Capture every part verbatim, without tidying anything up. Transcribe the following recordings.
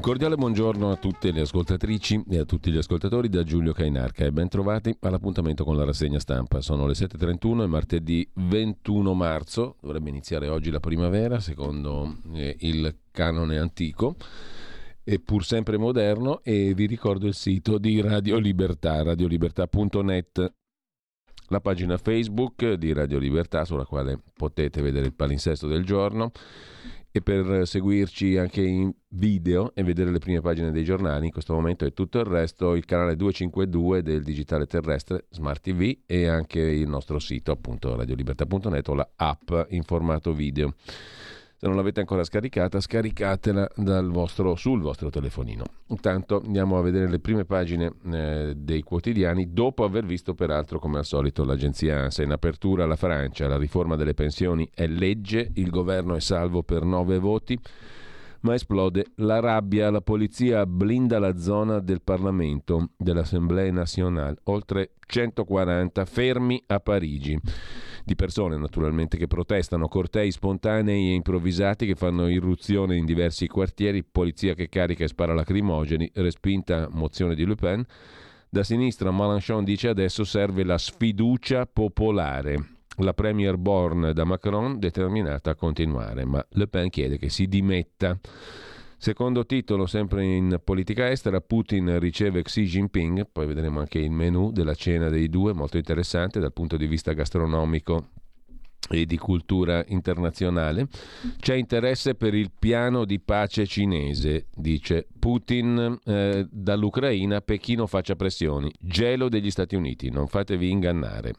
Cordiale buongiorno a tutte le ascoltatrici e a tutti gli ascoltatori da Giulio Cainarca e ben trovati all'appuntamento con la rassegna stampa. Sono le sette e trentuno e martedì ventuno marzo, dovrebbe iniziare oggi la primavera secondo eh, il canone antico e pur sempre moderno, e vi ricordo il sito di Radio Libertà, radio libertà punto net, la pagina Facebook di Radio Libertà sulla quale potete vedere il palinsesto del giorno. E per seguirci anche in video e vedere le prime pagine dei giornali, in questo momento e tutto il resto, il canale duecentocinquantadue del digitale terrestre, Smart T V, e anche il nostro sito, appunto, radio libertà punto net, o la app in formato video. Se non l'avete ancora scaricata, scaricatela dal vostro, sul vostro telefonino. Intanto andiamo a vedere le prime pagine eh, dei quotidiani, dopo aver visto peraltro, come al solito, l'agenzia ANSA. In apertura la Francia, la riforma delle pensioni è legge, il governo è salvo per nove voti, ma esplode la rabbia, la polizia blinda la zona del Parlamento, dell'Assemblea nazionale, oltre centoquaranta fermi a Parigi. Di persone naturalmente che protestano, cortei spontanei e improvvisati che fanno irruzione in diversi quartieri, polizia che carica e spara lacrimogeni, respinta mozione di Le Pen. Da sinistra Mélenchon dice adesso serve la sfiducia popolare. La premier Bourne da Macron determinata a continuare, ma Le Pen chiede che si dimetta. Secondo titolo, sempre in politica estera, Putin riceve Xi Jinping, poi vedremo anche il menù della cena dei due, molto interessante dal punto di vista gastronomico e di cultura internazionale. C'è interesse per il piano di pace cinese, dice Putin, eh, dall'Ucraina Pechino faccia pressioni, gelo degli Stati Uniti, non fatevi ingannare.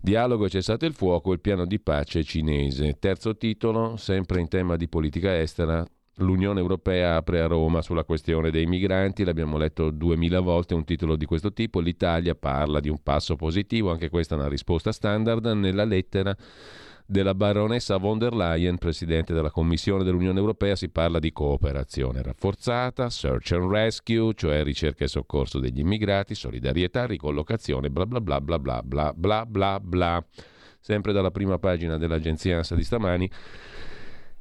Dialogo, cessate il fuoco, il piano di pace cinese. Terzo titolo, sempre in tema di politica estera, l'Unione Europea apre a Roma sulla questione dei migranti, l'abbiamo letto duemila volte un titolo di questo tipo, l'Italia parla di un passo positivo, anche questa è una risposta standard nella lettera della baronessa von der Leyen, presidente della Commissione dell'Unione Europea. Si parla di cooperazione rafforzata, search and rescue, cioè ricerca e soccorso degli immigrati, solidarietà, ricollocazione, bla bla bla bla bla bla bla bla bla. Sempre dalla prima pagina dell'agenzia ANSA di stamani,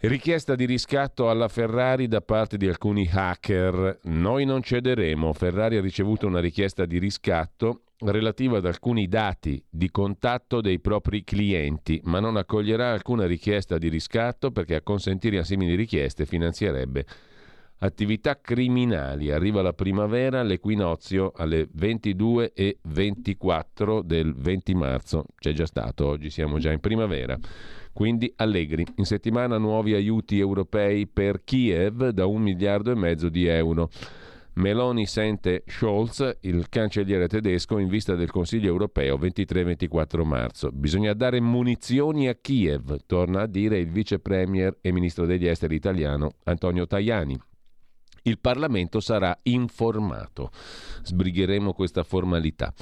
richiesta di riscatto alla Ferrari da parte di alcuni hacker. Noi non cederemo. Ferrari ha ricevuto una richiesta di riscatto relativa ad alcuni dati di contatto dei propri clienti, ma non accoglierà alcuna richiesta di riscatto perché a consentire a simili richieste finanzierebbe attività criminali. Arriva la primavera, l'equinozio alle ventidue e ventiquattro del venti marzo. C'è già stato, oggi siamo già in primavera. Quindi allegri. In settimana nuovi aiuti europei per Kiev da un miliardo e mezzo di euro. Meloni sente Scholz, il cancelliere tedesco, in vista del Consiglio europeo ventitré e ventiquattro marzo. Bisogna dare munizioni a Kiev, torna a dire il vice premier e ministro degli esteri italiano Antonio Tajani. Il Parlamento sarà informato. Sbrigheremo questa formalità.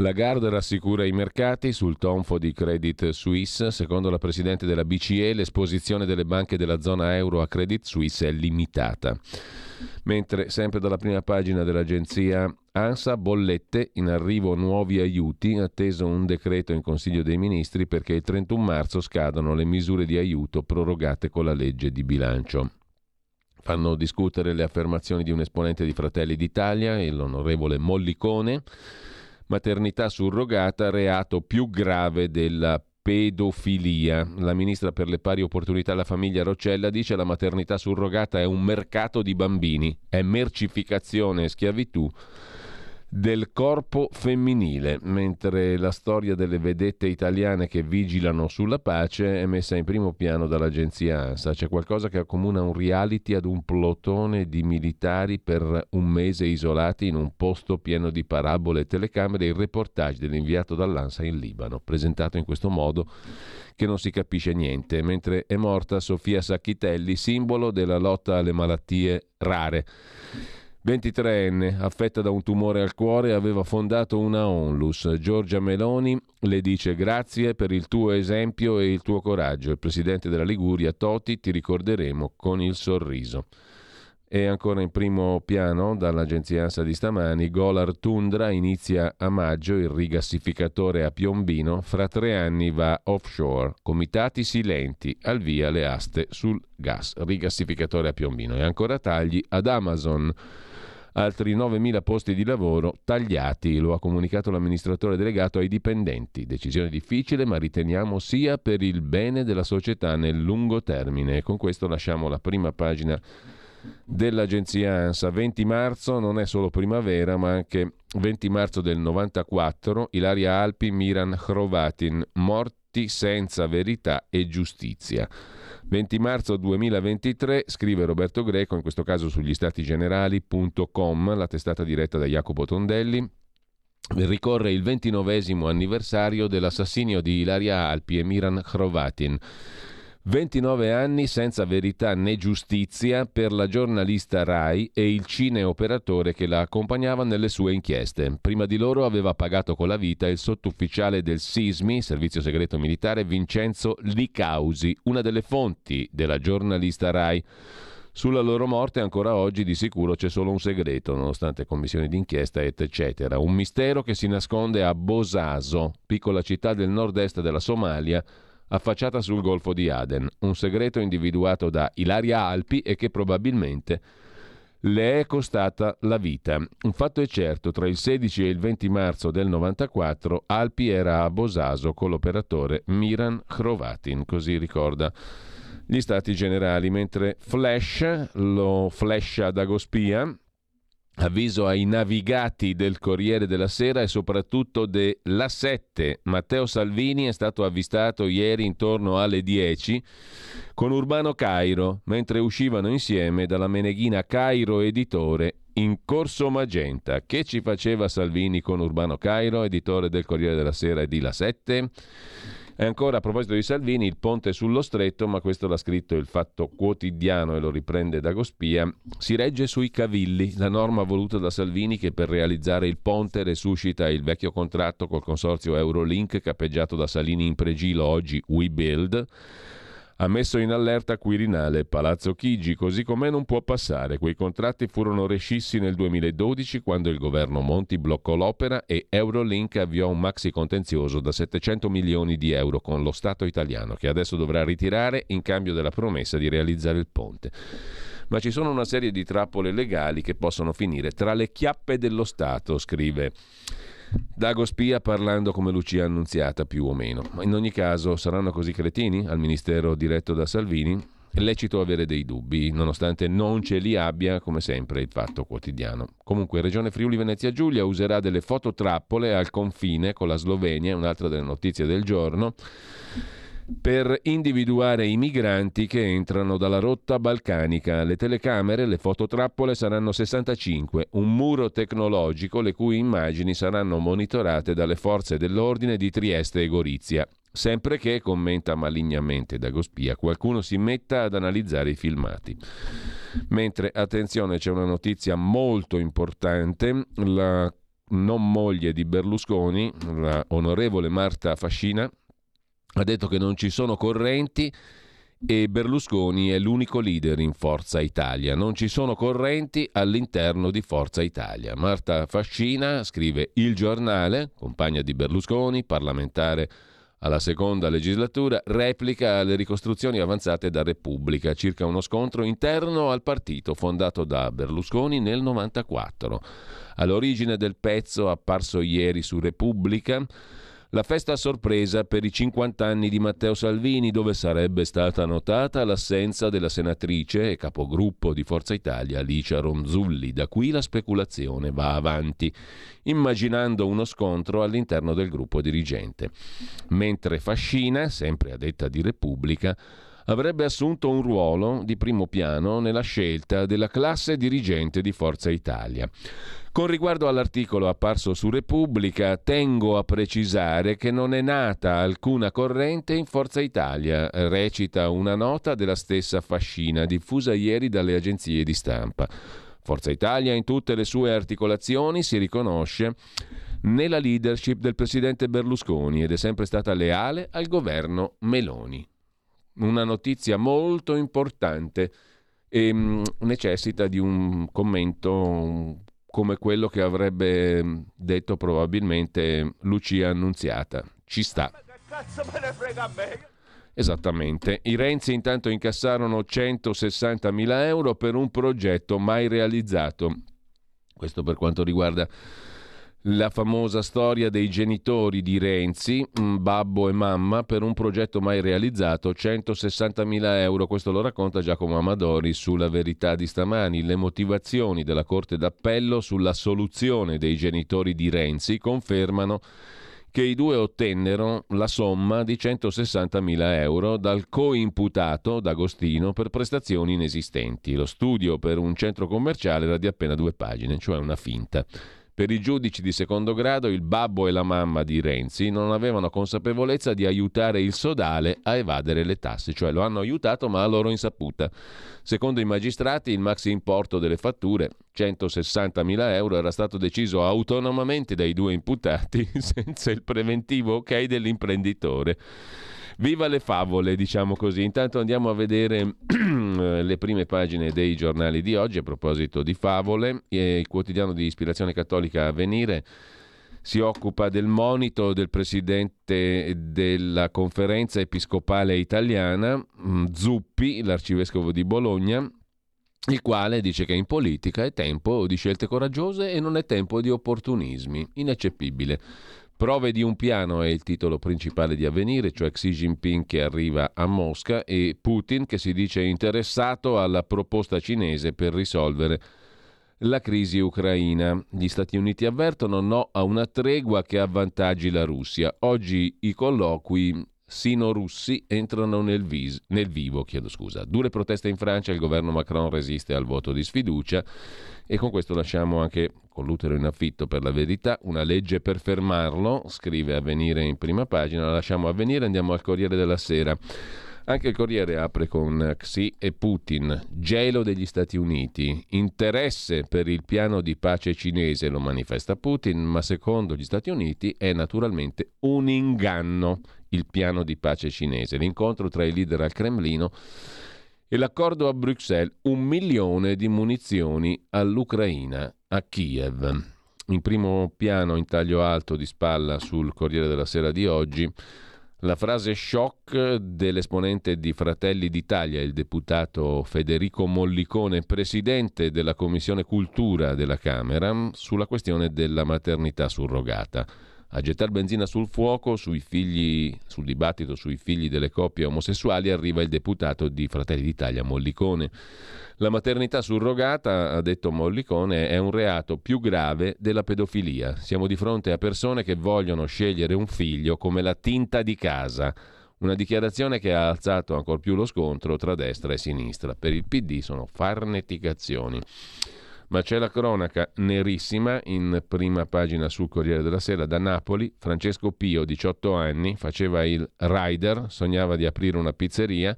Lagarde rassicura i mercati sul tonfo di Credit Suisse. Secondo la presidente della B C E, l'esposizione delle banche della zona euro a Credit Suisse è limitata. Mentre, sempre dalla prima pagina dell'agenzia ANSA, bollette, in arrivo nuovi aiuti, atteso un decreto in Consiglio dei Ministri perché il trentuno marzo scadono le misure di aiuto prorogate con la legge di bilancio. Fanno discutere le affermazioni di un esponente di Fratelli d'Italia, l'onorevole Mollicone. Maternità surrogata, reato più grave della pedofilia. La ministra per le pari opportunità e la famiglia Roccella dice la maternità surrogata è un mercato di bambini, è mercificazione e schiavitù del corpo femminile, mentre la storia delle vedette italiane che vigilano sulla pace è messa in primo piano dall'agenzia ANSA. C'è qualcosa che accomuna un reality ad un plotone di militari per un mese isolati in un posto pieno di parabole e telecamere. Il reportage dell'inviato dall'ANSA in Libano, presentato in questo modo che non si capisce niente, mentre è morta Sofia Sacchitelli, simbolo della lotta alle malattie rare. ventitreenne, affetta da un tumore al cuore, aveva fondato una onlus. Giorgia Meloni le dice grazie per il tuo esempio e il tuo coraggio. Il presidente della Liguria, Toti, ti ricorderemo con il sorriso. E ancora in primo piano, dall'agenzia ANSA di stamani, Golar Tundra inizia a maggio il rigassificatore a Piombino, fra tre anni va offshore, comitati silenti, al via le aste sul gas, rigassificatore a Piombino. E ancora tagli ad Amazon, altri novemila posti di lavoro tagliati, lo ha comunicato l'amministratore delegato ai dipendenti. Decisione difficile, ma riteniamo sia per il bene della società nel lungo termine. E con questo lasciamo la prima pagina dell'agenzia ANSA. venti marzo non è solo primavera, ma anche venti marzo del novantaquattro, Ilaria Alpi, Miran Hrovatin, morti senza verità e giustizia. venti marzo duemilaventitré, scrive Roberto Greco, in questo caso sugli statigenerali punto com, la testata diretta da Jacopo Tondelli. Ricorre il ventinovesimo anniversario dell'assassinio di Ilaria Alpi e Miran Hrovatin. ventinove anni senza verità né giustizia per la giornalista Rai e il cineoperatore che la accompagnava nelle sue inchieste. Prima di loro aveva pagato con la vita il sottufficiale del Sismi, servizio segreto militare, Vincenzo Licausi, una delle fonti della giornalista Rai. Sulla loro morte ancora oggi di sicuro c'è solo un segreto, nonostante commissioni d'inchiesta eccetera. Un mistero che si nasconde a Bosaso, piccola città del nord-est della Somalia, affacciata sul golfo di Aden, un segreto individuato da Ilaria Alpi e che probabilmente le è costata la vita. Un fatto è certo, tra il sedici e il venti marzo del novantaquattro Alpi era a Bosaso con l'operatore Miran Hrovatin, così ricorda gli Stati Generali, mentre Flash lo flescia da Gospia. Avviso ai navigati del Corriere della Sera e soprattutto della sette. Matteo Salvini è stato avvistato ieri intorno alle dieci con Urbano Cairo, mentre uscivano insieme dalla Meneghina Cairo Editore in Corso Magenta. Che ci faceva Salvini con Urbano Cairo, editore del Corriere della Sera e di La sette? E ancora a proposito di Salvini, il ponte sullo stretto, ma questo l'ha scritto il Fatto Quotidiano e lo riprende da Gospia, si regge sui cavilli, la norma voluta da Salvini che per realizzare il ponte resuscita il vecchio contratto col consorzio Eurolink capeggiato da Salini in pregilo, oggi WeBuild, ha messo in allerta Quirinale, Palazzo Chigi, così com'è non può passare. Quei contratti furono rescissi nel duemiladodici quando il governo Monti bloccò l'opera e Eurolink avviò un maxi contenzioso da settecento milioni di euro con lo Stato italiano, che adesso dovrà ritirare in cambio della promessa di realizzare il ponte. Ma ci sono una serie di trappole legali che possono finire tra le chiappe dello Stato, scrive Dago Spia parlando come Lucia Annunziata più o meno. Ma in ogni caso saranno così cretini al ministero diretto da Salvini? È lecito avere dei dubbi, nonostante non ce li abbia come sempre il Fatto Quotidiano. Comunque Regione Friuli Venezia Giulia userà delle fototrappole al confine con la Slovenia, un'altra delle notizie del giorno, per individuare i migranti che entrano dalla rotta balcanica. Le telecamere, le fototrappole saranno sessantacinque, un muro tecnologico le cui immagini saranno monitorate dalle forze dell'ordine di Trieste e Gorizia, sempre che, commenta malignamente Dago Spia, qualcuno si metta ad analizzare i filmati. Mentre, attenzione, c'è una notizia molto importante, la non moglie di Berlusconi, la onorevole Marta Fascina, ha detto che non ci sono correnti e Berlusconi è l'unico leader in Forza Italia. Non ci sono correnti all'interno di Forza Italia. Marta Fascina, scrive Il Giornale, compagna di Berlusconi, parlamentare alla seconda legislatura, replica alle ricostruzioni avanzate da Repubblica circa uno scontro interno al partito fondato da Berlusconi nel novantaquattro. All'origine del pezzo apparso ieri su Repubblica la festa a sorpresa per i cinquanta anni di Matteo Salvini, dove sarebbe stata notata l'assenza della senatrice e capogruppo di Forza Italia Alicia Ronzulli. Da qui la speculazione va avanti, immaginando uno scontro all'interno del gruppo dirigente. Mentre Fascina, sempre addetta di Repubblica, avrebbe assunto un ruolo di primo piano nella scelta della classe dirigente di Forza Italia. Con riguardo all'articolo apparso su Repubblica, tengo a precisare che non è nata alcuna corrente in Forza Italia, recita una nota della stessa Fascina diffusa ieri dalle agenzie di stampa. Forza Italia in tutte le sue articolazioni si riconosce nella leadership del presidente Berlusconi ed è sempre stata leale al governo Meloni. Una notizia molto importante e mh, necessita di un commento mh, come quello che avrebbe mh, detto probabilmente Lucia Annunziata. Ci sta. Ma che cazzo me ne frega a me? Esattamente. I Renzi intanto incassarono centosessantamila euro per un progetto mai realizzato. Questo per quanto riguarda la famosa storia dei genitori di Renzi, babbo e mamma, per un progetto mai realizzato, centosessantamila euro. Questo lo racconta Giacomo Amadori sulla Verità di stamani. Le motivazioni della Corte d'Appello sulla soluzione dei genitori di Renzi confermano che i due ottennero la somma di centosessantamila euro dal coimputato D'Agostino per prestazioni inesistenti. Lo studio per un centro commerciale era di appena due pagine, cioè una finta. Per i giudici di secondo grado, il babbo e la mamma di Renzi non avevano consapevolezza di aiutare il sodale a evadere le tasse, cioè lo hanno aiutato ma a loro insaputa. Secondo i magistrati, il maxi importo delle fatture, centosessantamila euro, era stato deciso autonomamente dai due imputati senza il preventivo ok dell'imprenditore. Viva le favole, diciamo così. Intanto andiamo a vedere le prime pagine dei giornali di oggi a proposito di favole. Il quotidiano di ispirazione cattolica Avvenire si occupa del monito del presidente della Conferenza Episcopale Italiana, Zuppi, l'arcivescovo di Bologna, il quale dice che in politica è tempo di scelte coraggiose e non è tempo di opportunismi. Ineccepibile. Prove di un piano è il titolo principale di Avvenire, cioè Xi Jinping che arriva a Mosca e Putin che si dice interessato alla proposta cinese per risolvere la crisi ucraina. Gli Stati Uniti avvertono no a una tregua che avvantaggi la Russia. Oggi i colloqui sino-russi entrano nel, vis- nel vivo, chiedo scusa. Dure proteste in Francia, il governo Macron resiste al voto di sfiducia e con questo lasciamo anche, con l'utero in affitto per la Verità, una legge per fermarlo, scrive Avvenire in prima pagina. La lasciamo Avvenire, andiamo al Corriere della Sera. Anche il Corriere apre con Xi e Putin, gelo degli Stati Uniti, interesse per il piano di pace cinese, lo manifesta Putin, ma secondo gli Stati Uniti è naturalmente un inganno il piano di pace cinese. L'incontro tra i leader al Cremlino e l'accordo a Bruxelles, un milione di munizioni all'Ucraina, a Kiev. In primo piano, in taglio alto di spalla sul Corriere della Sera di oggi, la frase shock dell'esponente di Fratelli d'Italia, il deputato Federico Mollicone, presidente della Commissione Cultura della Camera, sulla questione della maternità surrogata. A gettare benzina sul fuoco, sui figli, sul dibattito sui figli delle coppie omosessuali, arriva il deputato di Fratelli d'Italia, Mollicone. La maternità surrogata, ha detto Mollicone, è un reato più grave della pedofilia. Siamo di fronte a persone che vogliono scegliere un figlio come la tinta di casa. Una dichiarazione che ha alzato ancor più lo scontro tra destra e sinistra. Per il P D sono farneticazioni. Ma c'è la cronaca nerissima in prima pagina sul Corriere della Sera. Da Napoli, Francesco Pio, diciotto anni, faceva il rider, sognava di aprire una pizzeria,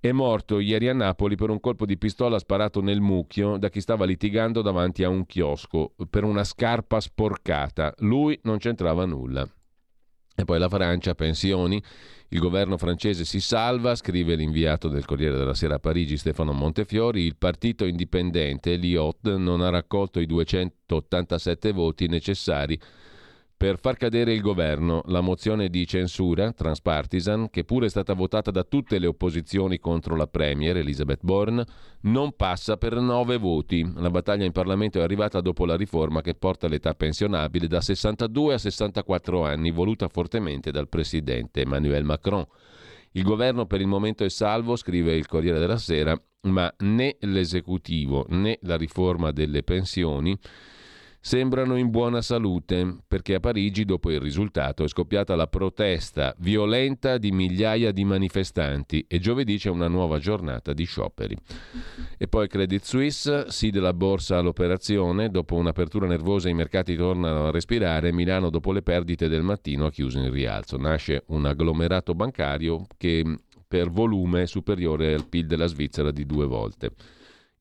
è morto ieri a Napoli per un colpo di pistola sparato nel mucchio da chi stava litigando davanti a un chiosco per una scarpa sporcata. Lui non c'entrava nulla. E poi la Francia, pensioni. Il governo francese si salva, scrive l'inviato del Corriere della Sera a Parigi, Stefano Montefiori. Il partito indipendente, l'I O T, non ha raccolto i duecentottantasette voti necessari per far cadere il governo, la mozione di censura, transpartisan, che pure è stata votata da tutte le opposizioni contro la premier Elizabeth Bourne, non passa per nove voti. La battaglia in Parlamento è arrivata dopo la riforma che porta l'età pensionabile da sessantadue a sessantaquattro anni, voluta fortemente dal presidente Emmanuel Macron. Il governo per il momento è salvo, scrive il Corriere della Sera, ma né l'esecutivo né la riforma delle pensioni sembrano in buona salute, perché a Parigi, dopo il risultato, è scoppiata la protesta violenta di migliaia di manifestanti e giovedì c'è una nuova giornata di scioperi. E poi Credit Suisse, sì della borsa all'operazione, dopo un'apertura nervosa i mercati tornano a respirare, Milano dopo le perdite del mattino ha chiuso in rialzo, nasce un agglomerato bancario che per volume è superiore al P I L della Svizzera di due volte.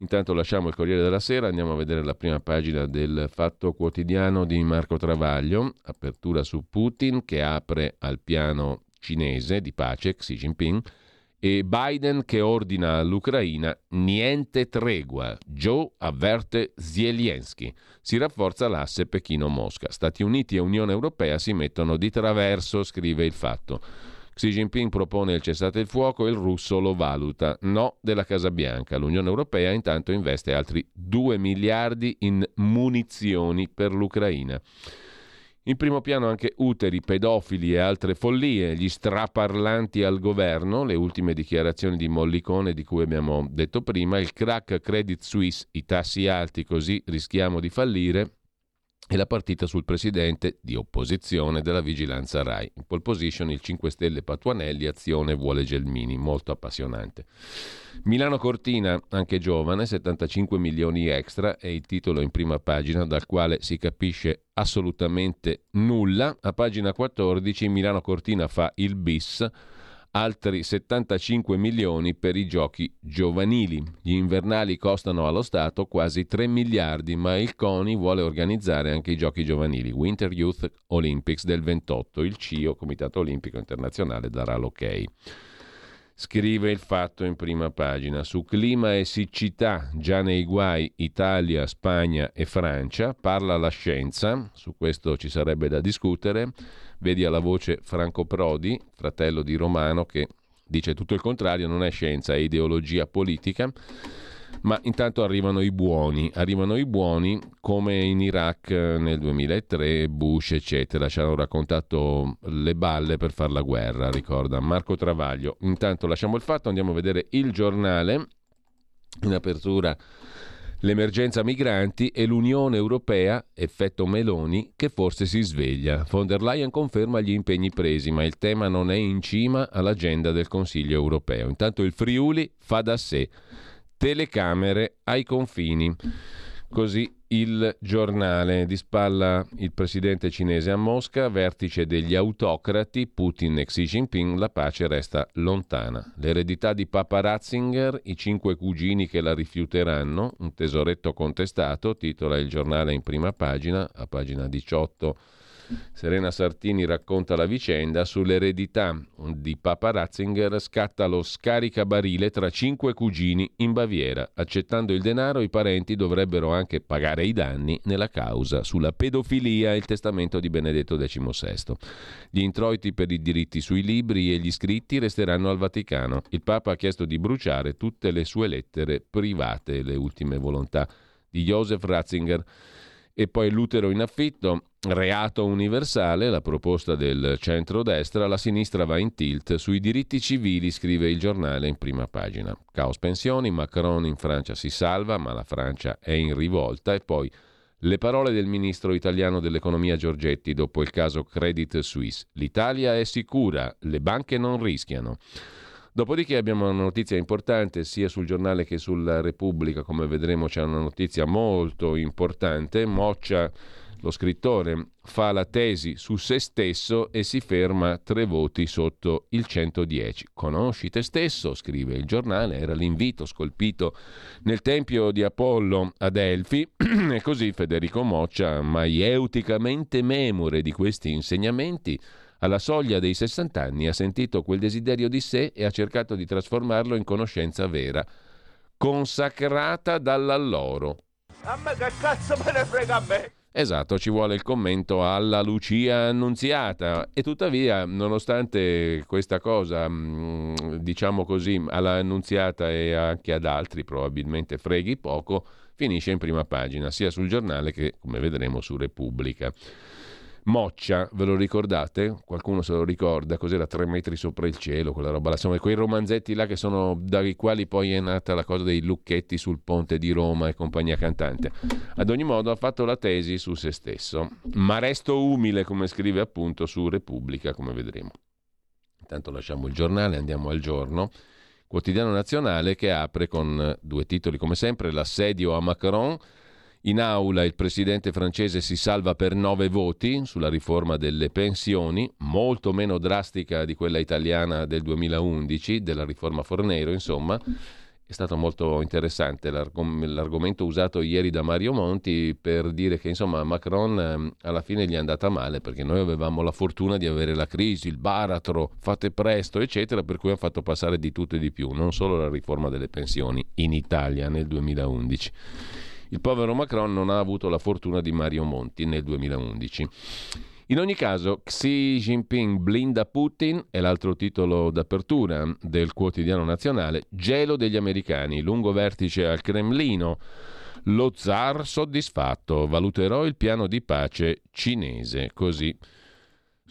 Intanto lasciamo il Corriere della Sera, andiamo a vedere la prima pagina del Fatto Quotidiano di Marco Travaglio, apertura su Putin che apre al piano cinese di pace, Xi Jinping, e Biden che ordina all'Ucraina niente tregua, Joe avverte Zelensky, si rafforza l'asse Pechino-Mosca, Stati Uniti e Unione Europea si mettono di traverso, scrive il Fatto. Xi Jinping propone il cessate il fuoco e il russo lo valuta. No della Casa Bianca. L'Unione Europea intanto investe altri due miliardi in munizioni per l'Ucraina. In primo piano anche uteri, pedofili e altre follie, gli straparlanti al governo, le ultime dichiarazioni di Mollicone di cui abbiamo detto prima, il crack Credit Suisse, i tassi alti così rischiamo di fallire, e la partita sul presidente di opposizione della vigilanza Rai. In pole position il cinque Stelle Patuanelli, Azione vuole Gelmini, molto appassionante. Milano Cortina, anche giovane, settantacinque milioni extra, è il titolo in prima pagina dal quale si capisce assolutamente nulla. A pagina quattordici Milano Cortina fa il bis, altri settantacinque milioni per i giochi giovanili. Gli invernali costano allo Stato quasi tre miliardi, ma il CONI vuole organizzare anche i giochi giovanili. Winter Youth Olympics del ventotto, il C I O, Comitato Olimpico Internazionale, darà l'ok. Scrive il Fatto in prima pagina. Su clima e siccità, già nei guai Italia, Spagna e Francia, parla la scienza, su questo ci sarebbe da discutere, vedi alla voce Franco Prodi, fratello di Romano, che dice tutto il contrario, non è scienza, è ideologia politica. Ma intanto arrivano i buoni, arrivano i buoni come in Iraq nel duemilatré, Bush eccetera, ci hanno raccontato le balle per far la guerra, ricorda Marco Travaglio. Intanto lasciamo il Fatto, andiamo a vedere Il Giornale, in apertura l'emergenza migranti e l'Unione Europea, effetto Meloni, che forse si sveglia. Von der Leyen conferma gli impegni presi, ma il tema non è in cima all'agenda del Consiglio Europeo. Intanto il Friuli fa da sé. Telecamere ai confini, così Il Giornale. Di spalla il presidente cinese a Mosca, vertice degli autocrati, Putin e Xi Jinping, la pace resta lontana. L'eredità di Papa Ratzinger, i cinque cugini che la rifiuteranno, un tesoretto contestato, titola Il Giornale in prima pagina, a pagina diciotto. Serena Sartini racconta la vicenda. Sull'eredità di Papa Ratzinger scatta lo scaricabarile tra cinque cugini in Baviera. Accettando il denaro, i parenti dovrebbero anche pagare i danni nella causa sulla pedofilia e il testamento di Benedetto diciassette. Gli introiti per i diritti sui libri e gli scritti resteranno al Vaticano. Il Papa ha chiesto di bruciare tutte le sue lettere private, le ultime volontà di Joseph Ratzinger. E poi l'utero in affitto, reato universale, la proposta del centrodestra, la sinistra va in tilt sui diritti civili, scrive Il Giornale in prima pagina. Caos pensioni, Macron in Francia si salva, ma la Francia è in rivolta. E poi le parole del ministro italiano dell'economia Giorgetti dopo il caso Credit Suisse. L'Italia è sicura, le banche non rischiano. Dopodiché abbiamo una notizia importante sia sul Giornale che sulla Repubblica, come vedremo c'è una notizia molto importante. Moccia, lo scrittore, fa la tesi su se stesso e si ferma tre voti sotto il centodieci. Conosci te stesso, scrive Il Giornale, era l'invito scolpito nel tempio di Apollo a Delfi e così Federico Moccia, maieuticamente memore di questi insegnamenti, alla soglia dei sessanta anni ha sentito quel desiderio di sé e ha cercato di trasformarlo in conoscenza vera, consacrata dall'alloro. A me che cazzo me ne frega a me? Esatto, ci vuole il commento alla Lucia Annunziata. E tuttavia, nonostante questa cosa, diciamo così, alla Annunziata e anche ad altri probabilmente freghi poco, finisce in prima pagina, sia sul Giornale che, come vedremo, su Repubblica. Moccia, ve lo ricordate? Qualcuno se lo ricorda? Cos'era? Tre metri sopra il cielo, quella roba là. Insomma, quei romanzetti là che sono, dai quali poi è nata la cosa dei lucchetti sul ponte di Roma e compagnia cantante. Ad ogni modo ha fatto la tesi su se stesso, ma resto umile, come scrive appunto su Repubblica, come vedremo. Intanto lasciamo il Giornale, andiamo al Giorno, Quotidiano Nazionale, che apre con due titoli, come sempre: l'assedio a Macron. In aula il presidente francese si salva per nove voti sulla riforma delle pensioni, molto meno drastica di quella italiana del duemilaundici, della riforma Fornero, insomma. È stato molto interessante l'argom- l'argomento usato ieri da Mario Monti per dire che, insomma, Macron alla fine gli è andata male, perché noi avevamo la fortuna di avere la crisi, il baratro, fate presto, eccetera, per cui ha fatto passare di tutto e di più, non solo la riforma delle pensioni in Italia nel duemilaundici. Il povero Macron non ha avuto la fortuna di Mario Monti nel duemilaundici. In ogni caso, Xi Jinping blinda Putin, è l'altro titolo d'apertura del Quotidiano Nazionale. Gelo degli americani, lungo vertice al Cremlino. Lo zar soddisfatto, valuterò il piano di pace cinese, così.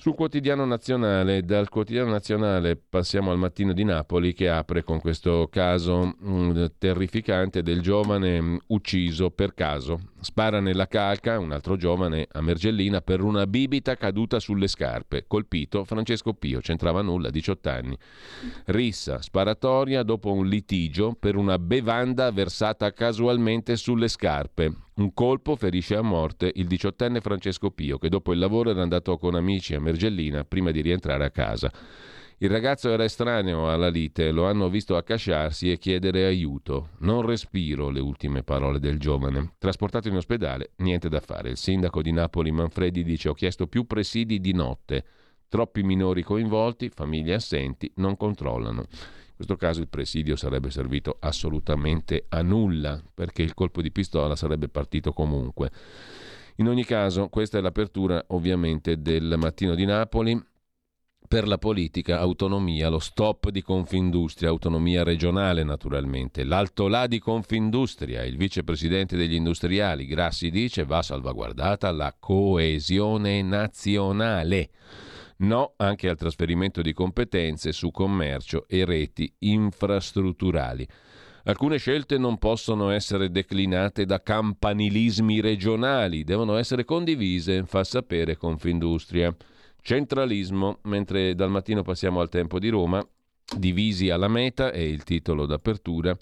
Sul Quotidiano Nazionale, dal Quotidiano Nazionale passiamo al Mattino di Napoli, che apre con questo caso mh, terrificante del giovane mh, ucciso per caso. Spara nella calca un altro giovane a Mergellina per una bibita caduta sulle scarpe. Colpito Francesco Pio, c'entrava nulla, diciotto anni. Rissa sparatoria dopo un litigio per una bevanda versata casualmente sulle scarpe. Un colpo ferisce a morte il diciottenne Francesco Pio, che dopo il lavoro era andato con amici a Mergellina prima di rientrare a casa. Il ragazzo era estraneo alla lite, lo hanno visto accasciarsi e chiedere aiuto. Non respiro, le ultime parole del giovane. Trasportato in ospedale, niente da fare. Il sindaco di Napoli Manfredi dice: ho chiesto più presidi di notte. Troppi minori coinvolti, famiglie assenti, non controllano. In questo caso il presidio sarebbe servito assolutamente a nulla, perché il colpo di pistola sarebbe partito comunque. In ogni caso, questa è l'apertura ovviamente del Mattino di Napoli. Per la politica, autonomia, lo stop di Confindustria, autonomia regionale naturalmente. L'altolà di Confindustria, il vicepresidente degli industriali Grassi dice: va salvaguardata la coesione nazionale. No anche al trasferimento di competenze su commercio e reti infrastrutturali. Alcune scelte non possono essere declinate da campanilismi regionali, devono essere condivise, fa sapere Confindustria. Centralismo, mentre dal Mattino passiamo al Tempo di Roma, divisi alla meta è il titolo d'apertura.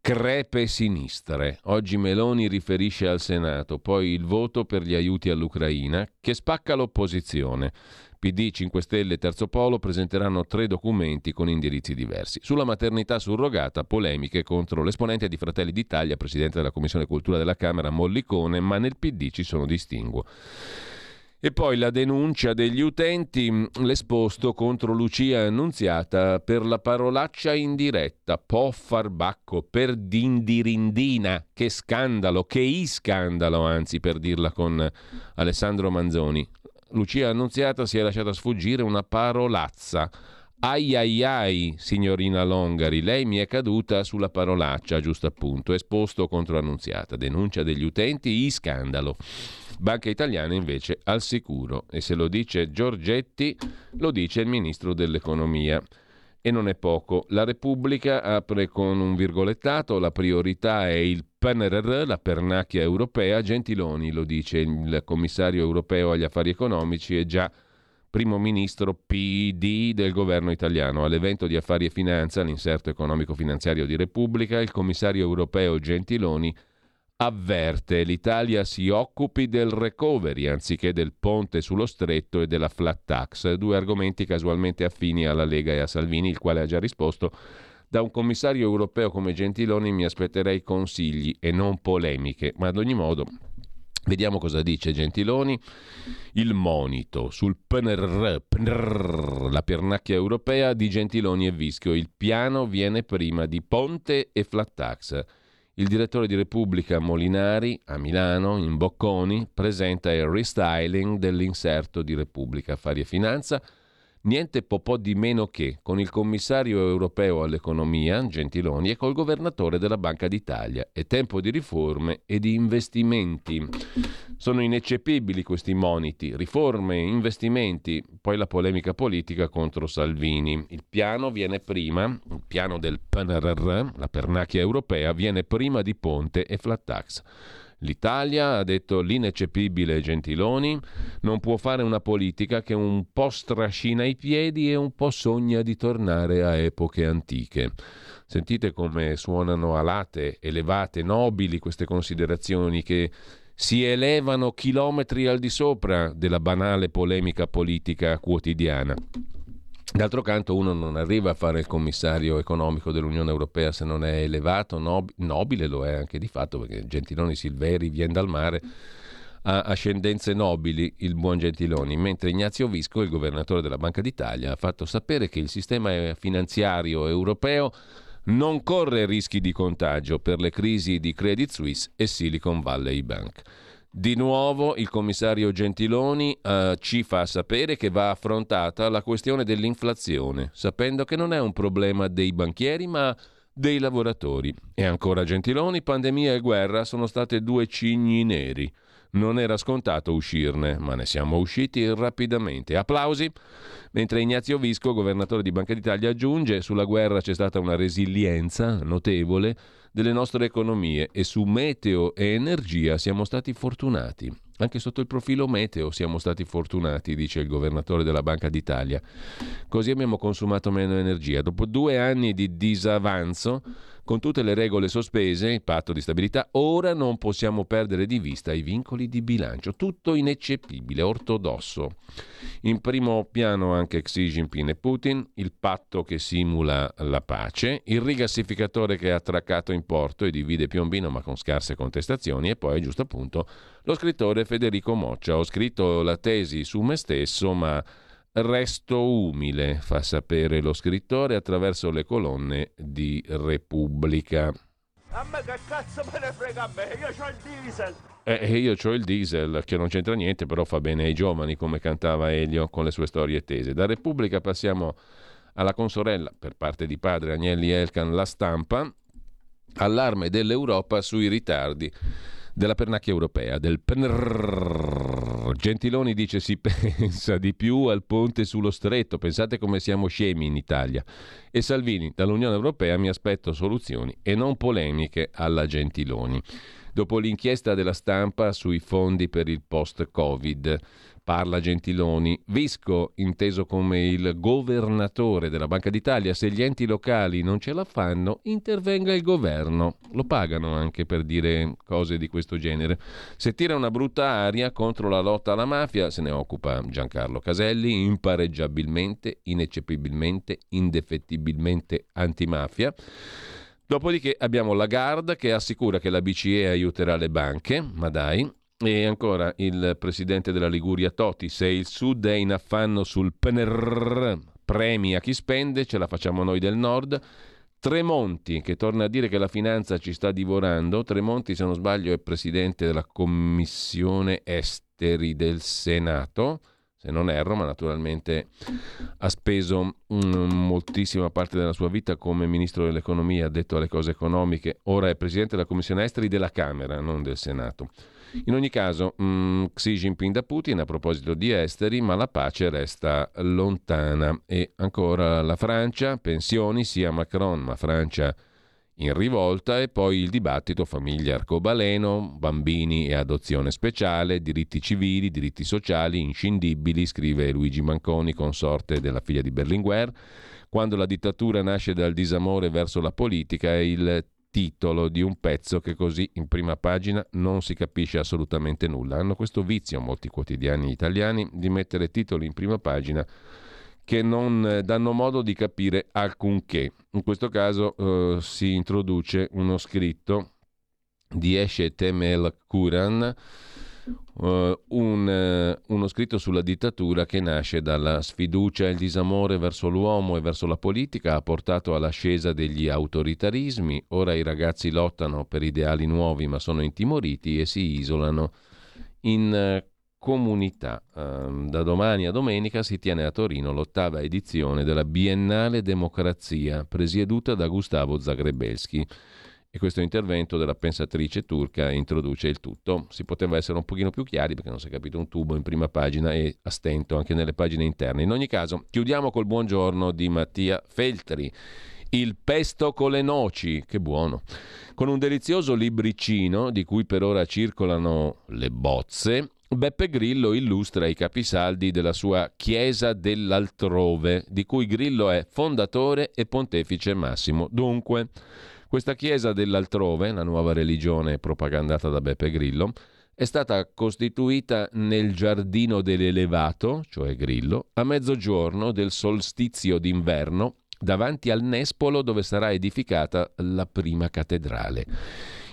Crepe sinistre. Oggi Meloni riferisce al Senato, poi il voto per gli aiuti all'Ucraina, che spacca l'opposizione. P D, cinque Stelle e Terzo Polo presenteranno tre documenti con indirizzi diversi. Sulla maternità surrogata, polemiche contro l'esponente di Fratelli d'Italia, presidente della Commissione Cultura della Camera, Mollicone, ma nel P D ci sono distinguo. E poi la denuncia degli utenti, l'esposto contro Lucia Annunziata per la parolaccia indiretta, po' farbacco, per dindirindina, che scandalo, che iscandalo, anzi, per dirla con Alessandro Manzoni. Lucia Annunziata si è lasciata sfuggire una parolazza. Ai ai ai, signorina Longari, lei mi è caduta sulla parolaccia, giusto appunto. Esposto contro Annunziata, denuncia degli utenti, scandalo. Banca Italiana invece al sicuro, e se lo dice Giorgetti lo dice il ministro dell'economia. E non è poco. La Repubblica apre con un virgolettato: la priorità è il P N R R, la pernacchia europea. Gentiloni, lo dice il commissario europeo agli affari economici e già primo ministro P D del governo italiano. All'evento di Affari e Finanza, l'inserto economico-finanziario di Repubblica, il commissario europeo Gentiloni avverte: l'Italia si occupi del recovery anziché del ponte sullo stretto e della flat tax, due argomenti casualmente affini alla Lega e a Salvini, il quale ha già risposto: da un commissario europeo come Gentiloni mi aspetterei consigli e non polemiche. Ma ad ogni modo vediamo cosa dice Gentiloni. Il monito sul P N R R, la pernacchia europea di Gentiloni e Vischio: il piano viene prima di ponte e flat tax. Il direttore di Repubblica Molinari a Milano, in Bocconi, presenta il restyling dell'inserto di Repubblica Affari e Finanza. Niente popò di meno che con il commissario europeo all'economia, Gentiloni, e col governatore della Banca d'Italia. È tempo di riforme e di investimenti. Sono ineccepibili questi moniti, riforme, investimenti, poi la polemica politica contro Salvini. Il piano viene prima, il piano del P N R R, la pernacchia europea, viene prima di Ponte e flat tax. L'Italia, ha detto l'ineccepibile Gentiloni, non può fare una politica che un po' strascina i piedi e un po' sogna di tornare a epoche antiche. Sentite come suonano alate, elevate, nobili queste considerazioni che si elevano chilometri al di sopra della banale polemica politica quotidiana. D'altro canto uno non arriva a fare il commissario economico dell'Unione Europea se non è elevato, nob- nobile lo è anche di fatto, perché Gentiloni Silveri viene dal mare, ha ascendenze nobili il buon Gentiloni, mentre Ignazio Visco, il governatore della Banca d'Italia, ha fatto sapere che il sistema finanziario europeo non corre rischi di contagio per le crisi di Credit Suisse e Silicon Valley Bank. Di nuovo il commissario Gentiloni eh, ci fa sapere che va affrontata la questione dell'inflazione, sapendo che non è un problema dei banchieri ma dei lavoratori. E ancora Gentiloni, pandemia e guerra sono state due cigni neri. Non era scontato uscirne, ma ne siamo usciti rapidamente. Applausi. Mentre Ignazio Visco, governatore di Banca d'Italia, aggiunge: sulla guerra c'è stata una resilienza notevole delle nostre economie e su meteo e energia siamo stati fortunati. Anche sotto il profilo meteo siamo stati fortunati, dice il governatore della Banca d'Italia. Così abbiamo consumato meno energia. Dopo due anni di disavanzo, con tutte le regole sospese, il patto di stabilità, ora non possiamo perdere di vista i vincoli di bilancio. Tutto ineccepibile, ortodosso. In primo piano anche Xi Jinping e Putin, il patto che simula la pace, il rigassificatore che è attraccato in porto e divide Piombino ma con scarse contestazioni, e poi, giusto appunto, lo scrittore Federico Moccia. Ho scritto la tesi su me stesso, ma resto umile, fa sapere lo scrittore attraverso le colonne di Repubblica. A me che cazzo me ne frega a me, io c'ho il diesel. Eh, io c'ho il diesel, che non c'entra niente, però fa bene ai giovani, come cantava Elio con le sue storie tese. Da Repubblica passiamo alla consorella, per parte di padre Agnelli Elkan, La Stampa, allarme dell'Europa sui ritardi della pernacchia europea, del P N R R. Gentiloni dice si pensa di più al ponte sullo stretto, pensate come siamo scemi in Italia, e Salvini, dall'Unione Europea mi aspetto soluzioni e non polemiche alla Gentiloni. Dopo l'inchiesta della Stampa sui fondi per il post-Covid, parla Gentiloni. Visco, inteso come il governatore della Banca d'Italia, se gli enti locali non ce la fanno, intervenga il governo. Lo pagano anche per dire cose di questo genere. Se tira una brutta aria contro la lotta alla mafia, se ne occupa Giancarlo Caselli, impareggiabilmente, ineccepibilmente, indefettibilmente antimafia. Dopodiché abbiamo Lagarde che assicura che la B C E aiuterà le banche, ma dai. E ancora il presidente della Liguria Toti, se il Sud è in affanno sul P N R R, premi a chi spende, ce la facciamo noi del Nord. Tremonti che torna a dire che la finanza ci sta divorando. Tremonti, se non sbaglio, è presidente della Commissione Esteri del Senato, se non erro, ma naturalmente ha speso um, moltissima parte della sua vita come ministro dell'economia, addetto alle cose economiche, ora è presidente della Commissione Esteri della Camera, non del Senato. In ogni caso, um, Xi Jinping da Putin a proposito di esteri, ma la pace resta lontana. E ancora la Francia, pensioni sia Macron ma Francia in rivolta, e poi il dibattito famiglia arcobaleno, bambini e adozione speciale, diritti civili, diritti sociali inscindibili, scrive Luigi Manconi, consorte della figlia di Berlinguer. Quando la dittatura nasce dal disamore verso la politica è il titolo di un pezzo che così in prima pagina non si capisce assolutamente nulla. Hanno questo vizio molti quotidiani italiani di mettere titoli in prima pagina che non danno modo di capire alcunché. In questo caso eh, si introduce uno scritto di Eshet Temel Kuran uh, un, uh, uno scritto sulla dittatura che nasce dalla sfiducia e il disamore verso l'uomo e verso la politica, ha portato all'ascesa degli autoritarismi. Ora i ragazzi lottano per ideali nuovi ma sono intimoriti e si isolano in uh, comunità. Uh, da domani a domenica si tiene a Torino l'ottava edizione della Biennale Democrazia, presieduta da Gustavo Zagrebelski. E questo intervento della pensatrice turca introduce il tutto. Si poteva essere un pochino più chiari perché non si è capito un tubo in prima pagina e a stento anche nelle pagine interne. In ogni caso, chiudiamo col buongiorno di Mattia Feltri. Il pesto con le noci, che buono, con un delizioso libricino di cui per ora circolano le bozze. Beppe Grillo illustra i capisaldi della sua Chiesa dell'Altrove, di cui Grillo è fondatore e pontefice massimo. Dunque, questa Chiesa dell'Altrove, la nuova religione propagandata da Beppe Grillo, è stata costituita nel giardino dell'Elevato, cioè Grillo, a mezzogiorno del solstizio d'inverno, davanti al Nespolo dove sarà edificata la prima cattedrale.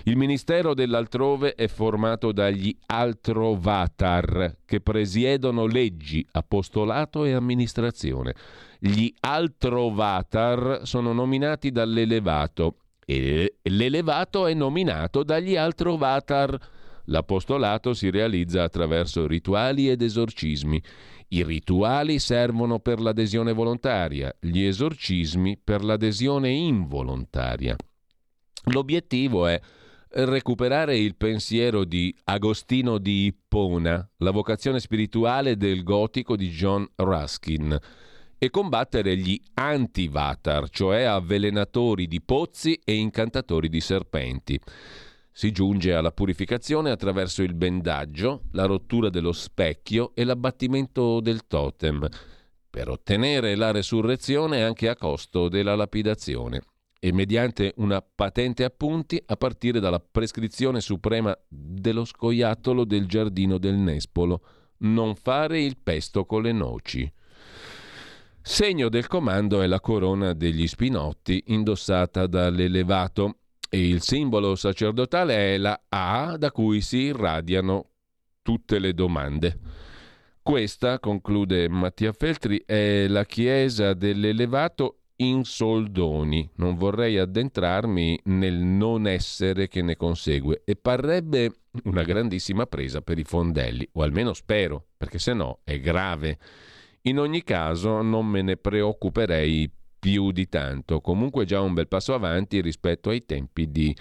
Il ministero dell'Altrove è formato dagli Altrovatar, che presiedono leggi, apostolato e amministrazione. Gli Altrovatar sono nominati dall'Elevato e l'Elevato è nominato dagli Altrovatar. L'apostolato si realizza attraverso rituali ed esorcismi. I rituali servono per l'adesione volontaria, gli esorcismi per l'adesione involontaria. L'obiettivo è recuperare il pensiero di Agostino di Ippona, la vocazione spirituale del gotico di John Ruskin, e combattere gli antivatar, cioè avvelenatori di pozzi e incantatori di serpenti. Si giunge alla purificazione attraverso il bendaggio, la rottura dello specchio e l'abbattimento del totem, per ottenere la resurrezione anche a costo della lapidazione, e mediante una patente a punti a partire dalla prescrizione suprema dello scoiattolo del giardino del Nespolo: non fare il pesto con le noci. Segno del comando è la corona degli Spinotti indossata dall'Elevato, e il simbolo sacerdotale è la A da cui si irradiano tutte le domande. Questa, conclude Mattia Feltri, è la Chiesa dell'Elevato in soldoni. Non vorrei addentrarmi nel non essere che ne consegue, e parrebbe una grandissima presa per i fondelli, o almeno spero, perché se no è grave. In ogni caso non me ne preoccuperei più di tanto, comunque già un bel passo avanti rispetto ai tempi di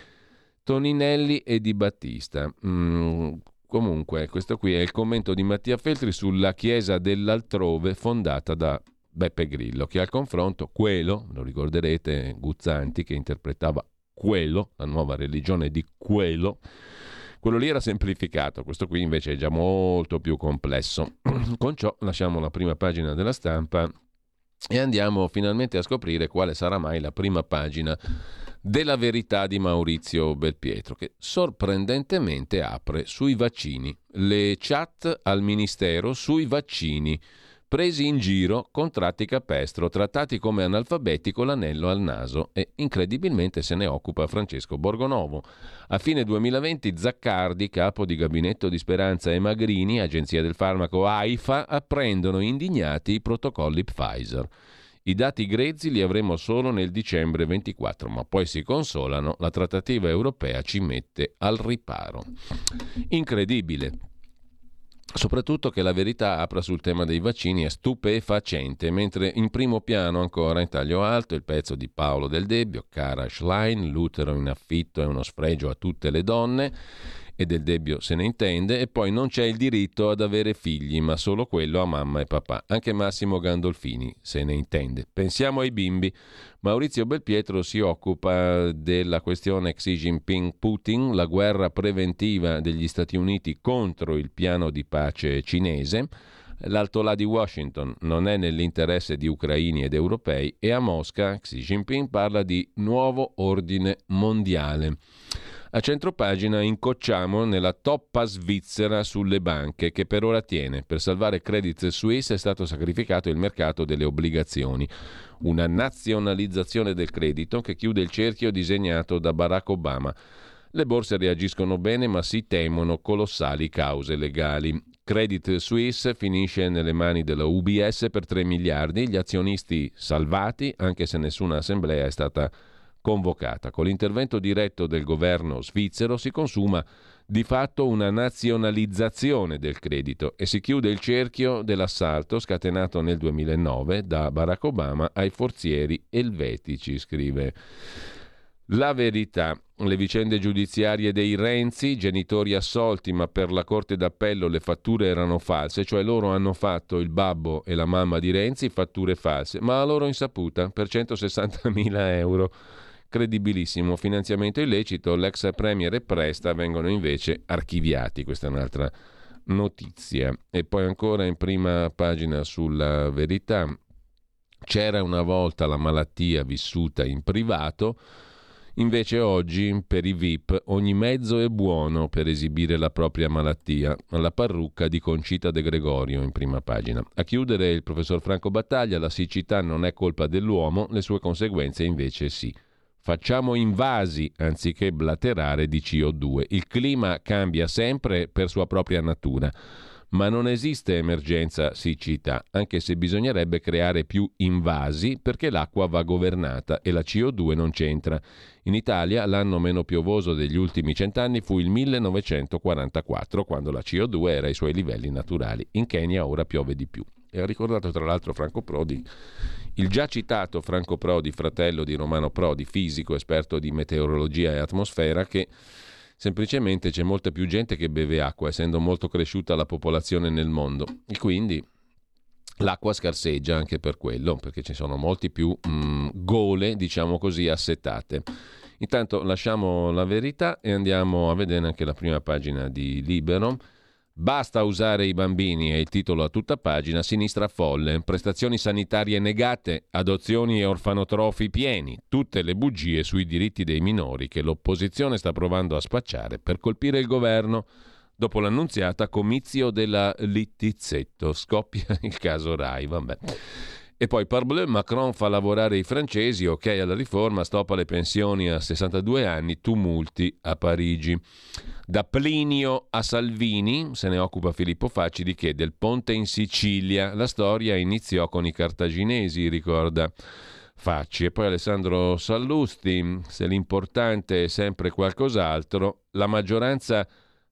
Toninelli e di Battista. Mm, comunque questo qui è il commento di Mattia Feltri sulla Chiesa dell'Altrove fondata da Beppe Grillo, che al confronto quello, lo ricorderete, Guzzanti, che interpretava quello, la nuova religione di quello, quello lì era semplificato, questo qui invece è già molto più complesso. Con ciò lasciamo la prima pagina della Stampa e andiamo finalmente a scoprire quale sarà mai la prima pagina della Verità di Maurizio Belpietro, che sorprendentemente apre sui vaccini. Le chat al Ministero sui vaccini. Presi in giro, contratti capestro, trattati come analfabeti con l'anello al naso, e incredibilmente se ne occupa Francesco Borgonovo. A fine duemilaventi Zaccardi, capo di gabinetto di Speranza, e Magrini, agenzia del farmaco AIFA, apprendono indignati i protocolli Pfizer. I dati grezzi li avremo solo nel dicembre ventiquattro, ma poi si consolano, la trattativa europea ci mette al riparo. Incredibile. Soprattutto che la Verità apra sul tema dei vaccini è stupefacente, mentre in primo piano, ancora in taglio alto, il pezzo di Paolo Del Debbio, cara Schlein, l'utero in affitto è uno sfregio a tutte le donne, e Del Debbio se ne intende, e poi non c'è il diritto ad avere figli, ma solo quello a mamma e papà. Anche Massimo Gandolfini se ne intende. Pensiamo ai bimbi. Maurizio Belpietro si occupa della questione Xi Jinping-Putin, la guerra preventiva degli Stati Uniti contro il piano di pace cinese. L'altolà di Washington non è nell'interesse di ucraini ed europei, e a Mosca Xi Jinping parla di nuovo ordine mondiale. A centropagina incocciamo nella toppa svizzera sulle banche, che per ora tiene. Per salvare Credit Suisse è stato sacrificato il mercato delle obbligazioni, una nazionalizzazione del credito che chiude il cerchio disegnato da Barack Obama. Le borse reagiscono bene, ma si temono colossali cause legali. Credit Suisse finisce nelle mani della U B S per tre miliardi, gli azionisti salvati, anche se nessuna assemblea è stata convocata. Con l'intervento diretto del governo svizzero si consuma di fatto una nazionalizzazione del credito e si chiude il cerchio dell'assalto scatenato nel duemilanove da Barack Obama ai forzieri elvetici, scrive La Verità. Le vicende giudiziarie dei Renzi, genitori assolti ma per la Corte d'Appello le fatture erano false, cioè loro hanno fatto, il babbo e la mamma di Renzi, fatture false, ma a loro insaputa per centosessantamila euro. Credibilissimo finanziamento illecito, l'ex premier e Presta vengono invece archiviati. Questa è un'altra notizia. E poi ancora in prima pagina sulla Verità, c'era una volta la malattia vissuta in privato. Invece oggi, per i V I P, ogni mezzo è buono per esibire la propria malattia. La parrucca di Concita De Gregorio in prima pagina. A chiudere il professor Franco Battaglia, la siccità non è colpa dell'uomo, le sue conseguenze invece sì. Facciamo invasi anziché blaterare di C O due. Il clima cambia sempre per sua propria natura. Ma non esiste emergenza siccità, anche se bisognerebbe creare più invasi perché l'acqua va governata e la C O due non c'entra. In Italia l'anno meno piovoso degli ultimi cent'anni fu il millenovecentoquarantaquattro, quando la C O due era ai suoi livelli naturali. In Kenya ora piove di più. E ha ricordato tra l'altro Franco Prodi, il già citato Franco Prodi, fratello di Romano Prodi, fisico, esperto di meteorologia e atmosfera, che... semplicemente c'è molta più gente che beve acqua, essendo molto cresciuta la popolazione nel mondo, e quindi l'acqua scarseggia anche per quello, perché ci sono molti più mh, gole, diciamo così, assetate. Intanto lasciamo La Verità e andiamo a vedere anche la prima pagina di Libero. Basta usare i bambini, è il titolo a tutta pagina, sinistra folle, prestazioni sanitarie negate, adozioni e orfanotrofi pieni, tutte le bugie sui diritti dei minori che l'opposizione sta provando a spacciare per colpire il governo. Dopo l'annunziata comizio della Littizzetto, scoppia il caso Rai, vabbè. E poi, parbleu, Macron fa lavorare i francesi, ok alla riforma, stop alle pensioni a sessantadue anni, tumulti a Parigi. Da Plinio a Salvini, se ne occupa Filippo Facili, che del ponte in Sicilia, la storia iniziò con i cartaginesi, ricorda Facci. E poi Alessandro Sallusti, se l'importante è sempre qualcos'altro, la maggioranza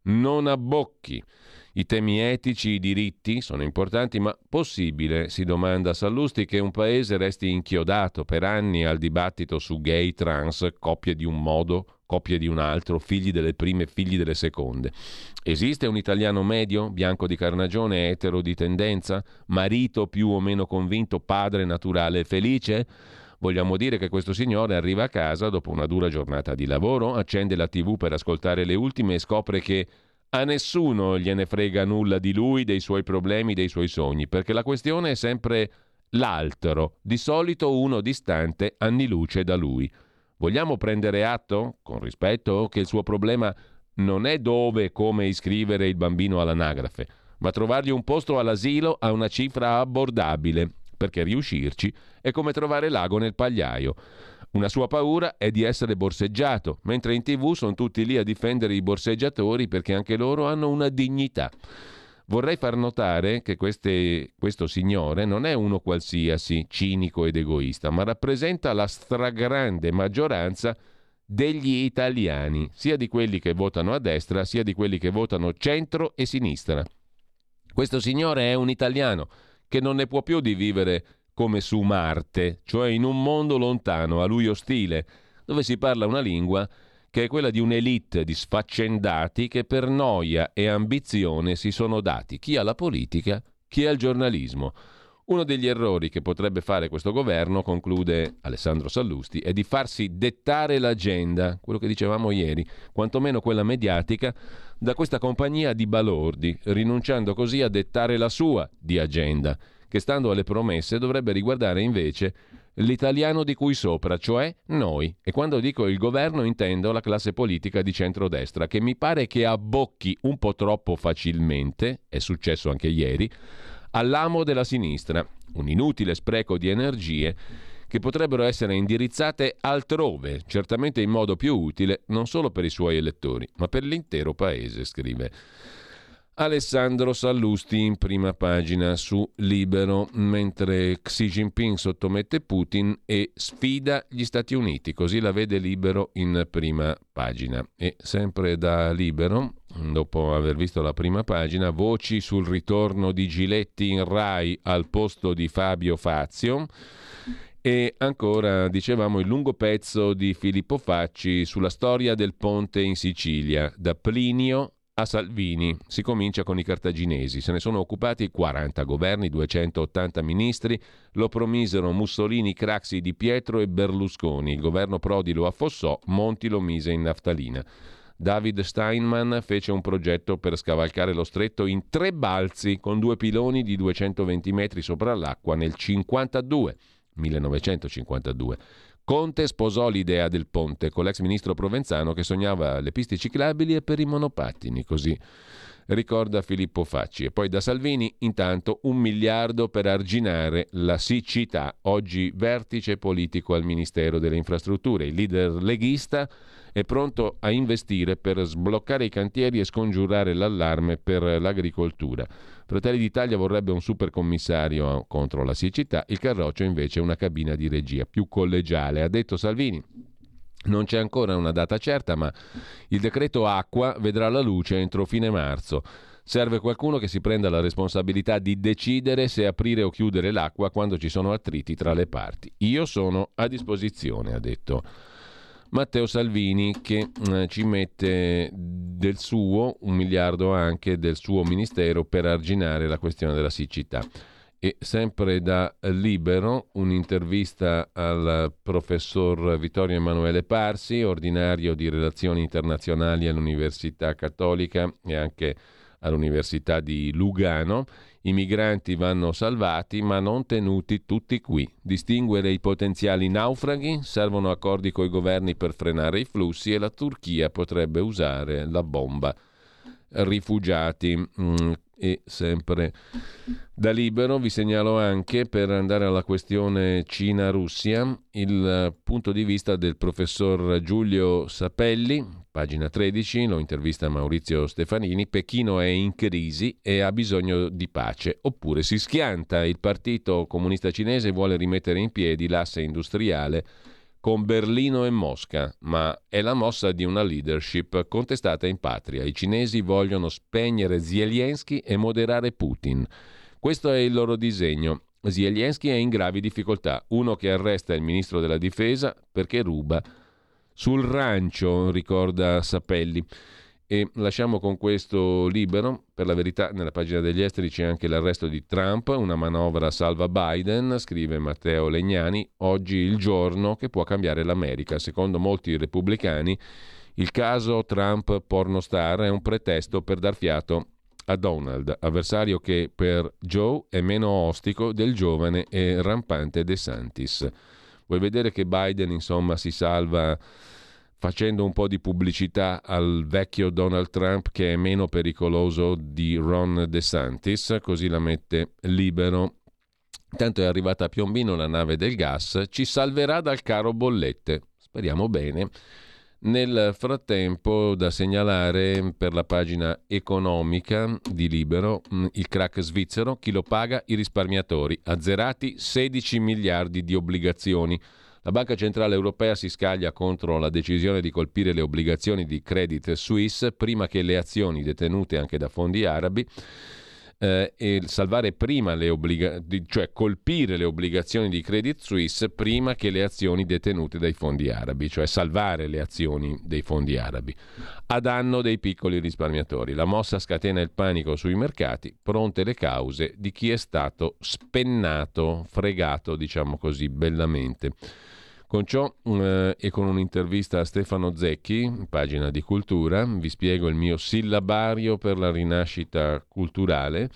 non abbocchi. I temi etici, i diritti sono importanti, ma possibile, si domanda Sallusti, che un paese resti inchiodato per anni al dibattito su gay, trans, coppie di un modo, coppie di un altro, figli delle prime, figli delle seconde. Esiste un italiano medio, bianco di carnagione, etero di tendenza, marito più o meno convinto, padre naturale e felice? Vogliamo dire che questo signore arriva a casa dopo una dura giornata di lavoro, accende la tivù per ascoltare le ultime e scopre che a nessuno gliene frega nulla di lui, dei suoi problemi, dei suoi sogni, perché la questione è sempre l'altro, di solito uno distante anni luce da lui. Vogliamo prendere atto, con rispetto, che il suo problema non è dove e come iscrivere il bambino all'anagrafe, ma trovargli un posto all'asilo a una cifra abbordabile, perché riuscirci è come trovare l'ago nel pagliaio. Una sua paura è di essere borseggiato, mentre in tivù sono tutti lì a difendere i borseggiatori perché anche loro hanno una dignità. Vorrei far notare che queste, questo signore non è uno qualsiasi, cinico ed egoista, ma rappresenta la stragrande maggioranza degli italiani, sia di quelli che votano a destra, sia di quelli che votano centro e sinistra. Questo signore è un italiano che non ne può più di vivere come su Marte, cioè in un mondo lontano, a lui ostile, dove si parla una lingua che è quella di un'elite di sfaccendati che per noia e ambizione si sono dati, chi alla politica, chi al giornalismo. Uno degli errori che potrebbe fare questo governo, conclude Alessandro Sallusti, è di farsi dettare l'agenda, quello che dicevamo ieri, quantomeno quella mediatica, da questa compagnia di balordi, rinunciando così a dettare la sua di agenda, che stando alle promesse dovrebbe riguardare invece l'italiano di cui sopra, cioè noi. E quando dico il governo intendo la classe politica di centrodestra, che mi pare che abbocchi un po' troppo facilmente, è successo anche ieri, all'amo della sinistra, un inutile spreco di energie che potrebbero essere indirizzate altrove, certamente in modo più utile non solo per i suoi elettori, ma per l'intero paese, scrive Alessandro Sallusti in prima pagina su Libero, mentre Xi Jinping sottomette Putin e sfida gli Stati Uniti, così la vede Libero in prima pagina. E sempre da Libero, dopo aver visto la prima pagina, voci sul ritorno di Giletti in Rai al posto di Fabio Fazio. E ancora, dicevamo, il lungo pezzo di Filippo Facci sulla storia del ponte in Sicilia, da Plinio a Salvini. Si comincia con i cartaginesi, se ne sono occupati quaranta governi, duecentottanta ministri, lo promisero Mussolini, Craxi, Di Pietro e Berlusconi, il governo Prodi lo affossò, Monti lo mise in naftalina. David Steinman fece un progetto per scavalcare lo stretto in tre balzi con due piloni di duecentoventi metri sopra l'acqua nel cinquantadue, millenovecentocinquantadue. Conte sposò l'idea del ponte con l'ex ministro Provenzano che sognava le piste ciclabili e per i monopattini, così ricorda Filippo Facci. E poi da Salvini, intanto, un miliardo per arginare la siccità. Oggi vertice politico al Ministero delle Infrastrutture. Il leader leghista è pronto a investire per sbloccare i cantieri e scongiurare l'allarme per l'agricoltura. Fratelli d'Italia vorrebbe un supercommissario contro la siccità, il Carroccio invece una cabina di regia più collegiale, ha detto Salvini. Non c'è ancora una data certa, ma il decreto acqua vedrà la luce entro fine marzo. Serve qualcuno che si prenda la responsabilità di decidere se aprire o chiudere l'acqua quando ci sono attriti tra le parti. Io sono a disposizione, ha detto Matteo Salvini, che eh, ci mette del suo, un miliardo anche del suo ministero per arginare la questione della siccità. E sempre da Libero un'intervista al professor Vittorio Emanuele Parsi, ordinario di relazioni internazionali all'Università Cattolica e anche all'Università di Lugano. I migranti vanno salvati ma non tenuti tutti qui. Distinguere i potenziali naufraghi, servono accordi coi governi per frenare i flussi e la Turchia potrebbe usare la bomba rifugiati. E sempre da Libero vi segnalo anche, per andare alla questione Cina-Russia, il punto di vista del professor Giulio Sapelli, pagina tredici, lo intervista Maurizio Stefanini. Pechino è in crisi e ha bisogno di pace, oppure si schianta. Il partito comunista cinese vuole rimettere in piedi l'asse industriale con Berlino e Mosca, ma è la mossa di una leadership contestata in patria. I cinesi vogliono spegnere Zelensky e moderare Putin. Questo è il loro disegno. Zelensky è in gravi difficoltà, uno che arresta il ministro della difesa perché ruba sul rancio, ricorda Sapelli. E lasciamo con questo Libero. Per la verità, nella pagina degli esteri c'è anche l'arresto di Trump, una manovra salva Biden, scrive Matteo Legnani. Oggi il giorno che può cambiare l'America, secondo molti repubblicani il caso Trump pornostar è un pretesto per dar fiato a Donald, avversario che per Joe è meno ostico del giovane e rampante De Santis. Vuoi vedere che Biden insomma si salva facendo un po' di pubblicità al vecchio Donald Trump, che è meno pericoloso di Ron DeSantis, così la mette Libero. Tanto è arrivata a Piombino la nave del gas, ci salverà dal caro bollette, speriamo bene. Nel frattempo, da segnalare per la pagina economica di Libero, il crack svizzero, chi lo paga? I risparmiatori, azzerati sedici miliardi di obbligazioni. La Banca Centrale Europea si scaglia contro la decisione di colpire le obbligazioni di Credit Suisse prima che le azioni detenute anche da fondi arabi, eh, e salvare prima le obbliga- cioè colpire le obbligazioni di Credit Suisse prima che le azioni detenute dai fondi arabi, cioè salvare le azioni dei fondi arabi a danno dei piccoli risparmiatori. La mossa scatena il panico sui mercati, pronte le cause di chi è stato spennato, fregato, diciamo così, bellamente. Con ciò eh, e con un'intervista a Stefano Zecchi, pagina di Cultura, vi spiego il mio sillabario per la rinascita culturale,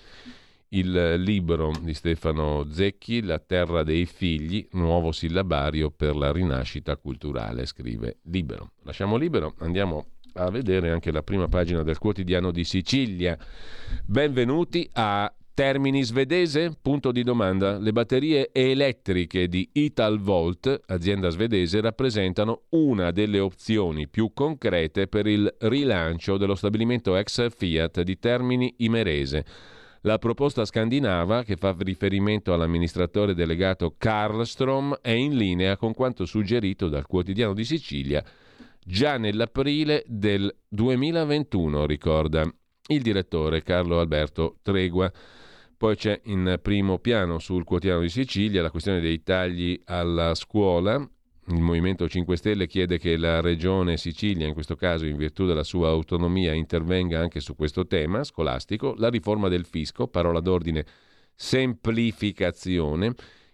il libro di Stefano Zecchi, La terra dei figli, nuovo sillabario per la rinascita culturale, scrive Libero. Lasciamo Libero, andiamo a vedere anche la prima pagina del Quotidiano di Sicilia. Benvenuti a Termini svedese? Punto di domanda. Le batterie elettriche di Italvolt, azienda svedese, rappresentano una delle opzioni più concrete per il rilancio dello stabilimento ex Fiat di Termini Imerese. La proposta scandinava, che fa riferimento all'amministratore delegato Karlström, è in linea con quanto suggerito dal Quotidiano di Sicilia già nell'aprile del duemilaventuno, ricorda il direttore Carlo Alberto Tregua. Poi c'è in primo piano sul Quotidiano di Sicilia la questione dei tagli alla scuola. Il Movimento cinque Stelle chiede che la Regione Sicilia, in questo caso in virtù della sua autonomia, intervenga anche su questo tema scolastico, la riforma del fisco, parola d'ordine semplificazione,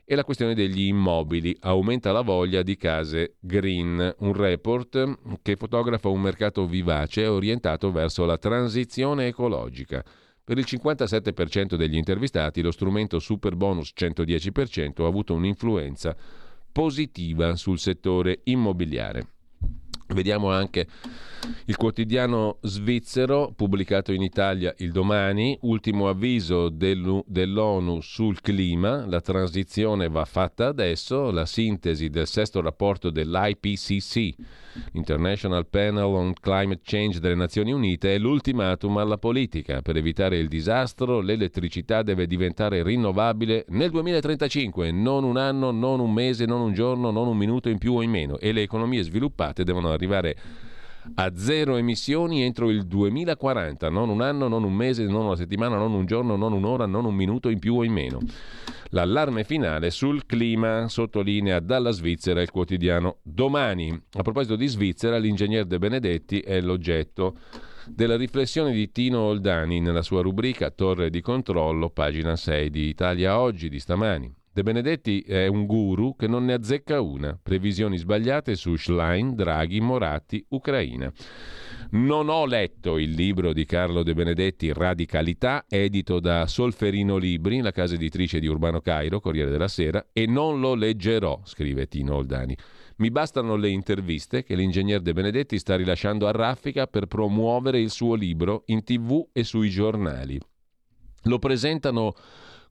e la questione degli immobili, aumenta la voglia di case green, un report che fotografa un mercato vivace orientato verso la transizione ecologica. Per il cinquantasette per cento degli intervistati lo strumento superbonus cento dieci per cento ha avuto un'influenza positiva sul settore immobiliare. Vediamo anche il quotidiano svizzero pubblicato in Italia il domani, ultimo avviso dell'ONU sul clima, la transizione va fatta adesso, la sintesi del sesto rapporto dell'I P C C, International Panel on Climate Change delle Nazioni Unite, è l'ultimatum alla politica, per evitare il disastro l'elettricità deve diventare rinnovabile nel duemilatrentacinque, non un anno, non un mese, non un giorno, non un minuto in più o in meno, e le economie sviluppate devono arrivare a zero emissioni entro il duemilaquaranta, non un anno, non un mese, non una settimana, non un giorno, non un'ora, non un minuto in più o in meno. L'allarme finale sul clima, sottolinea dalla Svizzera il quotidiano Domani. A proposito di Svizzera, l'ingegner De Benedetti è l'oggetto della riflessione di Tino Oldani nella sua rubrica Torre di Controllo, pagina sei di Italia Oggi di stamani. De Benedetti è un guru che non ne azzecca una. Previsioni sbagliate su Schlein, Draghi, Moratti, Ucraina. Non ho letto il libro di Carlo De Benedetti, Radicalità, edito da Solferino Libri, la casa editrice di Urbano Cairo, Corriere della Sera, e non lo leggerò, scrive Tino Oldani. Mi bastano le interviste che l'ingegner De Benedetti sta rilasciando a raffica per promuovere il suo libro in tv e sui giornali. Lo presentano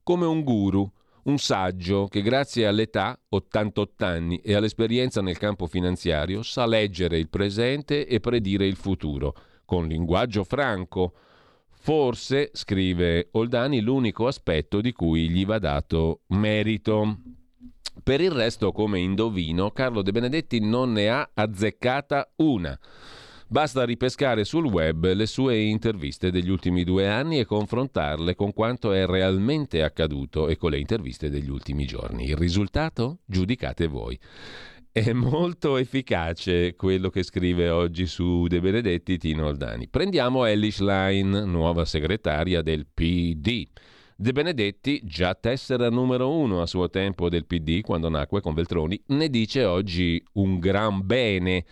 come un guru, un saggio che grazie all'età, ottantotto anni, e all'esperienza nel campo finanziario sa leggere il presente e predire il futuro, con linguaggio franco. Forse, scrive Oldani, l'unico aspetto di cui gli va dato merito. Per il resto, come indovino, Carlo De Benedetti non ne ha azzeccata una. Basta ripescare sul web le sue interviste degli ultimi due anni e confrontarle con quanto è realmente accaduto e con le interviste degli ultimi giorni. Il risultato? Giudicate voi. È molto efficace quello che scrive oggi su De Benedetti Tino Oldani. Prendiamo Elly Schlein, nuova segretaria del P D. De Benedetti, già tessera numero uno a suo tempo del P D quando nacque con Veltroni, ne dice oggi un gran bene.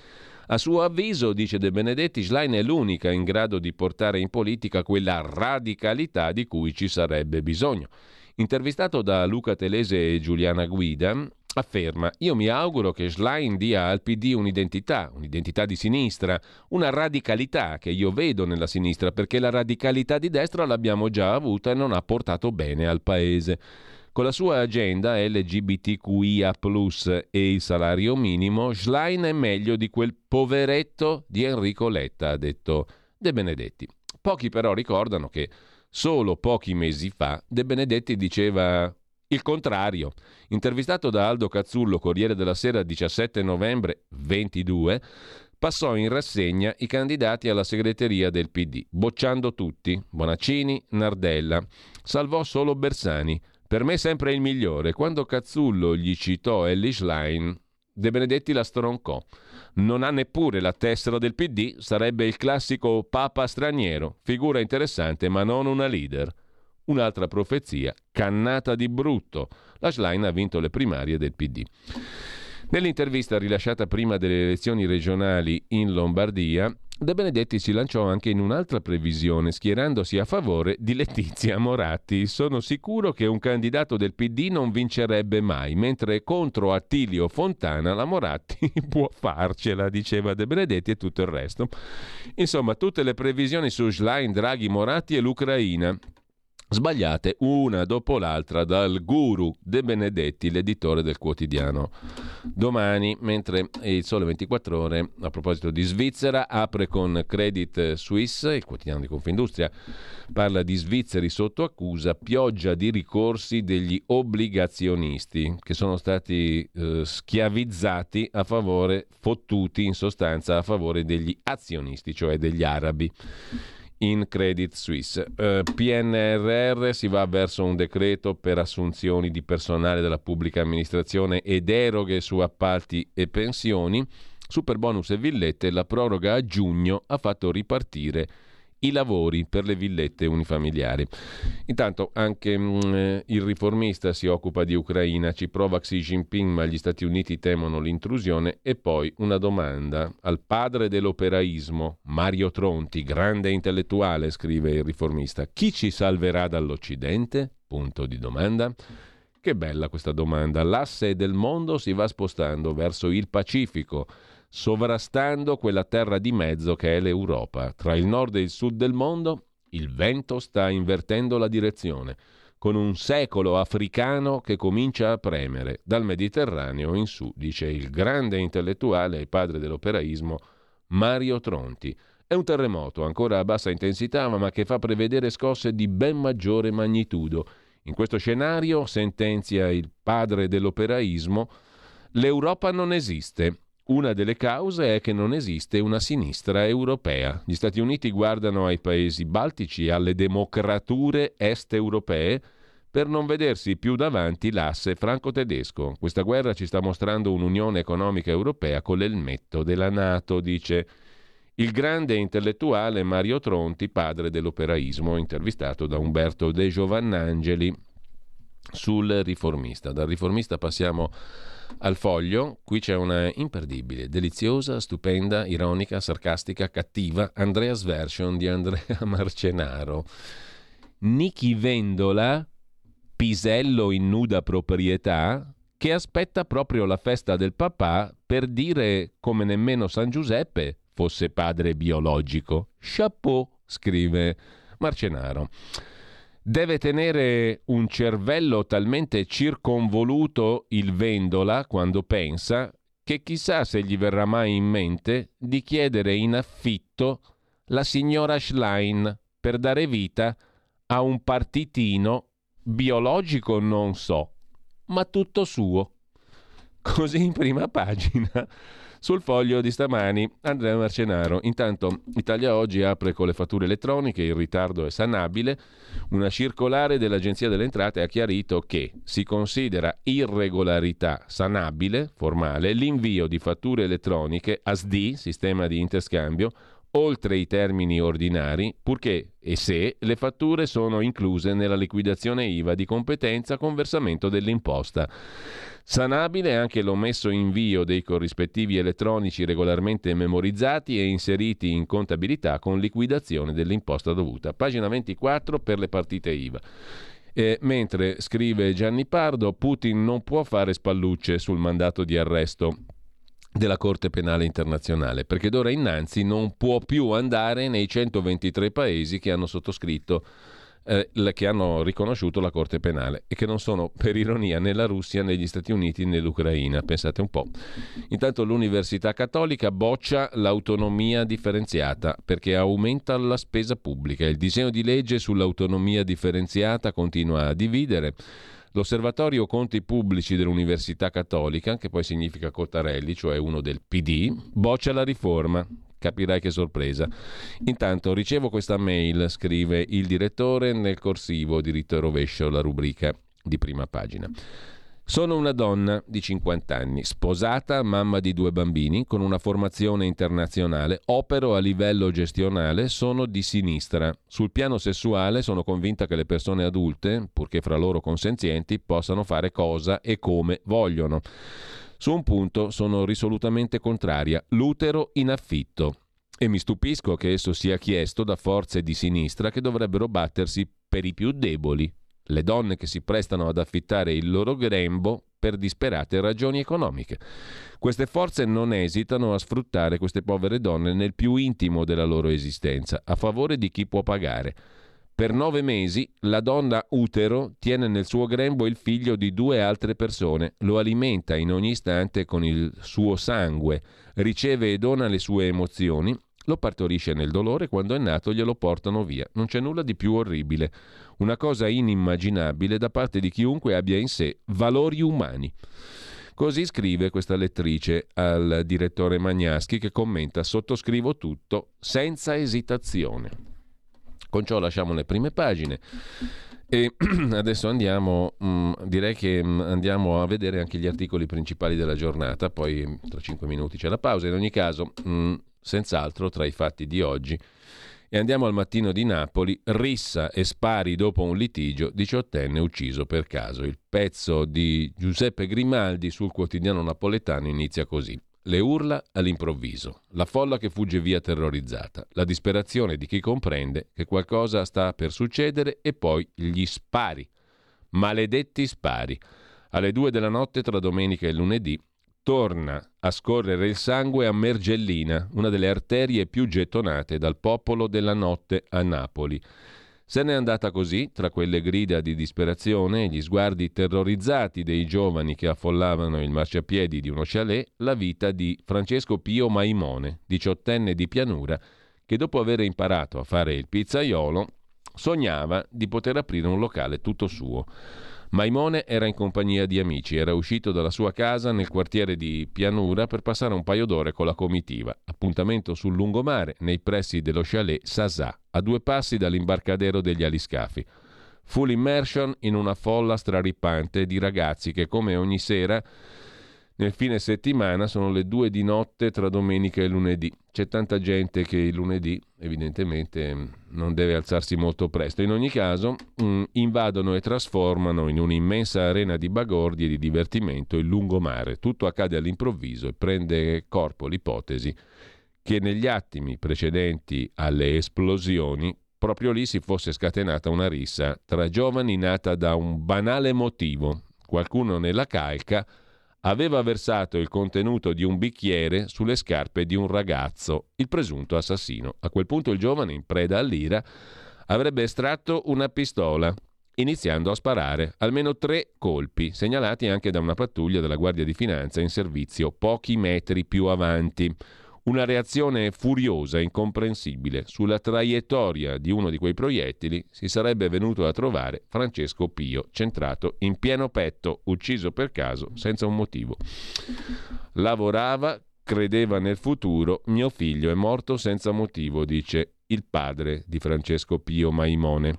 A suo avviso, dice De Benedetti, Schlein è l'unica in grado di portare in politica quella radicalità di cui ci sarebbe bisogno. Intervistato da Luca Telese e Giuliana Guida, afferma: io mi auguro che Schlein dia al P D un'identità, un'identità di sinistra, una radicalità che io vedo nella sinistra, perché la radicalità di destra l'abbiamo già avuta e non ha portato bene al paese. Con la sua agenda L G B T Q I A plus, e il salario minimo, Schlein è meglio di quel poveretto di Enrico Letta, ha detto De Benedetti. Pochi però ricordano che solo pochi mesi fa De Benedetti diceva il contrario. Intervistato da Aldo Cazzullo, Corriere della Sera, diciassette novembre ventidue, passò in rassegna i candidati alla segreteria del P D, bocciando tutti, Bonaccini, Nardella. Salvò solo Bersani. Per me sempre il migliore. Quando Cazzullo gli citò Elly Schlein, De Benedetti la stroncò. Non ha neppure la tessera del P D, sarebbe il classico papa straniero, figura interessante ma non una leader. Un'altra profezia, cannata di brutto. La Schlein ha vinto le primarie del P D. Nell'intervista rilasciata prima delle elezioni regionali in Lombardia, De Benedetti si lanciò anche in un'altra previsione, schierandosi a favore di Letizia Moratti. Sono sicuro che un candidato del P D non vincerebbe mai, mentre contro Attilio Fontana la Moratti può farcela, diceva De Benedetti, e tutto il resto. Insomma, tutte le previsioni su Schlein, Draghi, Moratti e l'Ucraina. sbagliate una dopo l'altra dal guru De Benedetti, l'editore del quotidiano Domani. Mentre il Sole ventiquattro Ore, a proposito di Svizzera, apre con Credit Suisse, il quotidiano di Confindustria, parla di svizzeri sotto accusa, pioggia di ricorsi degli obbligazionisti che sono stati eh, schiavizzati a favore, fottuti in sostanza a favore degli azionisti, cioè degli arabi. In Credit Suisse, eh, P N R R, si va verso un decreto per assunzioni di personale della pubblica amministrazione e deroghe su appalti e pensioni. Superbonus e villette, la proroga a giugno ha fatto ripartire i lavori per le villette unifamiliari. Intanto anche mh, il Riformista si occupa di Ucraina, ci prova Xi Jinping ma gli Stati Uniti temono l'intrusione, e poi una domanda al padre dell'operaismo, Mario Tronti, grande intellettuale, scrive il Riformista. Chi ci salverà dall'Occidente? Punto di domanda. Che bella questa domanda. L'asse del mondo si va spostando verso il Pacifico, sovrastando quella terra di mezzo che è l'Europa. Tra il nord e il sud del mondo il vento sta invertendo la direzione, con un secolo africano che comincia a premere dal Mediterraneo in su, dice il grande intellettuale e padre dell'operaismo Mario Tronti. È un terremoto ancora a bassa intensità, ma che fa prevedere scosse di ben maggiore magnitudo. In questo scenario, sentenzia il padre dell'operaismo, l'Europa non esiste. Una delle cause è che non esiste una sinistra europea. Gli Stati Uniti guardano ai paesi baltici e alle democrature est europee per non vedersi più davanti l'asse franco-tedesco. Questa guerra ci sta mostrando un'unione economica europea con l'elmetto della NATO, dice il grande intellettuale Mario Tronti, padre dell'operaismo, intervistato da Umberto De Giovannangeli sul Riformista. Dal Riformista passiamo al Foglio. Qui c'è una imperdibile, deliziosa, stupenda, ironica, sarcastica, cattiva Andrea's Version di Andrea Marcenaro. Nichi Vendola, pisello in nuda proprietà, che aspetta proprio la festa del papà per dire come nemmeno San Giuseppe fosse padre biologico. Chapeau, scrive Marcenaro. Deve tenere un cervello talmente circonvoluto il Vendola quando pensa che chissà se gli verrà mai in mente di chiedere in affitto la signora Schlein per dare vita a un partitino biologico, non so, ma tutto suo. Così in prima pagina sul Foglio di stamani Andrea Marcenaro. Intanto Italia Oggi apre con le fatture elettroniche, il ritardo è sanabile. Una circolare dell'Agenzia delle Entrate ha chiarito che si considera irregolarità sanabile, formale, l'invio di fatture elettroniche A S D, sistema di interscambio, oltre i termini ordinari, purché e se le fatture sono incluse nella liquidazione I V A di competenza con versamento dell'imposta. Sanabile anche l'omesso invio dei corrispettivi elettronici regolarmente memorizzati e inseriti in contabilità con liquidazione dell'imposta dovuta. Pagina ventiquattro per le partite I V A. E mentre scrive Gianni Pardo, Putin non può fare spallucce sul mandato di arresto della Corte Penale Internazionale, perché d'ora innanzi non può più andare nei centoventitré paesi che hanno sottoscritto eh, che hanno riconosciuto la Corte Penale e che non sono, per ironia, né la Russia, né gli Stati Uniti, né l'Ucraina. Pensate un po'. Intanto l'Università Cattolica boccia l'autonomia differenziata perché aumenta la spesa pubblica. Il disegno di legge sull'autonomia differenziata continua a dividere. L'Osservatorio Conti Pubblici dell'Università Cattolica, che poi significa Cottarelli, cioè uno del P D, boccia la riforma. Capirai che sorpresa. Intanto ricevo questa mail, scrive il direttore nel corsivo diritto e rovescio, la rubrica di prima pagina. Sono una donna di cinquanta anni, sposata, mamma di due bambini, con una formazione internazionale, opero a livello gestionale, sono di sinistra. Sul piano sessuale sono convinta che le persone adulte, purché fra loro consenzienti, possano fare cosa e come vogliono. Su un punto sono risolutamente contraria, l'utero in affitto. E mi stupisco che esso sia chiesto da forze di sinistra che dovrebbero battersi per i più deboli. Le donne che si prestano ad affittare il loro grembo per disperate ragioni economiche. Queste forze non esitano a sfruttare queste povere donne nel più intimo della loro esistenza, a favore di chi può pagare. Per nove mesi la donna utero tiene nel suo grembo il figlio di due altre persone, lo alimenta in ogni istante con il suo sangue, riceve e dona le sue emozioni, lo partorisce nel dolore, quando è nato glielo portano via. Non c'è nulla di più orribile, una cosa inimmaginabile da parte di chiunque abbia in sé valori umani. Così scrive questa lettrice al direttore Magnaschi, che commenta: sottoscrivo tutto senza esitazione. Con ciò lasciamo le prime pagine e adesso andiamo, mh, direi che mh, andiamo a vedere anche gli articoli principali della giornata, poi tra cinque minuti c'è la pausa. In ogni caso, mh, senz'altro tra i fatti di oggi, e andiamo al Mattino di Napoli: rissa e spari dopo un litigio, diciottenne ucciso per caso. Il pezzo di Giuseppe Grimaldi sul quotidiano napoletano inizia così: le urla all'improvviso, la folla che fugge via terrorizzata, la disperazione di chi comprende che qualcosa sta per succedere, e poi gli spari, maledetti spari. Alle due della notte tra domenica e lunedì torna a scorrere il sangue a Mergellina, una delle arterie più gettonate dal popolo della notte a Napoli. Se n'è andata così, tra quelle grida di disperazione e gli sguardi terrorizzati dei giovani che affollavano il marciapiedi di uno chalet, la vita di Francesco Pio Maimone, diciottenne di Pianura, che dopo aver imparato a fare il pizzaiolo sognava di poter aprire un locale tutto suo. Maimone era in compagnia di amici, era uscito dalla sua casa nel quartiere di Pianura per passare un paio d'ore con la comitiva. Appuntamento sul lungomare, nei pressi dello chalet Sasà, a due passi dall'imbarcadero degli aliscafi. Full immersion in una folla straripante di ragazzi che, come ogni sera, nel fine settimana sono le due di notte tra domenica e lunedì. C'è tanta gente che il lunedì evidentemente non deve alzarsi molto presto. In ogni caso mh, invadono e trasformano in un'immensa arena di bagordi e di divertimento il lungomare. Tutto accade all'improvviso e prende corpo l'ipotesi che negli attimi precedenti alle esplosioni proprio lì si fosse scatenata una rissa tra giovani nata da un banale motivo. Qualcuno nella calca aveva versato il contenuto di un bicchiere sulle scarpe di un ragazzo, il presunto assassino. A quel punto il giovane, in preda all'ira, avrebbe estratto una pistola, iniziando a sparare. Almeno tre colpi, segnalati anche da una pattuglia della Guardia di Finanza in servizio pochi metri più avanti. Una reazione furiosa e incomprensibile. Sulla traiettoria di uno di quei proiettili si sarebbe venuto a trovare Francesco Pio, centrato in pieno petto, ucciso per caso, senza un motivo. Lavorava, credeva nel futuro, mio figlio è morto senza motivo, dice il padre di Francesco Pio Maimone.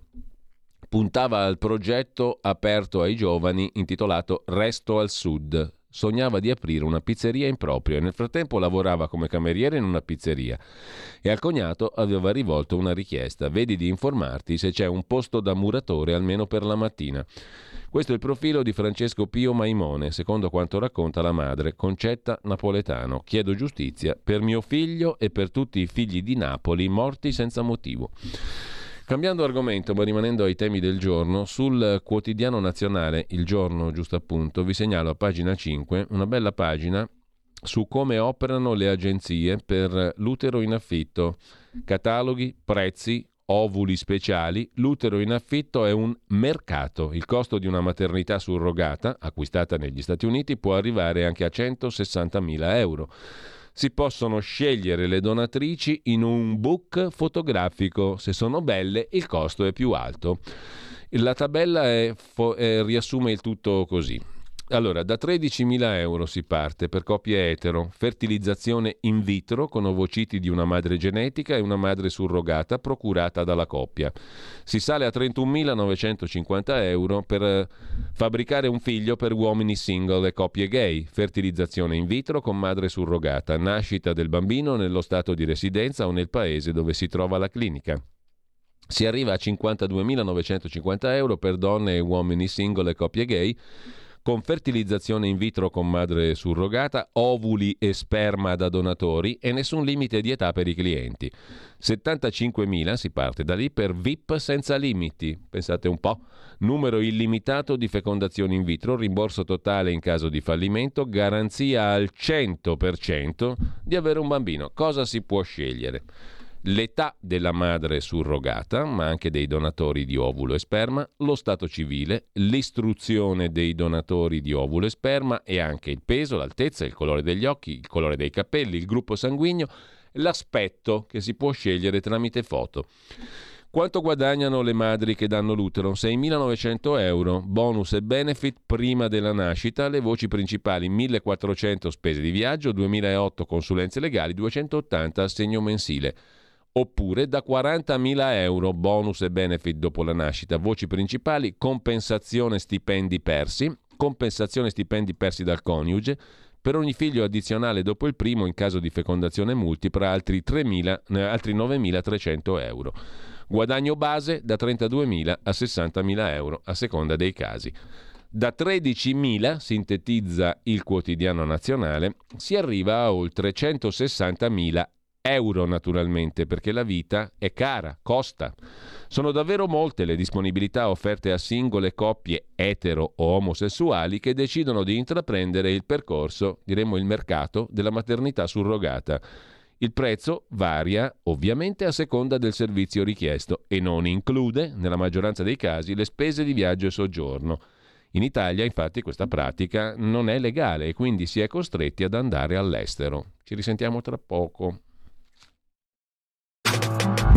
Puntava al progetto aperto ai giovani intitolato Resto al Sud. Sognava di aprire una pizzeria in proprio e nel frattempo lavorava come cameriere in una pizzeria, e al cognato aveva rivolto una richiesta: vedi di informarti se c'è un posto da muratore almeno per la mattina. Questo è il profilo di Francesco Pio Maimone, secondo quanto racconta la madre, Concetta Napoletano. Chiedo giustizia per mio figlio e per tutti i figli di Napoli morti senza motivo. Cambiando argomento, ma rimanendo ai temi del giorno, sul Quotidiano Nazionale, Il Giorno, giusto appunto, vi segnalo a pagina cinque una bella pagina su come operano le agenzie per l'utero in affitto. Cataloghi, prezzi, ovuli speciali. L'utero in affitto è un mercato. Il costo di una maternità surrogata, acquistata negli Stati Uniti, può arrivare anche a centosessantamila euro. Si possono scegliere le donatrici in un book fotografico. Se sono belle, il costo è più alto. La tabella è fo- eh, riassume il tutto così. Allora, da tredicimila euro si parte per coppie etero, fertilizzazione in vitro con ovociti di una madre genetica e una madre surrogata procurata dalla coppia. Si sale a trentunomilanovecentocinquanta euro per fabbricare un figlio per uomini single e coppie gay, fertilizzazione in vitro con madre surrogata, nascita del bambino nello stato di residenza o nel paese dove si trova la clinica. Si arriva a cinquantaduemilanovecentocinquanta euro per donne e uomini single e coppie gay, con fertilizzazione in vitro con madre surrogata, ovuli e sperma da donatori e nessun limite di età per i clienti. settantacinquemila si parte da lì per V I P senza limiti, pensate un po', numero illimitato di fecondazioni in vitro, rimborso totale in caso di fallimento, garanzia al cento per cento di avere un bambino. Cosa si può scegliere? l'età della madre surrogata, ma anche dei donatori di ovulo e sperma, lo stato civile, l'istruzione dei donatori di ovulo e sperma e anche il peso, l'altezza, il colore degli occhi, il colore dei capelli, il gruppo sanguigno, l'aspetto che si può scegliere tramite foto. Quanto guadagnano le madri che danno l'utero? seimilanovecento euro, bonus e benefit prima della nascita, le voci principali millequattrocento spese di viaggio, duemilaotto consulenze legali, duecentottanta assegno mensile. Oppure da quarantamila euro, bonus e benefit dopo la nascita, voci principali compensazione stipendi persi, compensazione stipendi persi dal coniuge, per ogni figlio addizionale dopo il primo in caso di fecondazione multipla altri, altri novemilatrecento euro. Guadagno base da trentaduemila a sessantamila euro a seconda dei casi. Da tredicimila, sintetizza il Quotidiano Nazionale, si arriva a oltre centosessantamila euro naturalmente perché la vita è cara, costa. Sono davvero molte le disponibilità offerte a singole coppie etero o omosessuali che decidono di intraprendere il percorso, diremmo il mercato, della maternità surrogata. Il prezzo varia ovviamente a seconda del servizio richiesto e non include, nella maggioranza dei casi, le spese di viaggio e soggiorno. In Italia, infatti, questa pratica non è legale e quindi si è costretti ad andare all'estero. Ci risentiamo tra poco.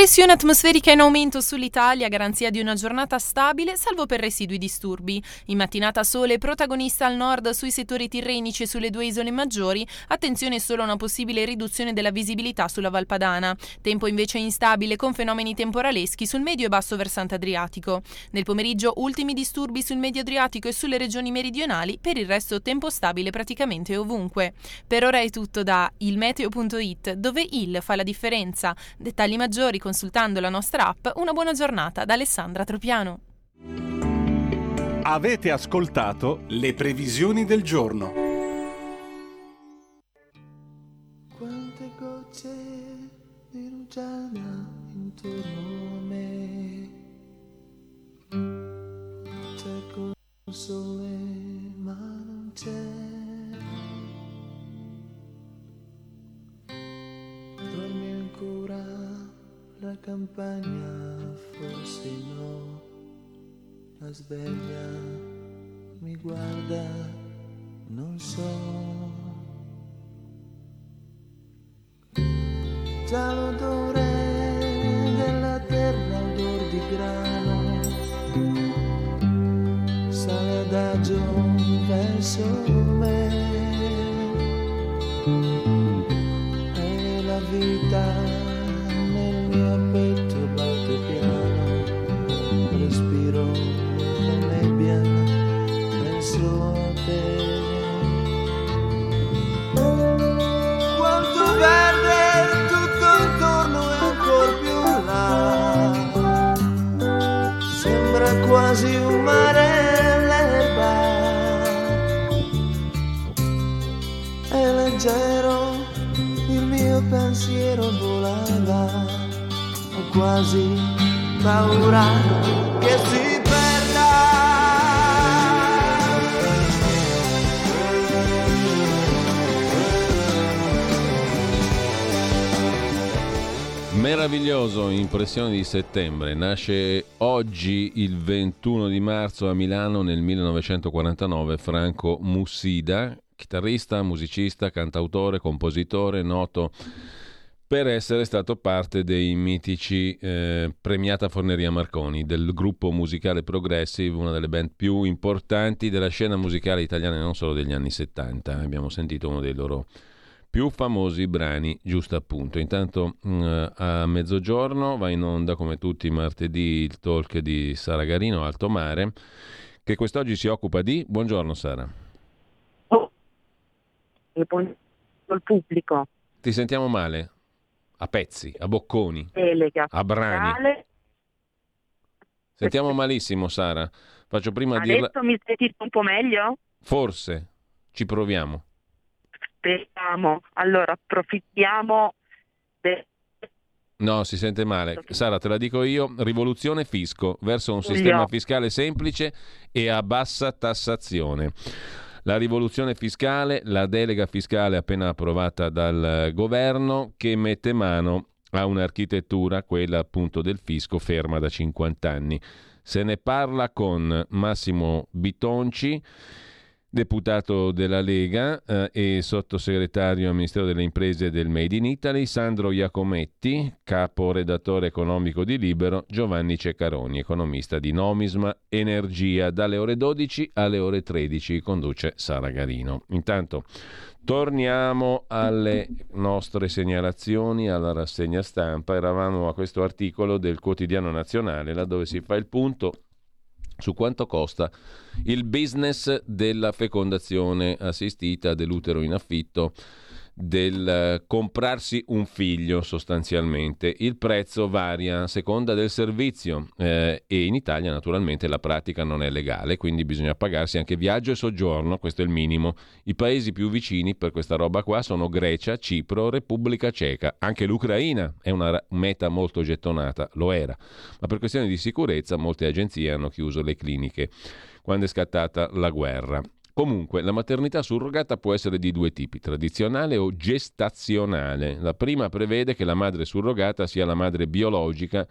Pressione atmosferica in aumento sull'Italia, garanzia di una giornata stabile, salvo per residui disturbi. In mattinata sole, protagonista al nord sui settori tirrenici e sulle due isole maggiori, attenzione solo a una possibile riduzione della visibilità sulla Valpadana. Tempo invece instabile con fenomeni temporaleschi sul medio e basso versante adriatico. Nel pomeriggio ultimi disturbi sul medio adriatico e sulle regioni meridionali, per il resto tempo stabile praticamente ovunque. Per ora è tutto da il meteo punto it, dove il fa la differenza. Dettagli maggiori con consultando la nostra app. Una buona giornata da Alessandra Tropiano. Avete ascoltato le previsioni del giorno. Quante gocce di rugiada intorno a me, c'è con il sole ma non c'è, dormi ancora la campagna, forse no, la sveglia mi guarda, non so. Già l'odore della terra, odor di grano, sale adagio verso me, è la vita. Petto batte piano, respiro la nebbia, penso a te. Quanto verde tutto intorno e ancora più là, sembra quasi un mare l'erba, è leggero il mio pensiero volava. Quasi paura che si perda. Mergellina meraviglioso impressione di settembre. Nasce oggi, il ventuno di marzo, a Milano nel millenovecentoquarantanove, Franco Mussida, chitarrista, musicista, cantautore, compositore, noto per essere stato parte dei mitici eh, Premiata Forneria Marconi, del gruppo musicale Progressive, una delle band più importanti della scena musicale italiana, non solo degli anni settanta. Abbiamo sentito uno dei loro più famosi brani, giusto appunto. Intanto mh, a mezzogiorno va in onda, come tutti i martedì, il talk di Sara Garino, Alto Mare, che quest'oggi si occupa di... Buongiorno Sara. Oh. E buongiorno al pubblico. Ti sentiamo male? A pezzi, a bocconi, delega, a brani. Tale. Sentiamo malissimo, Sara. Faccio prima Adesso dirla... mi sentite un po' meglio? Forse. Ci proviamo. Speriamo. Allora, approfittiamo del... No, si sente male. Sara, te la dico io. Rivoluzione fisco, verso un sistema fiscale semplice e a bassa tassazione. La rivoluzione fiscale, la delega fiscale appena approvata dal governo, che mette mano a un'architettura, quella appunto del fisco, ferma da cinquanta anni. Se ne parla con Massimo Bitonci, deputato della Lega eh, e sottosegretario al Ministero delle Imprese e del Made in Italy, Sandro Iacometti, caporedattore economico di Libero, Giovanni Ceccaroni, economista di Nomisma Energia. Dalle ore dodici alle ore tredici conduce Sara Garino. Intanto torniamo alle nostre segnalazioni, alla rassegna stampa. Eravamo a questo articolo del Quotidiano Nazionale, laddove si fa il punto su quanto costa il business della fecondazione assistita, dell'utero in affitto, del comprarsi un figlio sostanzialmente. Il prezzo varia a seconda del servizio eh, e in Italia naturalmente la pratica non è legale, quindi bisogna pagarsi anche viaggio e soggiorno, questo è il minimo. I paesi più vicini per questa roba qua sono Grecia, Cipro, Repubblica Ceca, anche l'Ucraina è una meta molto gettonata, lo era, ma per questioni di sicurezza molte agenzie hanno chiuso le cliniche quando è scattata la guerra. Comunque, la maternità surrogata può essere di due tipi, tradizionale o gestazionale. La prima prevede che la madre surrogata sia la madre biologica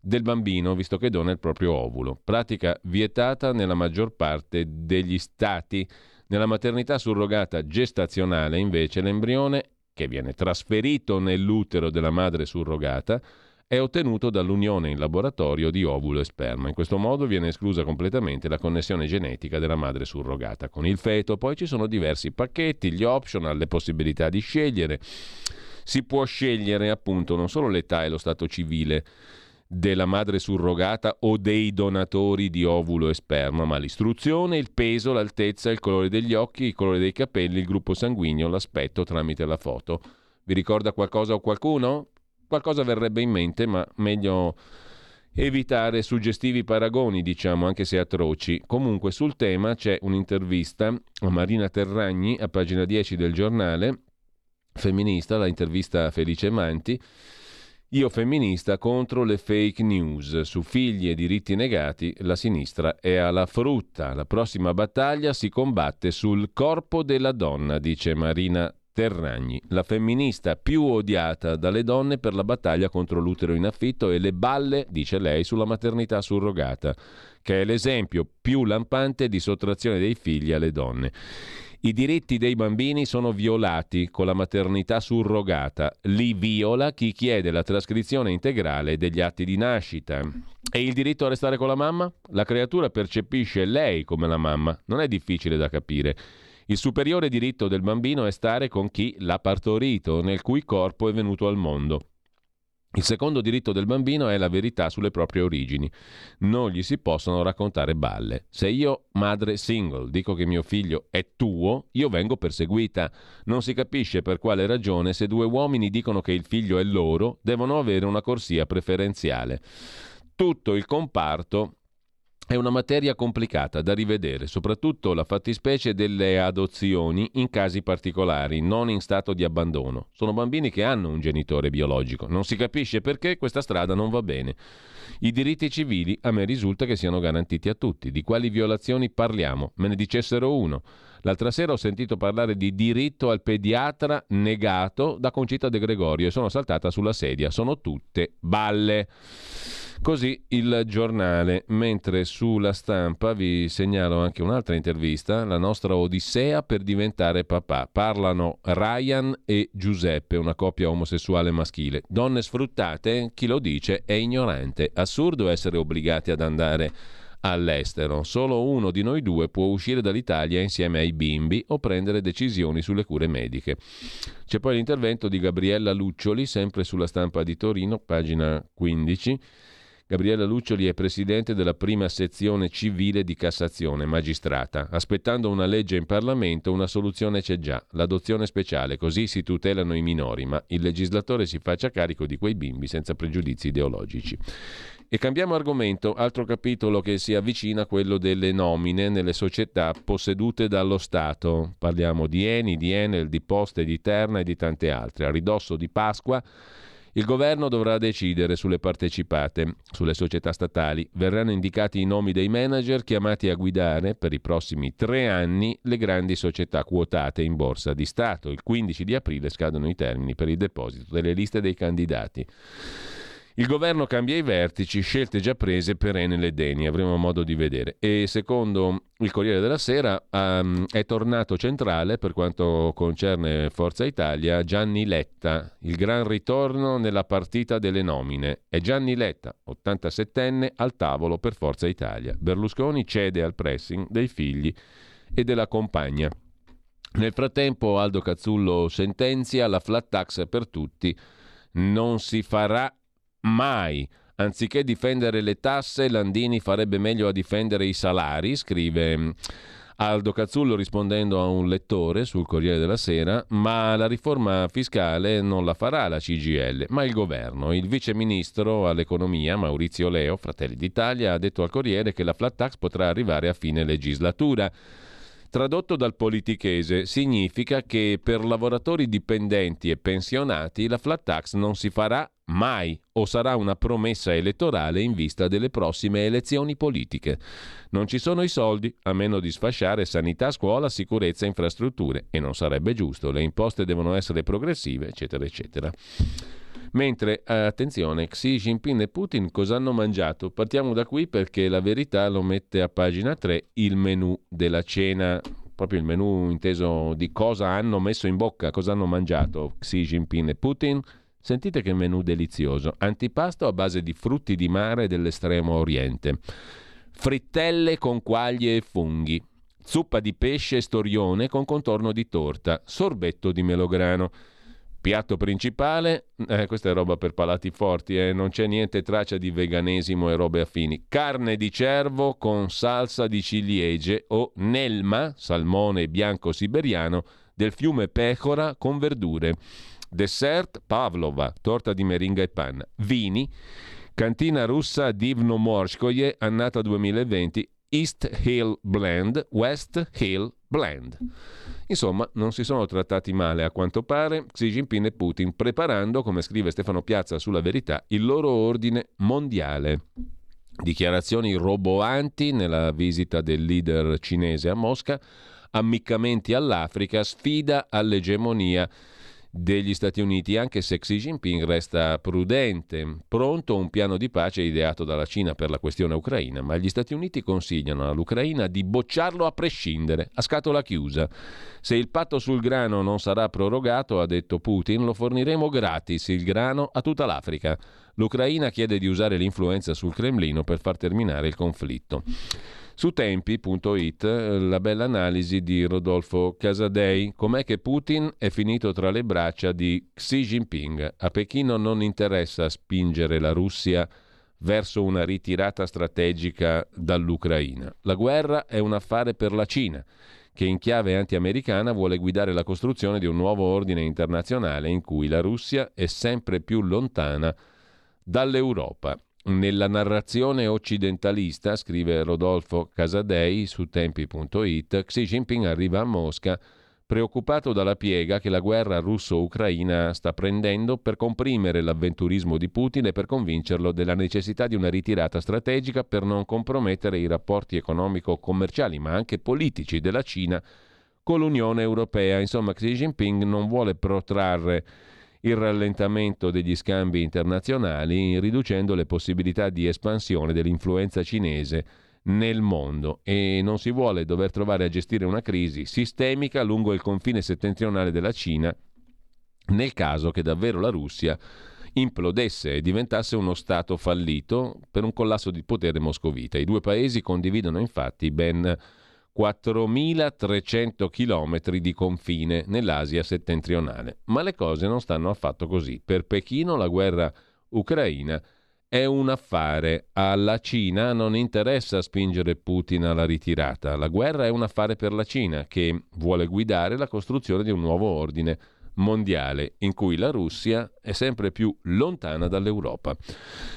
del bambino, visto che dona il proprio ovulo. Pratica vietata nella maggior parte degli stati. Nella maternità surrogata gestazionale, invece, l'embrione, che viene trasferito nell'utero della madre surrogata, è ottenuto dall'unione in laboratorio di ovulo e sperma. In questo modo viene esclusa completamente la connessione genetica della madre surrogata con il feto. Poi ci sono diversi pacchetti, gli optional, le possibilità di scegliere. Si può scegliere appunto non solo l'età e lo stato civile della madre surrogata o dei donatori di ovulo e sperma, ma l'istruzione, il peso, l'altezza, il colore degli occhi, il colore dei capelli, il gruppo sanguigno, l'aspetto tramite la foto. Vi ricorda qualcosa o qualcuno? Qualcosa verrebbe in mente, ma meglio evitare suggestivi paragoni, diciamo, anche se atroci. Comunque sul tema c'è un'intervista a Marina Terragni, a pagina dieci del Giornale, femminista, la intervista a Felice Manti. Io femminista contro le fake news, su figli e diritti negati la sinistra è alla frutta, la prossima battaglia si combatte sul corpo della donna, dice Marina Terragni, la femminista più odiata dalle donne per la battaglia contro l'utero in affitto e le balle, dice lei, sulla maternità surrogata, che è l'esempio più lampante di sottrazione dei figli alle donne. I diritti dei bambini sono violati con la maternità surrogata, li viola chi chiede la trascrizione integrale degli atti di nascita. E il diritto a restare con la mamma? La creatura percepisce lei come la mamma, non è difficile da capire. Il superiore diritto del bambino è stare con chi l'ha partorito, nel cui corpo è venuto al mondo. Il secondo diritto del bambino è la verità sulle proprie origini. Non gli si possono raccontare balle. Se io, madre single, dico che mio figlio è tuo, io vengo perseguita. Non si capisce per quale ragione, se due uomini dicono che il figlio è loro, devono avere una corsia preferenziale. Tutto il comparto è una materia complicata da rivedere, soprattutto la fattispecie delle adozioni in casi particolari, non in stato di abbandono. Sono bambini che hanno un genitore biologico. Non si capisce perché questa strada non va bene. I diritti civili a me risulta che siano garantiti a tutti. Di quali violazioni parliamo? Me ne dicessero uno. L'altra sera ho sentito parlare di diritto al pediatra negato da Concita De Gregorio e sono saltata sulla sedia. Sono tutte balle. Così il giornale, mentre sulla stampa vi segnalo anche un'altra intervista, la nostra odissea per diventare papà. Parlano Ryan e Giuseppe, una coppia omosessuale maschile. Donne sfruttate, chi lo dice è ignorante. Assurdo essere obbligati ad andare all'estero. Solo uno di noi due può uscire dall'Italia insieme ai bimbi o prendere decisioni sulle cure mediche. C'è poi l'intervento di Gabriella Luccioli, sempre sulla stampa di Torino, pagina quindici. Gabriella Luccioli è presidente della prima sezione civile di Cassazione, magistrata. Aspettando una legge in Parlamento, una soluzione c'è già, l'adozione speciale, così si tutelano i minori, ma il legislatore si faccia carico di quei bimbi senza pregiudizi ideologici. E cambiamo argomento, altro capitolo che si avvicina a quello delle nomine nelle società possedute dallo Stato. Parliamo di Eni, di Enel, di Poste, di Terna e di tante altre. A ridosso di Pasqua il governo dovrà decidere sulle partecipate, sulle società statali. Verranno indicati i nomi dei manager chiamati a guidare per i prossimi tre anni le grandi società quotate in borsa di Stato. Il quindici di aprile scadono i termini per il deposito delle liste dei candidati. Il governo cambia i vertici, scelte già prese per Enel ed Eni, avremo modo di vedere. E secondo il Corriere della Sera um, è tornato centrale, per quanto concerne Forza Italia, Gianni Letta, il gran ritorno nella partita delle nomine. È Gianni Letta, ottantasettenne, al tavolo per Forza Italia. Berlusconi cede al pressing dei figli e della compagna. Nel frattempo Aldo Cazzullo sentenzia la flat tax per tutti, non si farà mai. Anziché difendere le tasse, Landini farebbe meglio a difendere i salari, scrive Aldo Cazzullo rispondendo a un lettore sul Corriere della Sera, ma la riforma fiscale non la farà la C G I L, ma il governo. Il viceministro all'economia, Maurizio Leo, Fratelli d'Italia, ha detto al Corriere che la flat tax potrà arrivare a fine legislatura. Tradotto dal politichese, significa che per lavoratori dipendenti e pensionati la flat tax non si farà mai o sarà una promessa elettorale in vista delle prossime elezioni politiche. Non ci sono i soldi, a meno di sfasciare sanità, scuola, sicurezza, infrastrutture, e non sarebbe giusto, le imposte devono essere progressive, eccetera, eccetera. Mentre, attenzione, Xi Jinping e Putin cosa hanno mangiato? Partiamo da qui perché la verità lo mette a pagina tre, il menù della cena, proprio il menù inteso di cosa hanno messo in bocca, cosa hanno mangiato Xi Jinping e Putin. Sentite che menù delizioso, antipasto a base di frutti di mare dell'estremo oriente, frittelle con quaglie e funghi, zuppa di pesce e storione con contorno di torta, sorbetto di melograno. Piatto principale, eh, questa è roba per palati forti, eh, non c'è niente traccia di veganesimo e robe affini. Carne di cervo con salsa di ciliegie o nelma, salmone bianco siberiano, del fiume Pecora con verdure. Dessert pavlova, torta di meringa e panna. Vini, cantina russa Divno Morskoye, annata duemilaventi, East Hill Blend, West Hill Blend. Insomma, non si sono trattati male a quanto pare Xi Jinping e Putin, preparando, come scrive Stefano Piazza sulla Verità, il loro ordine mondiale. Dichiarazioni roboanti nella visita del leader cinese a Mosca, ammiccamenti all'Africa, sfida all'egemonia degli Stati Uniti, anche se Xi Jinping resta prudente. Pronto un piano di pace ideato dalla Cina per la questione ucraina, ma gli Stati Uniti consigliano all'Ucraina di bocciarlo a prescindere, a scatola chiusa. Se il patto sul grano non sarà prorogato, ha detto Putin, lo forniremo gratis il grano a tutta l'Africa. L'Ucraina chiede di usare l'influenza sul Cremlino per far terminare il conflitto. Su tempi punto it la bella analisi di Rodolfo Casadei. Com'è che Putin è finito tra le braccia di Xi Jinping? A Pechino non interessa spingere la Russia verso una ritirata strategica dall'Ucraina. La guerra è un affare per la Cina, che in chiave anti-americana vuole guidare la costruzione di un nuovo ordine internazionale in cui la Russia è sempre più lontana dall'Europa. Nella narrazione occidentalista, scrive Rodolfo Casadei su tempi punto it, Xi Jinping arriva a Mosca preoccupato dalla piega che la guerra russo-ucraina sta prendendo per comprimere l'avventurismo di Putin e per convincerlo della necessità di una ritirata strategica per non compromettere i rapporti economico-commerciali, ma anche politici della Cina con l'Unione Europea. Insomma, Xi Jinping non vuole protrarre il rallentamento degli scambi internazionali, riducendo le possibilità di espansione dell'influenza cinese nel mondo, e non si vuole dover trovare a gestire una crisi sistemica lungo il confine settentrionale della Cina nel caso che davvero la Russia implodesse e diventasse uno stato fallito per un collasso di potere moscovita. I due paesi condividono infatti ben quattromilatrecento chilometri di confine nell'Asia settentrionale. Ma le cose non stanno affatto così. Per Pechino la guerra ucraina è un affare. Alla Cina non interessa spingere Putin alla ritirata. La guerra è un affare per la Cina, che vuole guidare la costruzione di un nuovo ordine mondiale in cui la Russia è sempre più lontana dall'Europa.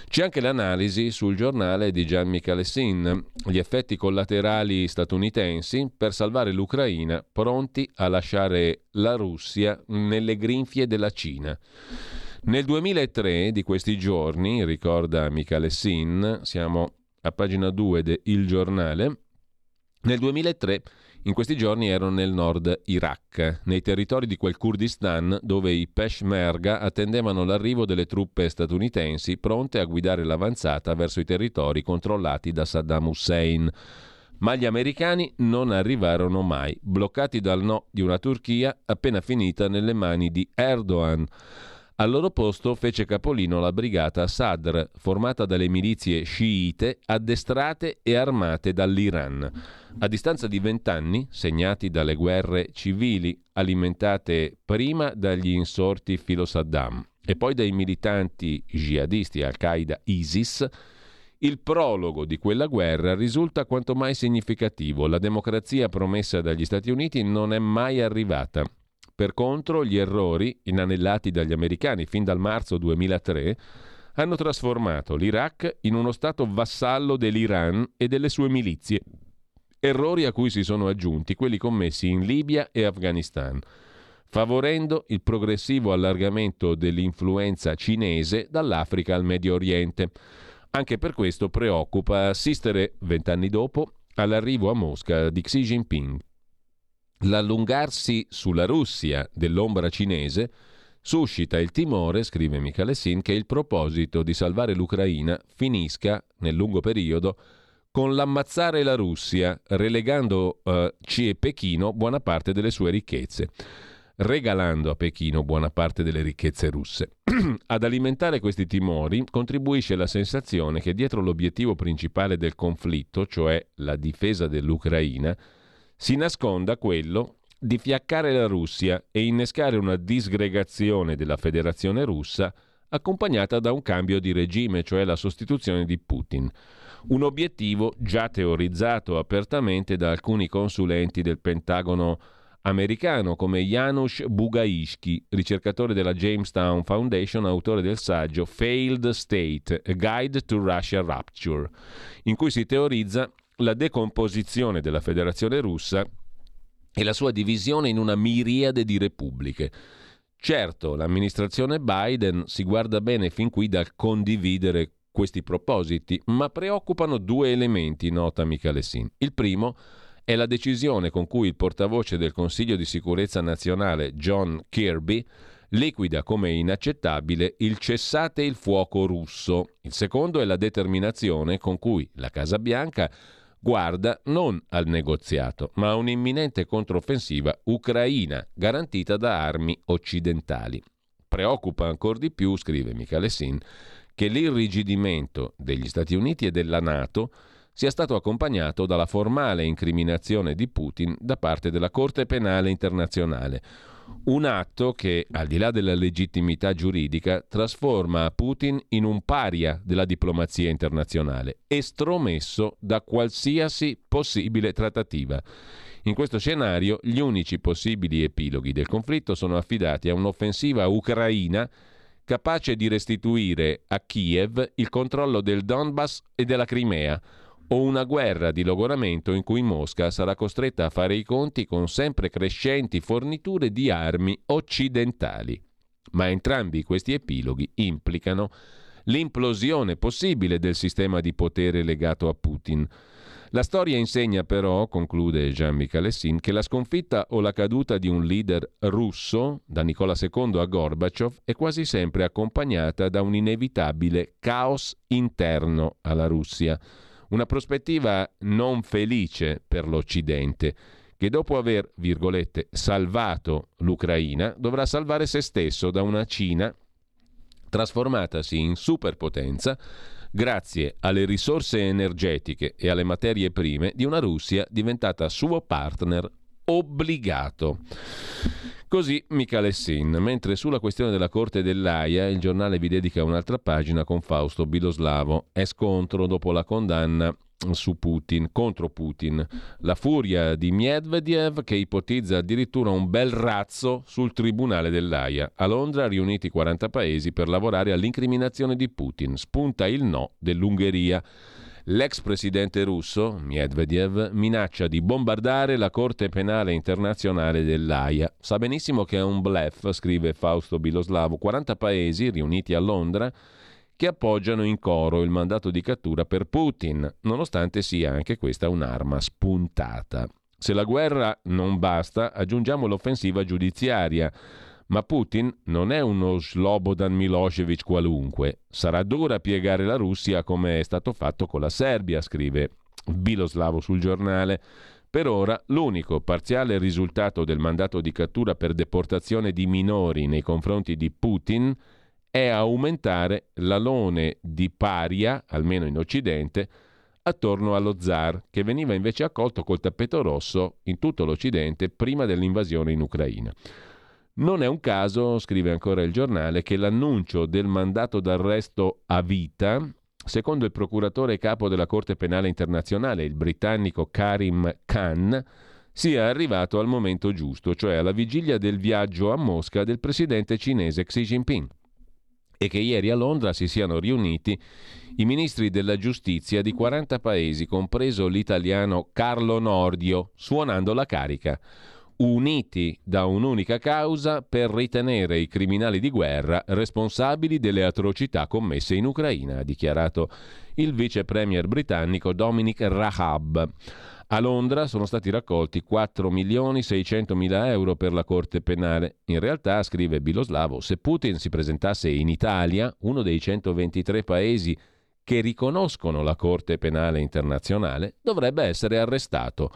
C'è anche l'analisi sul Giornale di Gian Michalessin, gli effetti collaterali statunitensi per salvare l'Ucraina, pronti a lasciare la Russia nelle grinfie della Cina. Nel duemilatré, di questi giorni, ricorda Michalessin, siamo a pagina due de Il Giornale, nel duemilatré, in questi giorni ero nel nord Iraq, nei territori di quel Kurdistan dove i Peshmerga attendevano l'arrivo delle truppe statunitensi pronte a guidare l'avanzata verso i territori controllati da Saddam Hussein. Ma gli americani non arrivarono mai, bloccati dal no di una Turchia appena finita nelle mani di Erdogan. Al loro posto fece capolino la brigata Sadr, formata dalle milizie sciite, addestrate e armate dall'Iran. A distanza di vent'anni, segnati dalle guerre civili, alimentate prima dagli insorti filo Saddam e poi dai militanti jihadisti Al-Qaeda ISIS, il prologo di quella guerra risulta quanto mai significativo. La democrazia promessa dagli Stati Uniti non è mai arrivata. Per contro, gli errori inanellati dagli americani fin dal marzo duemilatré hanno trasformato l'Iraq in uno stato vassallo dell'Iran e delle sue milizie, errori a cui si sono aggiunti quelli commessi in Libia e Afghanistan, favorendo il progressivo allargamento dell'influenza cinese dall'Africa al Medio Oriente. Anche per questo preoccupa assistere, vent'anni dopo, all'arrivo a Mosca di Xi Jinping. L'allungarsi sulla Russia dell'ombra cinese suscita il timore, scrive Michalessin, che il proposito di salvare l'Ucraina finisca, nel lungo periodo, con l'ammazzare la Russia, relegando eh, e Pechino buona parte delle sue ricchezze, regalando a Pechino buona parte delle ricchezze russe. Ad alimentare questi timori contribuisce la sensazione che dietro l'obiettivo principale del conflitto, cioè la difesa dell'Ucraina, si nasconda quello di fiaccare la Russia e innescare una disgregazione della Federazione Russa accompagnata da un cambio di regime, cioè la sostituzione di Putin. Un obiettivo già teorizzato apertamente da alcuni consulenti del Pentagono americano, come Janusz Bugaishki, ricercatore della Jamestown Foundation, autore del saggio Failed State, A Guide to Russia Rupture, in cui si teorizza la decomposizione della Federazione Russa e la sua divisione in una miriade di repubbliche. Certo, l'amministrazione Biden si guarda bene fin qui dal condividere questi propositi, ma preoccupano due elementi, nota Michalessin. Il primo è la decisione con cui il portavoce del Consiglio di Sicurezza Nazionale, John Kirby, liquida come inaccettabile il cessate il fuoco russo. Il secondo è la determinazione con cui la Casa Bianca guarda non al negoziato, ma a un'imminente controffensiva ucraina garantita da armi occidentali. Preoccupa ancor di più, scrive Michalessin, che l'irrigidimento degli Stati Uniti e della NATO sia stato accompagnato dalla formale incriminazione di Putin da parte della Corte Penale Internazionale. Un atto che, al di là della legittimità giuridica, trasforma Putin in un paria della diplomazia internazionale, estromesso da qualsiasi possibile trattativa. In questo scenario, gli unici possibili epiloghi del conflitto sono affidati a un'offensiva ucraina capace di restituire a Kiev il controllo del Donbass e della Crimea, o una guerra di logoramento in cui Mosca sarà costretta a fare i conti con sempre crescenti forniture di armi occidentali. Ma entrambi questi epiloghi implicano l'implosione possibile del sistema di potere legato a Putin. La storia insegna però, conclude Jean-Michel Lessin, che la sconfitta o la caduta di un leader russo, da Nicola secondo a Gorbaciov, è quasi sempre accompagnata da un inevitabile caos interno alla Russia. Una prospettiva non felice per l'Occidente, che dopo aver, virgolette, salvato l'Ucraina, dovrà salvare se stesso da una Cina trasformatasi in superpotenza grazie alle risorse energetiche e alle materie prime di una Russia diventata suo partner obbligato. Così Michel Lessin, mentre sulla questione della Corte dell'Aia il giornale vi dedica un'altra pagina con Fausto Biloslavo. È scontro dopo la condanna su Putin, contro Putin, la furia di Medvedev che ipotizza addirittura un bel razzo sul tribunale dell'Aia. A Londra riuniti quaranta paesi per lavorare all'incriminazione di Putin, spunta il no dell'Ungheria. L'ex presidente russo Medvedev minaccia di bombardare la Corte Penale Internazionale dell'Aia. Sa benissimo che è un bluff, scrive Fausto Biloslavo. quaranta paesi riuniti a Londra che appoggiano in coro il mandato di cattura per Putin, nonostante sia anche questa un'arma spuntata. Se la guerra non basta, aggiungiamo l'offensiva giudiziaria. Ma Putin non è uno Slobodan Milošević qualunque. Sarà dura piegare la Russia come è stato fatto con la Serbia, scrive Biloslavo sul giornale. Per ora l'unico parziale risultato del mandato di cattura per deportazione di minori nei confronti di Putin è aumentare l'alone di paria, almeno in Occidente, attorno allo zar, che veniva invece accolto col tappeto rosso in tutto l'Occidente prima dell'invasione in Ucraina. Non è un caso, scrive ancora il giornale, che l'annuncio del mandato d'arresto a vita, secondo il procuratore capo della Corte Penale Internazionale, il britannico Karim Khan, sia arrivato al momento giusto, cioè alla vigilia del viaggio a Mosca del presidente cinese Xi Jinping, e che ieri a Londra si siano riuniti i ministri della giustizia di quaranta paesi, compreso l'italiano Carlo Nordio, suonando la carica, uniti da un'unica causa per ritenere i criminali di guerra responsabili delle atrocità commesse in Ucraina, ha dichiarato il vice premier britannico Dominic Raab. A Londra sono stati raccolti quattro milioni seicentomila euro per la Corte Penale. In realtà, scrive Biloslavo, se Putin si presentasse in Italia, uno dei centoventitré paesi che riconoscono la Corte Penale Internazionale, dovrebbe essere arrestato.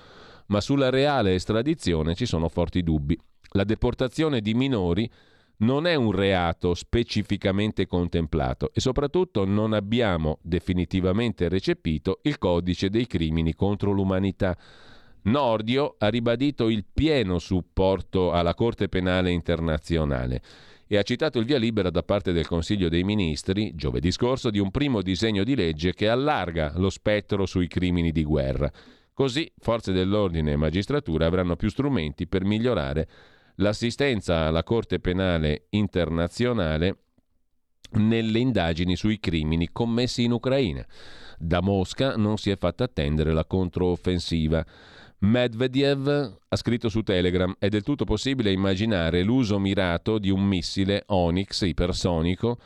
Ma sulla reale estradizione ci sono forti dubbi. La deportazione di minori non è un reato specificamente contemplato e soprattutto non abbiamo definitivamente recepito il codice dei crimini contro l'umanità. Nordio ha ribadito il pieno supporto alla Corte Penale Internazionale e ha citato il via libera da parte del Consiglio dei Ministri, giovedì scorso, di un primo disegno di legge che allarga lo spettro sui crimini di guerra. Così forze dell'ordine e magistratura avranno più strumenti per migliorare l'assistenza alla Corte Penale Internazionale nelle indagini sui crimini commessi in Ucraina. Da Mosca non si è fatta attendere la controoffensiva. Medvedev ha scritto su Telegram: è del tutto possibile immaginare l'uso mirato di un missile Onyx ipersonico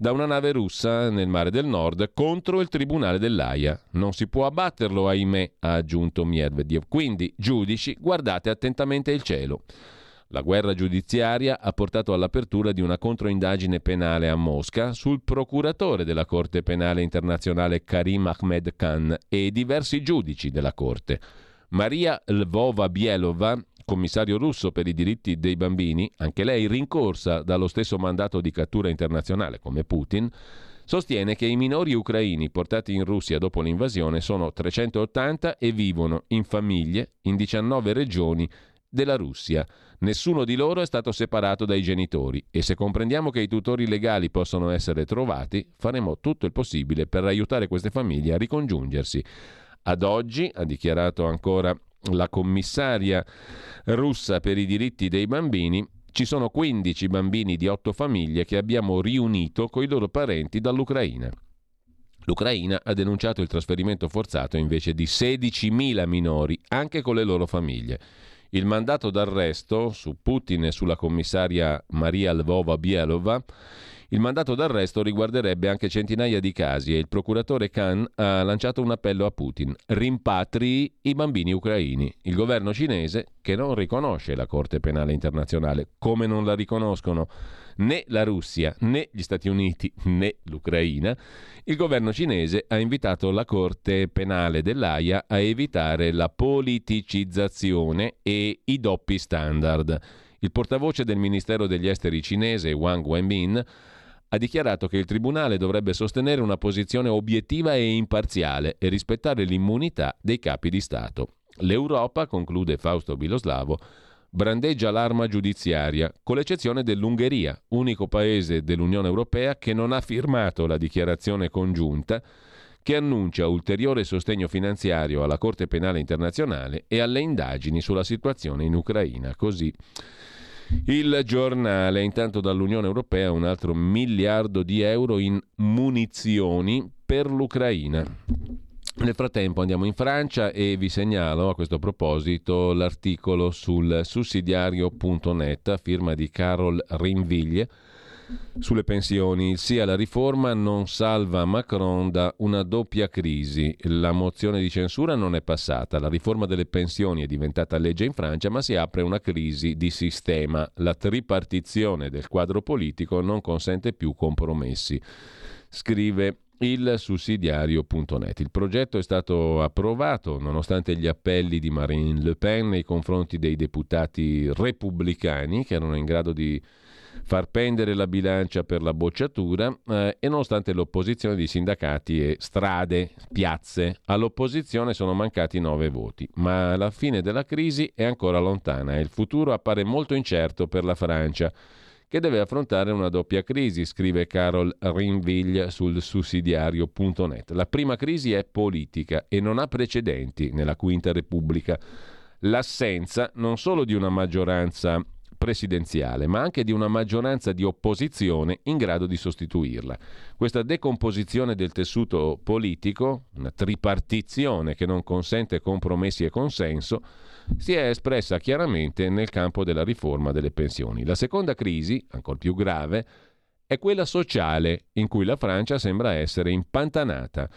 da una nave russa nel mare del nord contro il tribunale dell'Aia. Non si può abbatterlo, ahimè, ha aggiunto Medvedev. Quindi, giudici, guardate attentamente il cielo. La guerra giudiziaria ha portato all'apertura di una controindagine penale a Mosca sul procuratore della Corte Penale Internazionale Karim Ahmed Khan e diversi giudici della Corte. Maria Lvova-Bielova, commissario russo per i diritti dei bambini, anche lei rincorsa dallo stesso mandato di cattura internazionale come Putin, sostiene che i minori ucraini portati in Russia dopo l'invasione sono trecentottanta e vivono in famiglie in diciannove regioni della Russia. Nessuno di loro è stato separato dai genitori e se comprendiamo che i tutori legali possono essere trovati, faremo tutto il possibile per aiutare queste famiglie a ricongiungersi. Ad oggi, ha dichiarato ancora la commissaria russa per i diritti dei bambini, ci sono quindici bambini di otto famiglie che abbiamo riunito coi loro parenti dall'Ucraina. L'Ucraina ha denunciato il trasferimento forzato invece di sedicimila minori, anche con le loro famiglie. Il mandato d'arresto su Putin e sulla commissaria Maria Lvova-Bielova, il mandato d'arresto riguarderebbe anche centinaia di casi e il procuratore Khan ha lanciato un appello a Putin: rimpatri i bambini ucraini. Il governo cinese, che non riconosce la Corte Penale Internazionale, come non la riconoscono né la Russia, né gli Stati Uniti, né l'Ucraina, il governo cinese ha invitato la Corte Penale dell'Aia a evitare la politicizzazione e i doppi standard. Il portavoce del Ministero degli Esteri cinese, Wang Wenbin, ha dichiarato che il tribunale dovrebbe sostenere una posizione obiettiva e imparziale e rispettare l'immunità dei capi di Stato. L'Europa, conclude Fausto Biloslavo, brandeggia l'arma giudiziaria, con l'eccezione dell'Ungheria, unico paese dell'Unione Europea che non ha firmato la dichiarazione congiunta che annuncia ulteriore sostegno finanziario alla Corte Penale Internazionale e alle indagini sulla situazione in Ucraina. Così Il Giornale. Intanto dall'Unione Europea un altro miliardo di euro in munizioni per l'Ucraina. Nel frattempo andiamo in Francia e vi segnalo a questo proposito l'articolo sul sussidiario punto net a firma di Carol Rinville sulle pensioni. Il sì alla riforma non salva Macron da una doppia crisi. La mozione di censura non è passata, la riforma delle pensioni è diventata legge in Francia, ma si apre una crisi di sistema. La tripartizione del quadro politico non consente più compromessi, scrive il sussidiario punto net. Il progetto è stato approvato nonostante gli appelli di Marine Le Pen nei confronti dei deputati repubblicani che erano in grado di far pendere la bilancia per la bocciatura eh, e nonostante l'opposizione di sindacati e strade, piazze. All'opposizione sono mancati nove voti, ma la fine della crisi è ancora lontana e il futuro appare molto incerto per la Francia, che deve affrontare una doppia crisi, scrive Carol Rinville sul sussidiario punto net. La prima crisi è politica e non ha precedenti nella Quinta Repubblica. L'assenza non solo di una maggioranza presidenziale, ma anche di una maggioranza di opposizione in grado di sostituirla. Questa decomposizione del tessuto politico, una tripartizione che non consente compromessi e consenso, si è espressa chiaramente nel campo della riforma delle pensioni. La seconda crisi, ancor più grave, è quella sociale, in cui la Francia sembra essere impantanata.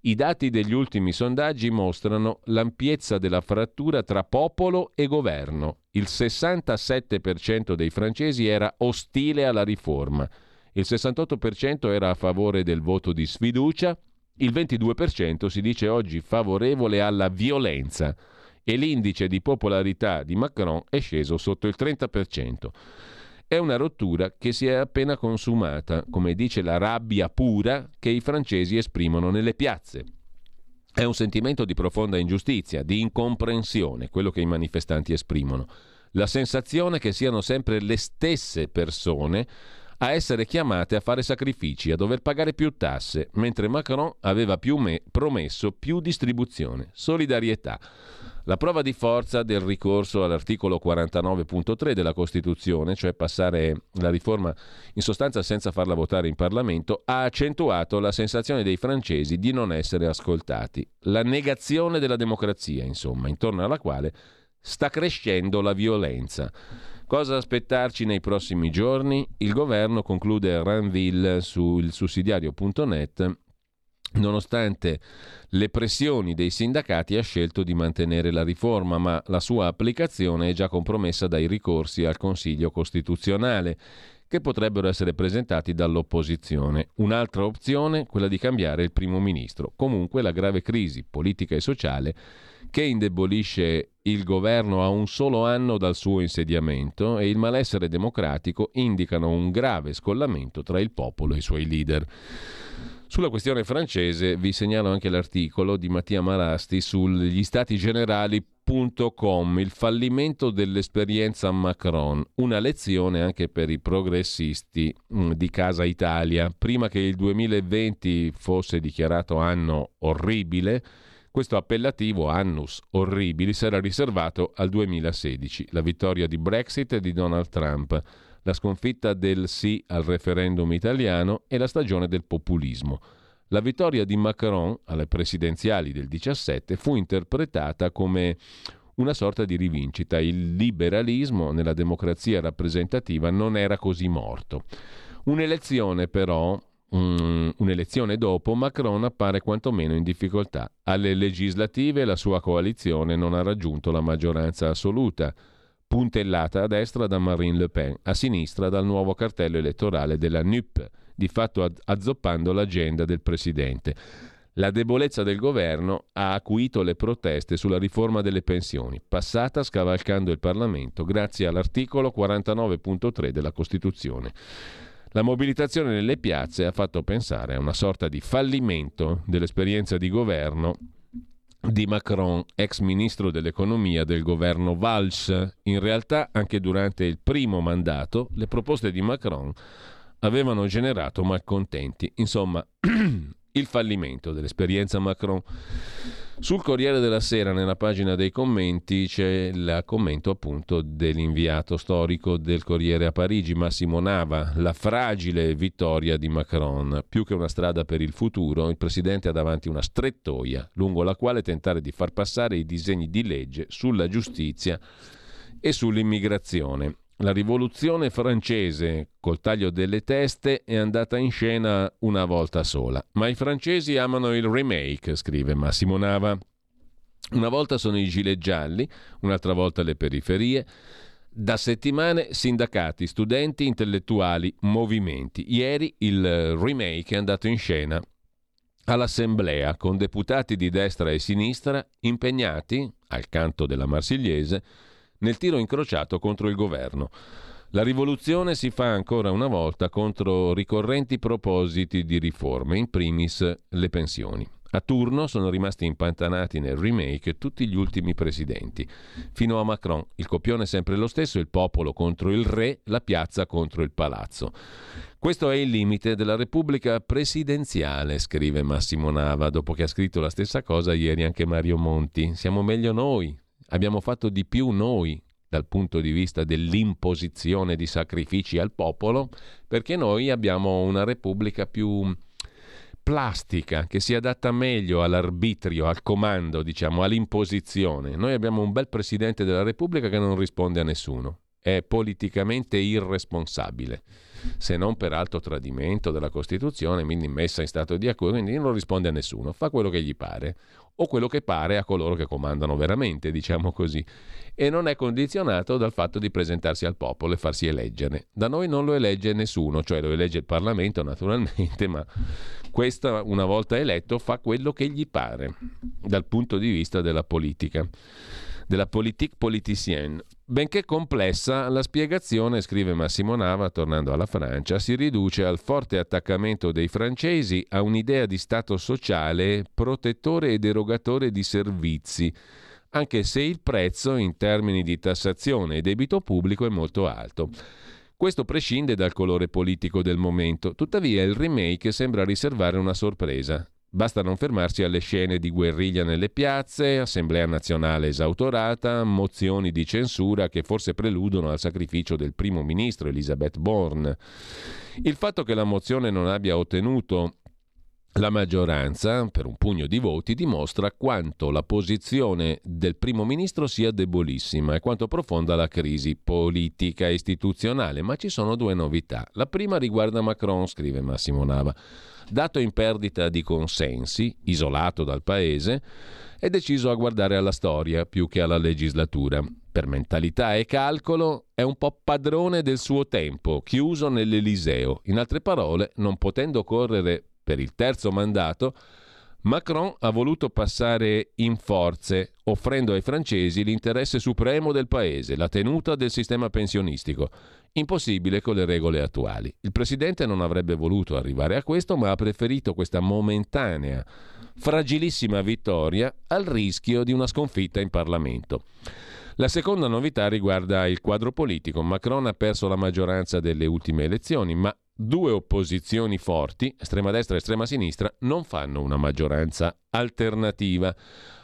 I dati degli ultimi sondaggi mostrano l'ampiezza della frattura tra popolo e governo. Il sessantasette per cento dei francesi era ostile alla riforma, il sessantotto per cento era a favore del voto di sfiducia, il ventidue per cento si dice oggi favorevole alla violenza e l'indice di popolarità di Macron è sceso sotto il trenta per cento. È una rottura che si è appena consumata, come dice la rabbia pura che i francesi esprimono nelle piazze. È un sentimento di profonda ingiustizia, di incomprensione, quello che i manifestanti esprimono. La sensazione che siano sempre le stesse persone a essere chiamate a fare sacrifici, a dover pagare più tasse, mentre Macron aveva più me- promesso più distribuzione, solidarietà. La prova di forza del ricorso all'articolo quarantanove punto tre della Costituzione, cioè passare la riforma in sostanza senza farla votare in Parlamento, ha accentuato la sensazione dei francesi di non essere ascoltati. La negazione della democrazia, insomma, intorno alla quale sta crescendo la violenza. Cosa aspettarci nei prossimi giorni? Il governo, conclude Ranville sul sussidiario punto net, nonostante le pressioni dei sindacati ha scelto di mantenere la riforma, ma la sua applicazione è già compromessa dai ricorsi al Consiglio Costituzionale che potrebbero essere presentati dall'opposizione. Un'altra opzione, quella di cambiare il primo ministro. Comunque la grave crisi politica e sociale che indebolisce il governo a un solo anno dal suo insediamento e il malessere democratico indicano un grave scollamento tra il popolo e i suoi leader. Sulla questione francese vi segnalo anche l'articolo di Mattia Marasti sugli stati generali punto com, il fallimento dell'esperienza Macron, una lezione anche per i progressisti di Casa Italia. Prima che il duemilaventi fosse dichiarato anno orribile, questo appellativo annus horribilis era riservato al duemilasedici, la vittoria di Brexit e di Donald Trump, la sconfitta del sì al referendum italiano e la stagione del populismo. La vittoria di Macron alle presidenziali del diciassette fu interpretata come una sorta di rivincita. Il liberalismo nella democrazia rappresentativa non era così morto. Un'elezione però, um, un'elezione dopo, Macron appare quantomeno in difficoltà. Alle legislative la sua coalizione non ha raggiunto la maggioranza assoluta, puntellata a destra da Marine Le Pen, a sinistra dal nuovo cartello elettorale della N U P, di fatto azzoppando l'agenda del presidente. La debolezza del governo ha acuito le proteste sulla riforma delle pensioni, passata scavalcando il Parlamento grazie all'articolo quarantanove punto tre della Costituzione. La mobilitazione nelle piazze ha fatto pensare a una sorta di fallimento dell'esperienza di governo di Macron, ex ministro dell'economia del governo Valls. In realtà, anche durante il primo mandato, le proposte di Macron avevano generato malcontenti. Insomma, il fallimento dell'esperienza Macron. Sul Corriere della Sera, nella pagina dei commenti, c'è il commento appunto dell'inviato storico del Corriere a Parigi, Massimo Nava. La fragile vittoria di Macron. Più che una strada per il futuro, il presidente ha davanti una strettoia lungo la quale tentare di far passare i disegni di legge sulla giustizia e sull'immigrazione. La rivoluzione francese, col taglio delle teste, è andata in scena una volta sola. Ma i francesi amano il remake, scrive Massimo Nava. Una volta sono i gilet gialli, un'altra volta le periferie. Da settimane sindacati, studenti, intellettuali, movimenti. Ieri il remake è andato in scena all'Assemblea, con deputati di destra e sinistra impegnati, al canto della Marsigliese, nel tiro incrociato contro il governo. La rivoluzione si fa ancora una volta contro ricorrenti propositi di riforme, in primis le pensioni. A turno sono rimasti impantanati nel remake tutti gli ultimi presidenti. Fino a Macron, il copione è sempre lo stesso, il popolo contro il re, la piazza contro il palazzo. Questo è il limite della Repubblica presidenziale, scrive Massimo Nava, dopo che ha scritto la stessa cosa ieri anche Mario Monti. Siamo meglio noi. Abbiamo fatto di più noi dal punto di vista dell'imposizione di sacrifici al popolo, perché noi abbiamo una repubblica più plastica, che si adatta meglio all'arbitrio, al comando, diciamo, all'imposizione. Noi abbiamo un bel presidente della repubblica che non risponde a nessuno, è politicamente irresponsabile, se non per alto tradimento della Costituzione, quindi messa in stato di accusa, quindi non risponde a nessuno, fa quello che gli pare o quello che pare a coloro che comandano veramente, diciamo così, e non è condizionato dal fatto di presentarsi al popolo e farsi eleggere. Da noi non lo elegge nessuno, cioè lo elegge il Parlamento naturalmente, ma questa, una volta eletto, fa quello che gli pare dal punto di vista della politica, della politique politicienne. Benché complessa, la spiegazione, scrive Massimo Nava, tornando alla Francia, si riduce al forte attaccamento dei francesi a un'idea di Stato sociale protettore ed erogatore di servizi, anche se il prezzo in termini di tassazione e debito pubblico è molto alto. Questo prescinde dal colore politico del momento, tuttavia il remake sembra riservare una sorpresa. Basta non fermarsi alle scene di guerriglia nelle piazze, assemblea nazionale esautorata, mozioni di censura che forse preludono al sacrificio del primo ministro Elisabeth Bourne. Il fatto che la mozione non abbia ottenuto la maggioranza per un pugno di voti dimostra quanto la posizione del primo ministro sia debolissima e quanto profonda la crisi politica e istituzionale. Ma ci sono due novità. La prima riguarda Macron, scrive Massimo Nava. Dato in perdita di consensi, isolato dal paese, è deciso a guardare alla storia più che alla legislatura. Per mentalità e calcolo è un po' padrone del suo tempo, chiuso nell'Eliseo. In altre parole, non potendo correre per il terzo mandato, Macron ha voluto passare in forze, offrendo ai francesi l'interesse supremo del paese, la tenuta del sistema pensionistico, impossibile con le regole attuali. Il presidente non avrebbe voluto arrivare a questo, ma ha preferito questa momentanea, fragilissima vittoria al rischio di una sconfitta in Parlamento. La seconda novità riguarda il quadro politico. Macron ha perso la maggioranza delle ultime elezioni, ma due opposizioni forti, estrema destra e estrema sinistra, non fanno una maggioranza alternativa.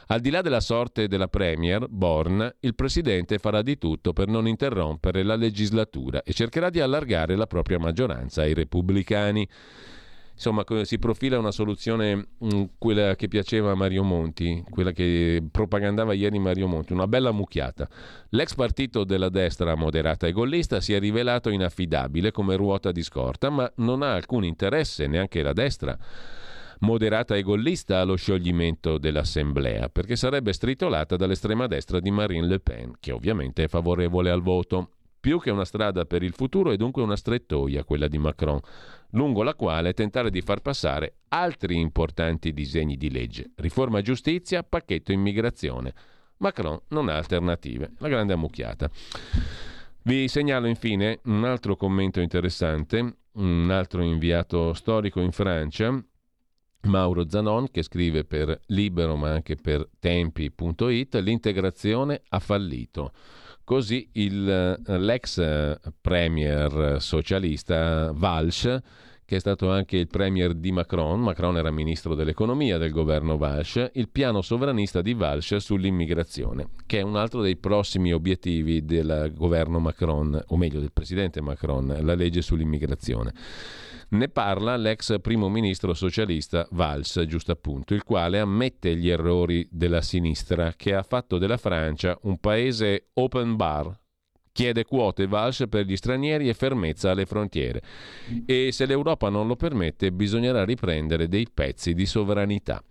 Al di là della sorte della Premier, Bourne, il presidente farà di tutto per non interrompere la legislatura e cercherà di allargare la propria maggioranza ai repubblicani. Insomma, si profila una soluzione, mh, quella che piaceva a Mario Monti, quella che propagandava ieri Mario Monti, una bella mucchiata. L'ex partito della destra moderata e gollista si è rivelato inaffidabile come ruota di scorta, ma non ha alcun interesse, neanche la destra moderata e gollista, allo scioglimento dell'assemblea, perché sarebbe stritolata dall'estrema destra di Marine Le Pen, che ovviamente è favorevole al voto. Più che una strada per il futuro è dunque una strettoia, quella di Macron, lungo la quale tentare di far passare altri importanti disegni di legge, riforma giustizia, pacchetto immigrazione. Macron non ha alternative, la grande ammucchiata. Vi segnalo infine un altro commento interessante, un altro inviato storico in Francia, Mauro Zanon, che scrive per Libero ma anche per Tempi punto it: l'integrazione ha fallito. Così il, l'ex premier socialista Valls, che è stato anche il premier di Macron, Macron era ministro dell'economia del governo Valls, il piano sovranista di Valls sull'immigrazione, che è un altro dei prossimi obiettivi del governo Macron, o meglio del presidente Macron, la legge sull'immigrazione. Ne parla l'ex primo ministro socialista Valls, giusto appunto, il quale ammette gli errori della sinistra che ha fatto della Francia un paese open bar. Chiede quote Valls per gli stranieri e fermezza alle frontiere. E se l'Europa non lo permette, bisognerà riprendere dei pezzi di sovranità.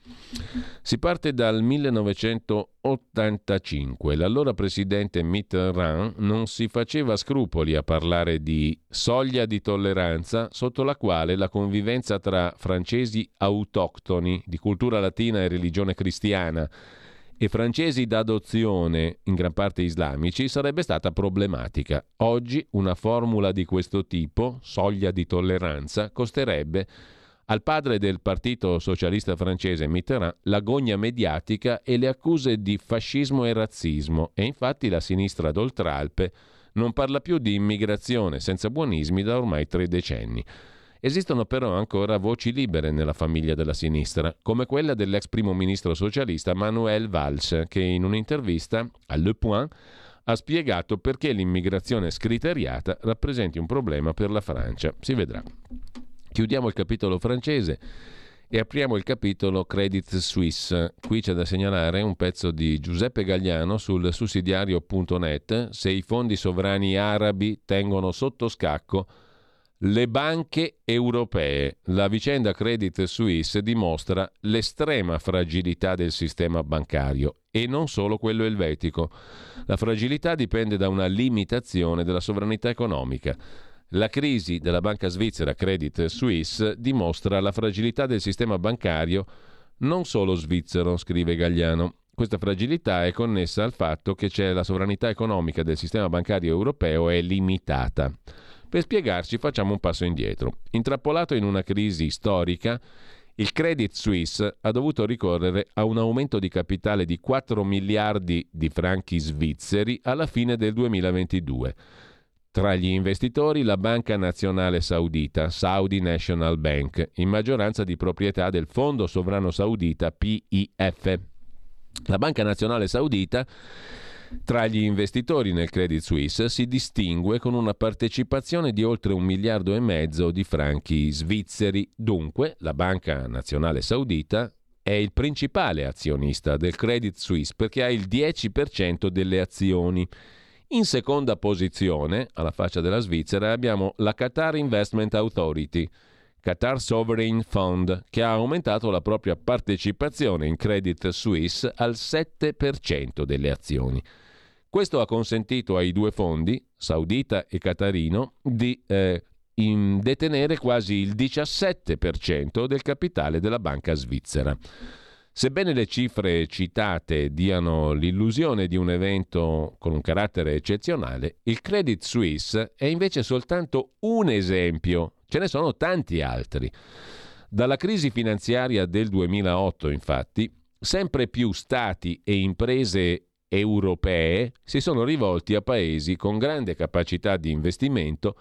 Si parte dal millenovecentottantacinque. L'allora presidente Mitterrand non si faceva scrupoli a parlare di soglia di tolleranza sotto la quale la convivenza tra francesi autoctoni di cultura latina e religione cristiana e francesi d'adozione, in gran parte islamici, sarebbe stata problematica. Oggi una formula di questo tipo, soglia di tolleranza, costerebbe al padre del partito socialista francese Mitterrand l'agonia mediatica e le accuse di fascismo e razzismo. E infatti la sinistra d'Oltralpe non parla più di immigrazione senza buonismi da ormai tre decenni. Esistono però ancora voci libere nella famiglia della sinistra, come quella dell'ex primo ministro socialista Manuel Valls, che in un'intervista a Le Point ha spiegato perché l'immigrazione scriteriata rappresenti un problema per la Francia. Si vedrà. Chiudiamo il capitolo francese e apriamo il capitolo Credit Suisse. Qui c'è da segnalare un pezzo di Giuseppe Gagliano sul sussidiario punto net: se i fondi sovrani arabi tengono sotto scacco le banche europee, la vicenda Credit Suisse dimostra l'estrema fragilità del sistema bancario, e non solo quello elvetico. La fragilità dipende da una limitazione della sovranità economica. La crisi della banca svizzera Credit Suisse dimostra la fragilità del sistema bancario non solo svizzero, scrive Gagliano. Questa fragilità è connessa al fatto che c'è la sovranità economica del sistema bancario europeo è limitata. Per spiegarci facciamo un passo indietro. Intrappolato in una crisi storica, il Credit Suisse ha dovuto ricorrere a un aumento di capitale di quattro miliardi di franchi svizzeri alla fine del duemilaventidue. Tra gli investitori la Banca Nazionale Saudita, Saudi National Bank, in maggioranza di proprietà del Fondo Sovrano Saudita, P I F. La Banca Nazionale Saudita, tra gli investitori nel Credit Suisse, si distingue con una partecipazione di oltre un miliardo e mezzo di franchi svizzeri. Dunque, la Banca Nazionale Saudita è il principale azionista del Credit Suisse perché ha il dieci per cento delle azioni. In seconda posizione, alla faccia della Svizzera, abbiamo la Qatar Investment Authority, Qatar Sovereign Fund, che ha aumentato la propria partecipazione in Credit Suisse al sette per cento delle azioni. Questo ha consentito ai due fondi, saudita e qatarino, di eh, in detenere quasi il diciassette per cento del capitale della banca svizzera. Sebbene le cifre citate diano l'illusione di un evento con un carattere eccezionale, il Credit Suisse è invece soltanto un esempio. Ce ne sono tanti altri. Dalla crisi finanziaria del duemilaotto, infatti, sempre più stati e imprese europee si sono rivolti a paesi con grande capacità di investimento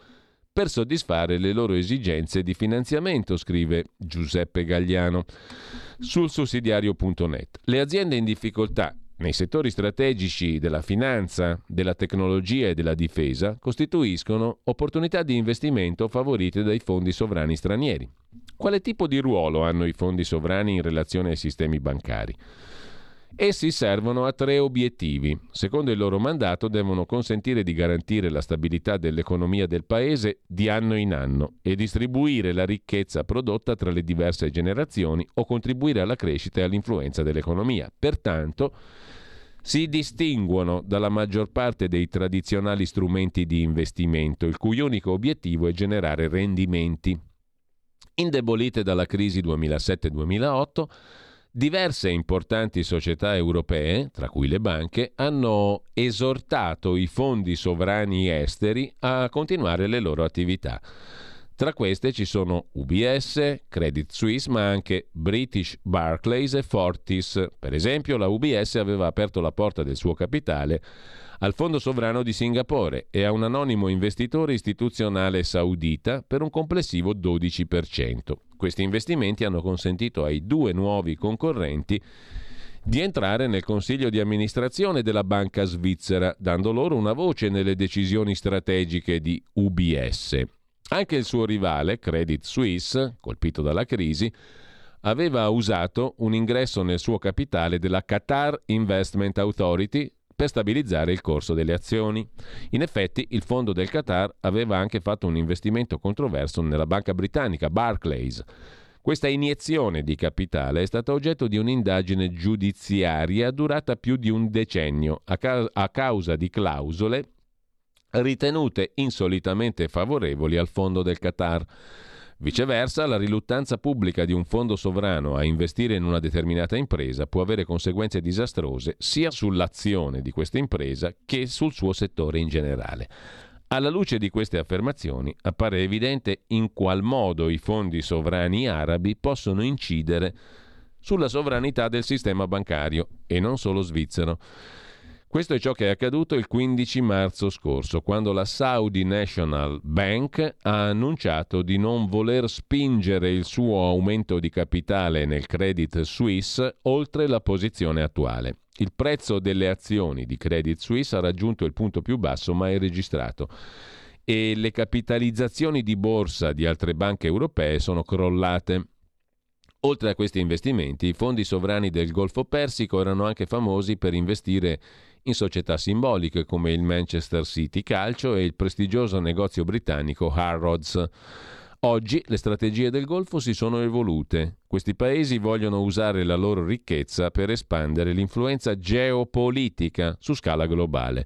per soddisfare le loro esigenze di finanziamento, scrive Giuseppe Gagliano sul sussidiario punto net. Le aziende in difficoltà nei settori strategici della finanza, della tecnologia e della difesa costituiscono opportunità di investimento favorite dai fondi sovrani stranieri. Quale tipo di ruolo hanno i fondi sovrani in relazione ai sistemi bancari? Essi servono a tre obiettivi. Secondo il loro mandato devono consentire di garantire la stabilità dell'economia del paese di anno in anno e distribuire la ricchezza prodotta tra le diverse generazioni o contribuire alla crescita e all'influenza dell'economia. Pertanto si distinguono dalla maggior parte dei tradizionali strumenti di investimento, il cui unico obiettivo è generare rendimenti. Indebolite dalla crisi duemilasette duemilaotto, diverse importanti società europee, tra cui le banche, hanno esortato i fondi sovrani esteri a continuare le loro attività. Tra queste ci sono U B S, Credit Suisse, ma anche British Barclays e Fortis. Per esempio, la U B S aveva aperto la porta del suo capitale al fondo sovrano di Singapore e a un anonimo investitore istituzionale saudita per un complessivo dodici per cento. Questi investimenti hanno consentito ai due nuovi concorrenti di entrare nel consiglio di amministrazione della banca svizzera, dando loro una voce nelle decisioni strategiche di U B S. Anche il suo rivale, Credit Suisse, colpito dalla crisi, aveva usato un ingresso nel suo capitale della Qatar Investment Authority per stabilizzare il corso delle azioni. In effetti, il fondo del Qatar aveva anche fatto un investimento controverso nella banca britannica Barclays. Questa iniezione di capitale è stata oggetto di un'indagine giudiziaria durata più di un decennio a, ca- a causa di clausole ritenute insolitamente favorevoli al fondo del Qatar. Viceversa, la riluttanza pubblica di un fondo sovrano a investire in una determinata impresa può avere conseguenze disastrose sia sull'azione di questa impresa che sul suo settore in generale. Alla luce di queste affermazioni, appare evidente in qual modo i fondi sovrani arabi possono incidere sulla sovranità del sistema bancario, e non solo svizzero. Questo è ciò che è accaduto il quindici marzo scorso, quando la Saudi National Bank ha annunciato di non voler spingere il suo aumento di capitale nel Credit Suisse oltre la posizione attuale. Il prezzo delle azioni di Credit Suisse ha raggiunto il punto più basso mai registrato e le capitalizzazioni di borsa di altre banche europee sono crollate. Oltre a questi investimenti, i fondi sovrani del Golfo Persico erano anche famosi per investire in società simboliche come il Manchester City Calcio e il prestigioso negozio britannico Harrods. Oggi le strategie del Golfo si sono evolute. Questi paesi vogliono usare la loro ricchezza per espandere l'influenza geopolitica su scala globale.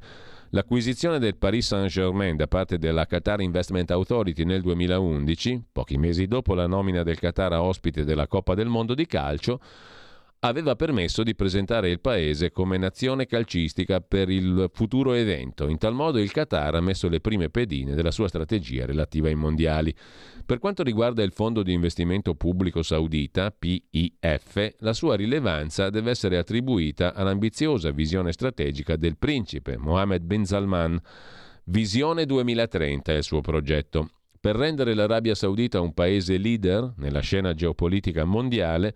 L'acquisizione del Paris Saint-Germain da parte della Qatar Investment Authority nel duemilaundici, pochi mesi dopo la nomina del Qatar a ospite della Coppa del Mondo di calcio, aveva permesso di presentare il paese come nazione calcistica per il futuro evento. In tal modo il Qatar ha messo le prime pedine della sua strategia relativa ai mondiali. Per quanto riguarda il Fondo di Investimento Pubblico Saudita, P I F, la sua rilevanza deve essere attribuita all'ambiziosa visione strategica del principe Mohammed bin Salman. Visione duemilatrenta è il suo progetto. Per rendere l'Arabia Saudita un paese leader nella scena geopolitica mondiale,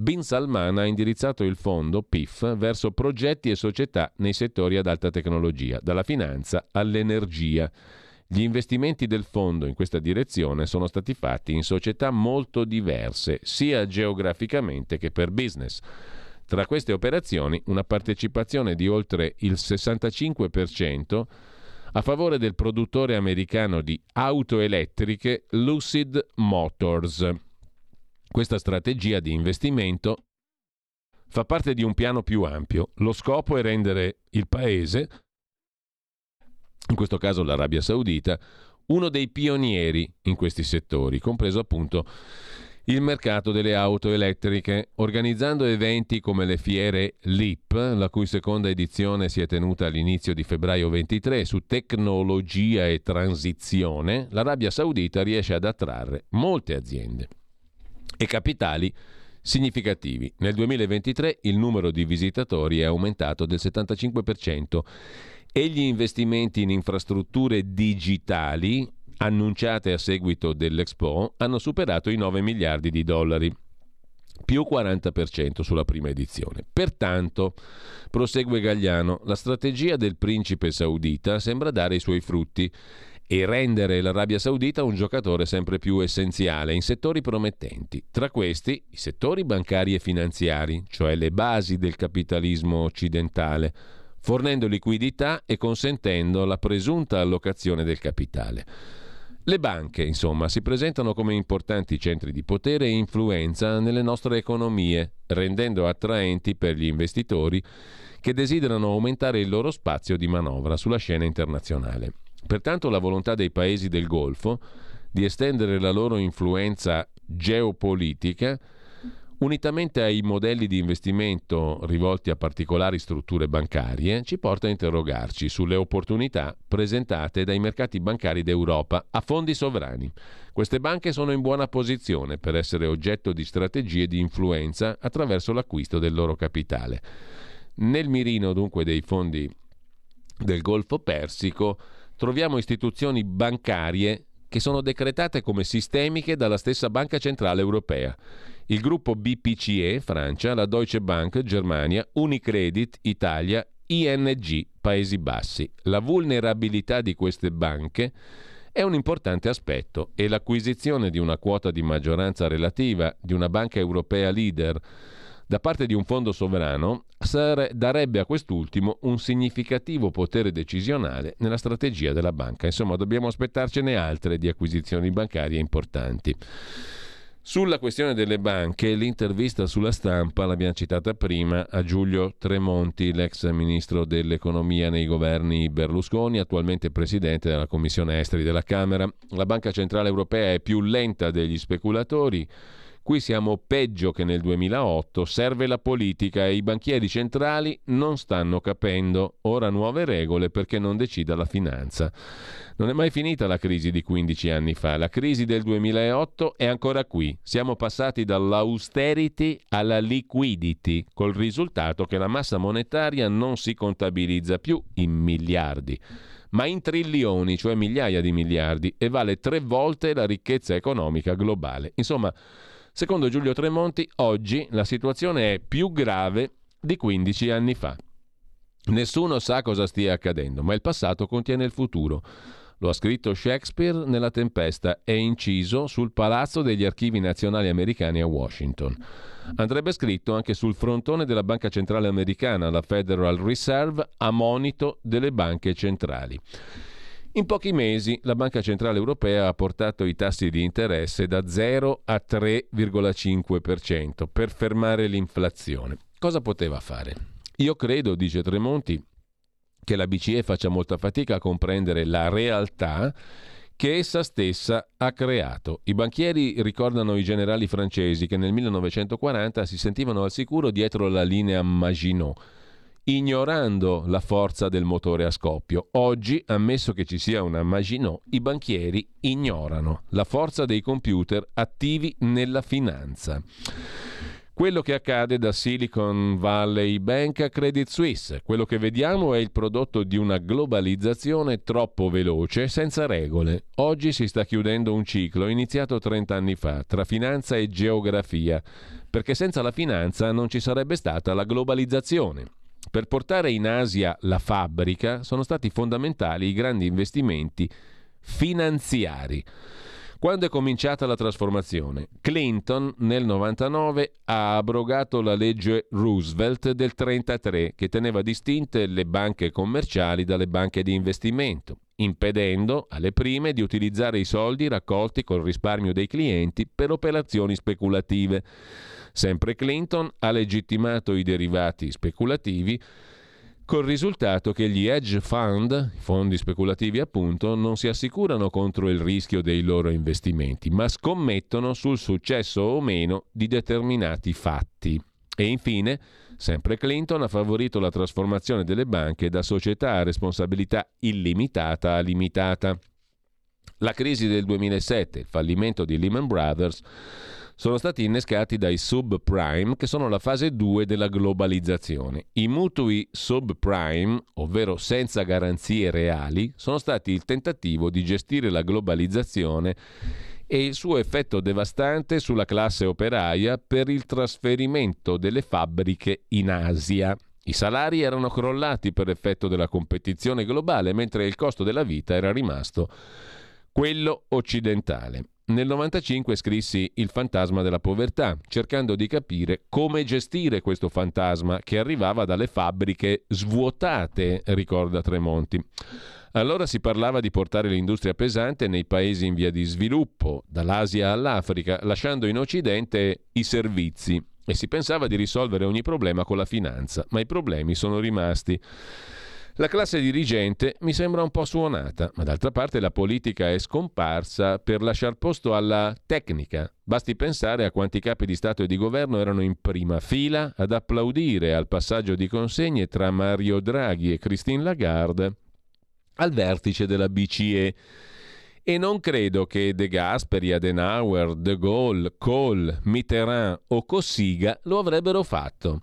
Bin Salman ha indirizzato il fondo P I F verso progetti e società nei settori ad alta tecnologia, dalla finanza all'energia. Gli investimenti del fondo in questa direzione sono stati fatti in società molto diverse, sia geograficamente che per business. Tra queste operazioni, una partecipazione di oltre il sessantacinque per cento a favore del produttore americano di auto elettriche Lucid Motors. Questa strategia di investimento fa parte di un piano più ampio. Lo scopo è rendere il paese, in questo caso l'Arabia Saudita, uno dei pionieri in questi settori, compreso appunto il mercato delle auto elettriche, organizzando eventi come le fiere L I P, la cui seconda edizione si è tenuta all'inizio di febbraio ventitré, su tecnologia e transizione. L'Arabia Saudita riesce ad attrarre molte aziende e capitali significativi. Nel duemilaventitré il numero di visitatori è aumentato del settantacinque per cento e gli investimenti in infrastrutture digitali annunciate a seguito dell'Expo hanno superato i nove miliardi di dollari, più quaranta per cento sulla prima edizione. Pertanto, prosegue Gagliano, la strategia del principe saudita sembra dare i suoi frutti. e rendere l'Arabia Saudita un giocatore sempre più essenziale in settori promettenti. Tra questi, i settori bancari e finanziari, cioè le basi del capitalismo occidentale, fornendo liquidità e consentendo la presunta allocazione del capitale. Le banche, insomma, si presentano come importanti centri di potere e influenza nelle nostre economie, rendendo attraenti per gli investitori che desiderano aumentare il loro spazio di manovra sulla scena internazionale. Pertanto la volontà dei paesi del Golfo di estendere la loro influenza geopolitica, unitamente ai modelli di investimento rivolti a particolari strutture bancarie, ci porta a interrogarci sulle opportunità presentate dai mercati bancari d'Europa a fondi sovrani. Queste banche sono in buona posizione per essere oggetto di strategie di influenza attraverso l'acquisto del loro capitale. Nel mirino dunque dei fondi del Golfo Persico troviamo istituzioni bancarie che sono decretate come sistemiche dalla stessa Banca Centrale Europea. Il gruppo B P C E, Francia, la Deutsche Bank, Germania, Unicredit, Italia, I N G, Paesi Bassi. La vulnerabilità di queste banche è un importante aspetto e l'acquisizione di una quota di maggioranza relativa di una banca europea leader da parte di un fondo sovrano sare- darebbe a quest'ultimo un significativo potere decisionale nella strategia della banca. Insomma, dobbiamo aspettarcene altre di acquisizioni bancarie importanti. Sulla questione delle banche, l'intervista sulla Stampa, l'abbiamo citata prima, a Giulio Tremonti, l'ex ministro dell'economia nei governi Berlusconi, attualmente presidente della Commissione Esteri della Camera. La Banca Centrale Europea è più lenta degli speculatori. Qui siamo peggio che nel duemilaotto, serve la politica e i banchieri centrali non stanno capendo, ora nuove regole perché non decida la finanza. Non è mai finita la crisi di quindici anni fa, la crisi del duemilaotto è ancora qui, siamo passati dall'austerity alla liquidity, col risultato che la massa monetaria non si contabilizza più in miliardi, ma in trilioni, cioè migliaia di miliardi, e vale tre volte la ricchezza economica globale. Insomma, secondo Giulio Tremonti, oggi la situazione è più grave di quindici anni fa. Nessuno sa cosa stia accadendo, ma il passato contiene il futuro. Lo ha scritto Shakespeare nella Tempesta e inciso sul palazzo degli archivi nazionali americani a Washington. Andrebbe scritto anche sul frontone della Banca Centrale Americana, la Federal Reserve, a monito delle banche centrali. In pochi mesi la Banca Centrale Europea ha portato i tassi di interesse da zero a tre virgola cinque per cento per fermare l'inflazione. Cosa poteva fare? Io credo, dice Tremonti, che la B C E faccia molta fatica a comprendere la realtà che essa stessa ha creato. I banchieri ricordano i generali francesi che nel millenovecentoquaranta si sentivano al sicuro dietro la linea Maginot, ignorando la forza del motore a scoppio. Oggi, ammesso che ci sia una Maginot, i banchieri ignorano la forza dei computer attivi nella finanza. Quello che accade da Silicon Valley Bank a Credit Suisse, quello che vediamo è il prodotto di una globalizzazione troppo veloce, senza regole. Oggi si sta chiudendo un ciclo iniziato trent'anni fa, tra finanza e geografia, perché senza la finanza non ci sarebbe stata la globalizzazione. Per portare in Asia la fabbrica sono stati fondamentali i grandi investimenti finanziari. Quando è cominciata la trasformazione? Clinton nel novantanove ha abrogato la legge Roosevelt del trentatré che teneva distinte le banche commerciali dalle banche di investimento, impedendo alle prime di utilizzare i soldi raccolti col risparmio dei clienti per operazioni speculative. Sempre Clinton ha legittimato i derivati speculativi col risultato che gli hedge fund, i fondi speculativi appunto, non si assicurano contro il rischio dei loro investimenti, ma scommettono sul successo o meno di determinati fatti. E infine, sempre Clinton ha favorito la trasformazione delle banche da società a responsabilità illimitata a limitata. La crisi del duemilasette, il fallimento di Lehman Brothers, sono stati innescati dai subprime, che sono la fase due della globalizzazione. I mutui subprime, ovvero senza garanzie reali, sono stati il tentativo di gestire la globalizzazione e il suo effetto devastante sulla classe operaia per il trasferimento delle fabbriche in Asia. I salari erano crollati per effetto della competizione globale, mentre il costo della vita era rimasto quello occidentale. Nel novantacinque scrissi Il fantasma della povertà, cercando di capire come gestire questo fantasma che arrivava dalle fabbriche svuotate, ricorda Tremonti. Allora si parlava di portare l'industria pesante nei paesi in via di sviluppo, dall'Asia all'Africa, lasciando in Occidente i servizi. E si pensava di risolvere ogni problema con la finanza, ma i problemi sono rimasti. La classe dirigente mi sembra un po' suonata, ma d'altra parte la politica è scomparsa per lasciar posto alla tecnica. Basti pensare a quanti capi di Stato e di Governo erano in prima fila ad applaudire al passaggio di consegne tra Mario Draghi e Christine Lagarde al vertice della B C E. E non credo che De Gasperi, Adenauer, De Gaulle, Kohl, Mitterrand o Cossiga lo avrebbero fatto.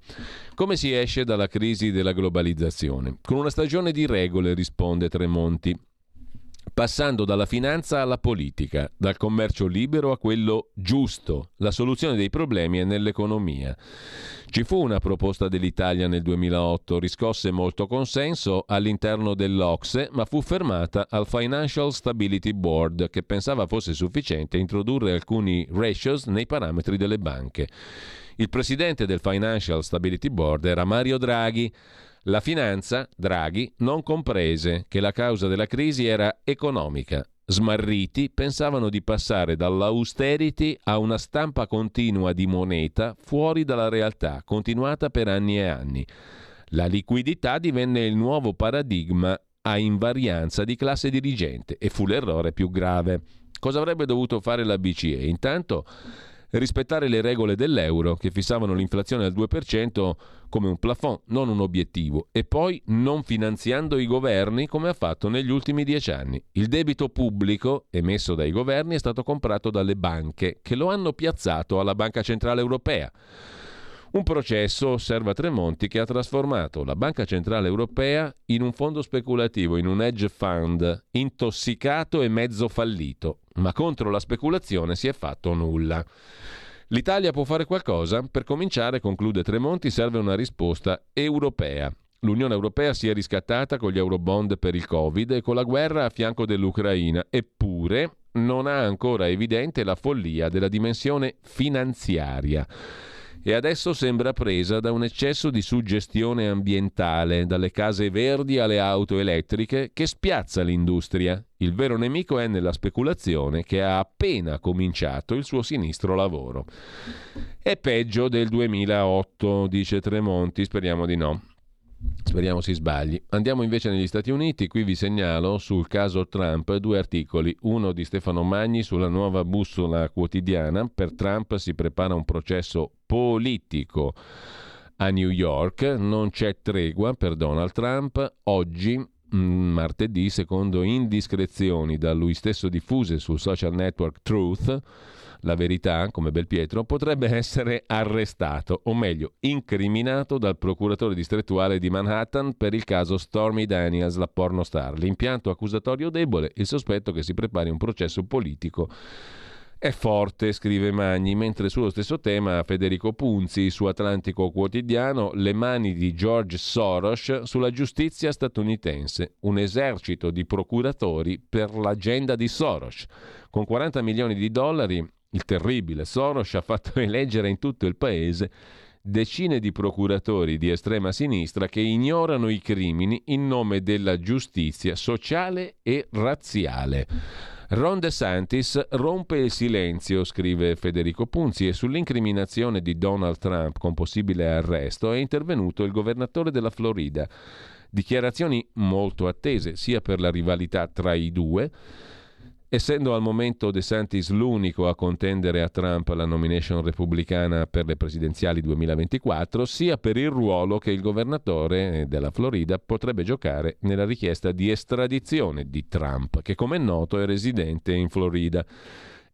Come si esce dalla crisi della globalizzazione? Con una stagione di regole, risponde Tremonti, passando dalla finanza alla politica, dal commercio libero a quello giusto. La soluzione dei problemi è nell'economia. Ci fu una proposta dell'Italia nel duemilaotto, riscosse molto consenso all'interno dell'O C S E, ma fu fermata al Financial Stability Board, che pensava fosse sufficiente introdurre alcuni ratios nei parametri delle banche. Il presidente del Financial Stability Board era Mario Draghi. La finanza, Draghi, non comprese che la causa della crisi era economica. Smarriti pensavano di passare dall'austerity a una stampa continua di moneta fuori dalla realtà, continuata per anni e anni. La liquidità divenne il nuovo paradigma a invarianza di classe dirigente e fu l'errore più grave. Cosa avrebbe dovuto fare la B C E? Intanto rispettare le regole dell'euro che fissavano l'inflazione al due per cento come un plafond, non un obiettivo, e poi non finanziando i governi come ha fatto negli ultimi dieci anni. Il debito pubblico emesso dai governi è stato comprato dalle banche che lo hanno piazzato alla Banca Centrale Europea. Un processo, osserva Tremonti, che ha trasformato la Banca Centrale Europea in un fondo speculativo, in un hedge fund intossicato e mezzo fallito, ma contro la speculazione si è fatto nulla. L'Italia può fare qualcosa? Per cominciare, conclude Tremonti, serve una risposta europea. L'Unione Europea si è riscattata con gli eurobond per il Covid e con la guerra a fianco dell'Ucraina, eppure non ha ancora evidente la follia della dimensione finanziaria. E adesso sembra presa da un eccesso di suggestione ambientale, dalle case verdi alle auto elettriche, che spiazza l'industria. Il vero nemico è nella speculazione che ha appena cominciato il suo sinistro lavoro. È peggio del duemilaotto, dice Tremonti, speriamo di no. Speriamo si sbagli. Andiamo invece negli Stati Uniti. Qui vi segnalo sul caso Trump due articoli, uno di Stefano Magni sulla Nuova Bussola Quotidiana. Per Trump si prepara un processo politico a New York, non c'è tregua per Donald Trump. Oggi, martedì, secondo indiscrezioni da lui stesso diffuse sul social network Truth, la verità, come Belpietro, potrebbe essere arrestato, o meglio, incriminato dal procuratore distrettuale di Manhattan per il caso Stormy Daniels, la pornostar. L'impianto accusatorio debole, il sospetto che si prepari un processo politico è forte, scrive Magni, mentre sullo stesso tema Federico Punzi su Atlantico Quotidiano, le mani di George Soros sulla giustizia statunitense, un esercito di procuratori per l'agenda di Soros. Con quaranta milioni di dollari il terribile Soros ha fatto eleggere in tutto il paese decine di procuratori di estrema sinistra che ignorano i crimini in nome della giustizia sociale e razziale. Ron DeSantis rompe il silenzio, scrive Federico Punzi, e sull'incriminazione di Donald Trump con possibile arresto è intervenuto il governatore della Florida. Dichiarazioni molto attese sia per la rivalità tra i due, essendo al momento DeSantis l'unico a contendere a Trump la nomination repubblicana per le presidenziali duemilaventiquattro, sia per il ruolo che il governatore della Florida potrebbe giocare nella richiesta di estradizione di Trump, che come è noto è residente in Florida.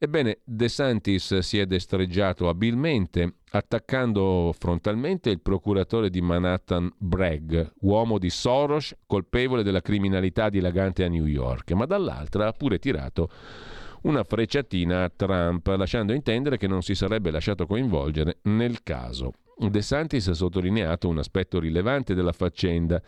Ebbene, DeSantis si è destreggiato abilmente attaccando frontalmente il procuratore di Manhattan Bragg, uomo di Soros, colpevole della criminalità dilagante a New York, ma dall'altra ha pure tirato una frecciatina a Trump, lasciando intendere che non si sarebbe lasciato coinvolgere nel caso. De Santis ha sottolineato un aspetto rilevante della faccenda.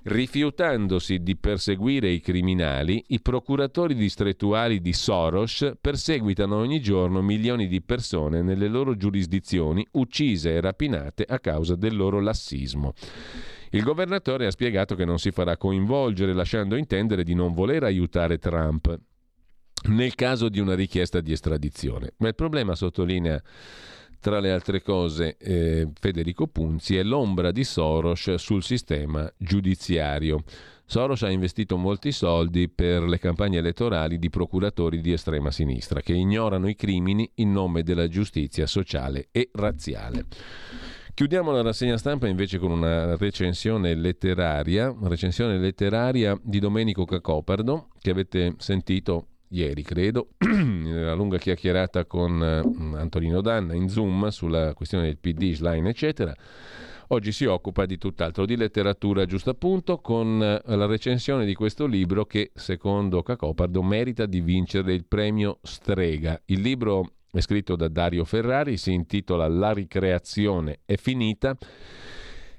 Rifiutandosi di perseguire i criminali, i procuratori distrettuali di Soros perseguitano ogni giorno milioni di persone nelle loro giurisdizioni, uccise e rapinate a causa del loro lassismo. Il governatore ha spiegato che non si farà coinvolgere, lasciando intendere di non voler aiutare Trump nel caso di una richiesta di estradizione. Ma il problema, sottolinea tra le altre cose eh, Federico Punzi, è l'ombra di Soros sul sistema giudiziario. Soros ha investito molti soldi per le campagne elettorali di procuratori di estrema sinistra che ignorano i crimini in nome della giustizia sociale e razziale. Chiudiamo la rassegna stampa invece con una recensione letteraria, una recensione letteraria di Domenico Cacopardo, che avete sentito ieri, credo, nella lunga chiacchierata con Antonino Danna in Zoom sulla questione del P D, Schlein, eccetera. Oggi si occupa di tutt'altro, di letteratura, giusto appunto, con la recensione di questo libro che, secondo Cacopardo, merita di vincere il premio Strega. Il libro è scritto da Dario Ferrari, si intitola La ricreazione è finita,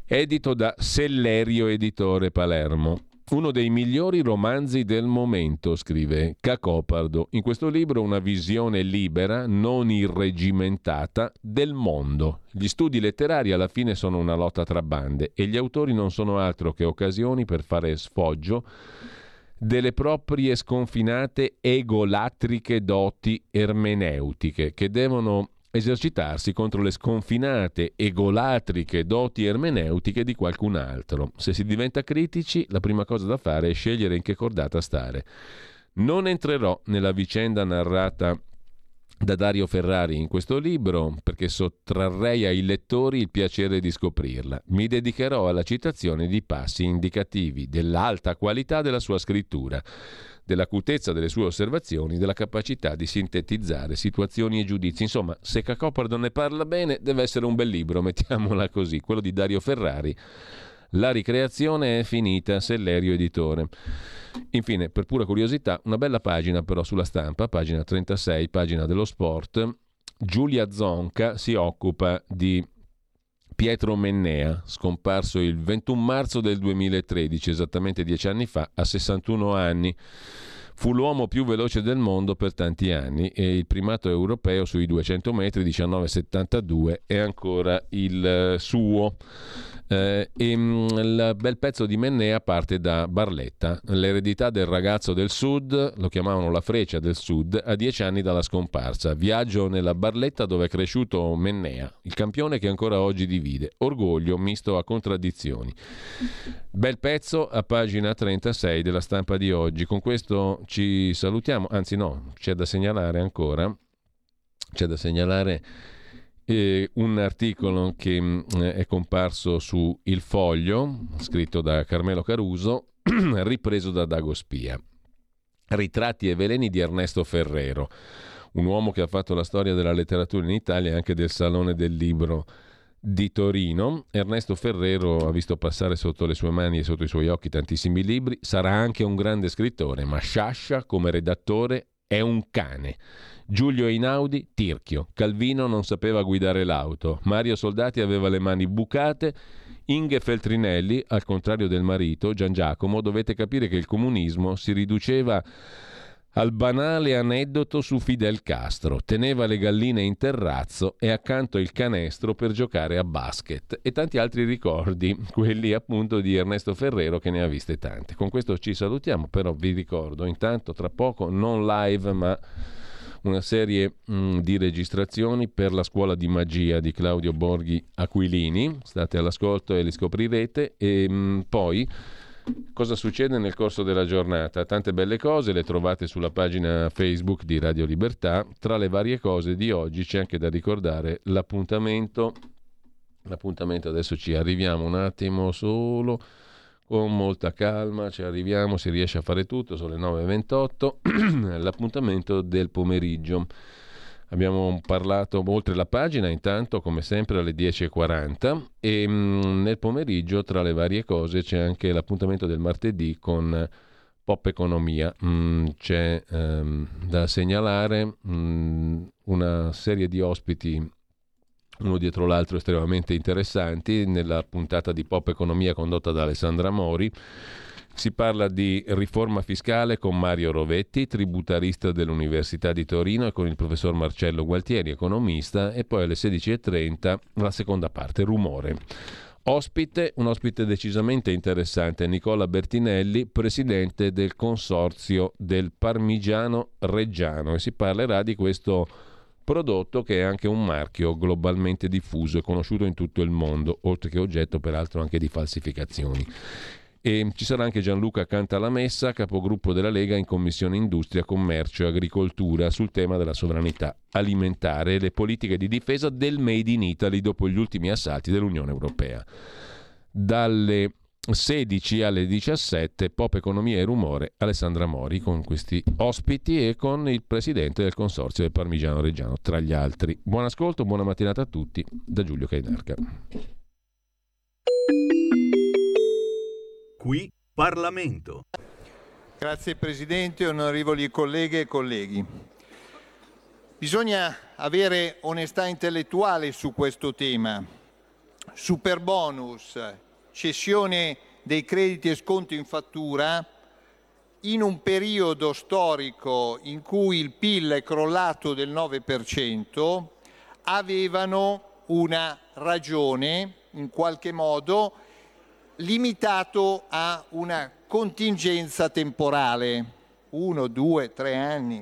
edito da Sellerio Editore Palermo. Uno dei migliori romanzi del momento, scrive Cacopardo. In questo libro una visione libera, non irregimentata, del mondo. Gli studi letterari alla fine sono una lotta tra bande e gli autori non sono altro che occasioni per fare sfoggio delle proprie sconfinate egolatriche doti ermeneutiche, che devono esercitarsi contro le sconfinate egolatriche doti ermeneutiche di qualcun altro. Se si diventa critici, la prima cosa da fare è scegliere in che cordata stare. Non entrerò nella vicenda narrata da Dario Ferrari in questo libro, perché sottrarrei ai lettori il piacere di scoprirla. Mi dedicherò alla citazione di passi indicativi dell'alta qualità della sua scrittura, dell'acutezza delle sue osservazioni, della capacità di sintetizzare situazioni e giudizi. Insomma, se Cacopardo ne parla bene, deve essere un bel libro, mettiamola così, quello di Dario Ferrari. La ricreazione è finita, Sellerio Editore. Infine, per pura curiosità, una bella pagina però sulla stampa, pagina trentasei, pagina dello sport. Giulia Zonca si occupa di Pietro Mennea, scomparso il ventuno marzo del duemilatredici, esattamente dieci anni fa, a sessantuno anni. Fu l'uomo più veloce del mondo per tanti anni e il primato europeo sui duecento metri, diciannove settantadue, è ancora il suo. Eh, e il bel pezzo di Mennea parte da Barletta, l'eredità del ragazzo del sud, lo chiamavano la freccia del sud, a dieci anni dalla scomparsa. Viaggio nella Barletta dove è cresciuto Mennea, il campione che ancora oggi divide, orgoglio misto a contraddizioni. Bel pezzo a pagina trentasei della stampa di oggi. Con questo ci salutiamo, anzi no, c'è da segnalare ancora, c'è da segnalare E un articolo che è comparso su Il Foglio, scritto da Carmelo Caruso, ripreso da Dago Spia. Ritratti e veleni di Ernesto Ferrero, un uomo che ha fatto la storia della letteratura in Italia e anche del Salone del Libro di Torino. Ernesto Ferrero ha visto passare sotto le sue mani e sotto i suoi occhi tantissimi libri. Sarà anche un grande scrittore, ma Sciascia come redattore è un cane. Giulio Einaudi, tirchio. Calvino non sapeva guidare l'auto. Mario Soldati aveva le mani bucate. Inge Feltrinelli, al contrario del marito, Gian Giacomo, dovette capire che il comunismo si riduceva al banale aneddoto su Fidel Castro. Teneva le galline in terrazzo e accanto il canestro per giocare a basket. E tanti altri ricordi, quelli appunto di Ernesto Ferrero, che ne ha viste tante. Con questo ci salutiamo, però vi ricordo intanto tra poco, non live ma una serie mh, di registrazioni per la scuola di magia di Claudio Borghi Aquilini. State all'ascolto e li scoprirete. E mh, poi cosa succede nel corso della giornata? Tante belle cose, le trovate sulla pagina Facebook di Radio Libertà. Tra le varie cose di oggi c'è anche da ricordare l'appuntamento, l'appuntamento adesso ci arriviamo un attimo solo, con molta calma ci arriviamo, si riesce a fare tutto, sono le nove e ventotto, l'appuntamento del pomeriggio. Abbiamo parlato oltre la pagina intanto come sempre alle dieci e quaranta e mh, nel pomeriggio tra le varie cose c'è anche l'appuntamento del martedì con Pop Economia. Mh, c'è ehm, da segnalare mh, una serie di ospiti uno dietro l'altro estremamente interessanti. Nella puntata di Pop Economia condotta da Alessandra Mori si parla di riforma fiscale con Mario Rovetti, tributarista dell'Università di Torino, e con il professor Marcello Gualtieri, economista, e poi alle sedici e trenta la seconda parte, Rumore. Ospite, un ospite decisamente interessante, Nicola Bertinelli, presidente del Consorzio del Parmigiano Reggiano, e si parlerà di questo prodotto che è anche un marchio globalmente diffuso e conosciuto in tutto il mondo, oltre che oggetto peraltro anche di falsificazioni. E ci sarà anche Gianluca Cantalamessa, capogruppo della Lega in Commissione Industria, Commercio e Agricoltura, sul tema della sovranità alimentare e le politiche di difesa del Made in Italy dopo gli ultimi assalti dell'Unione Europea. Dalle sedici alle diciassette, Pop Economia e Rumore, Alessandra Mori, con questi ospiti e con il presidente del Consorzio del Parmigiano Reggiano, tra gli altri. Buon ascolto, buona mattinata a tutti, da Giulio Cainarca. Qui Parlamento. Grazie Presidente, onorevoli colleghe e colleghi. Bisogna avere onestà intellettuale su questo tema. Superbonus, cessione dei crediti e sconti in fattura, in un periodo storico in cui il P I L è crollato del nove per cento, avevano una ragione, in qualche modo, limitato a una contingenza temporale, uno, due, tre anni.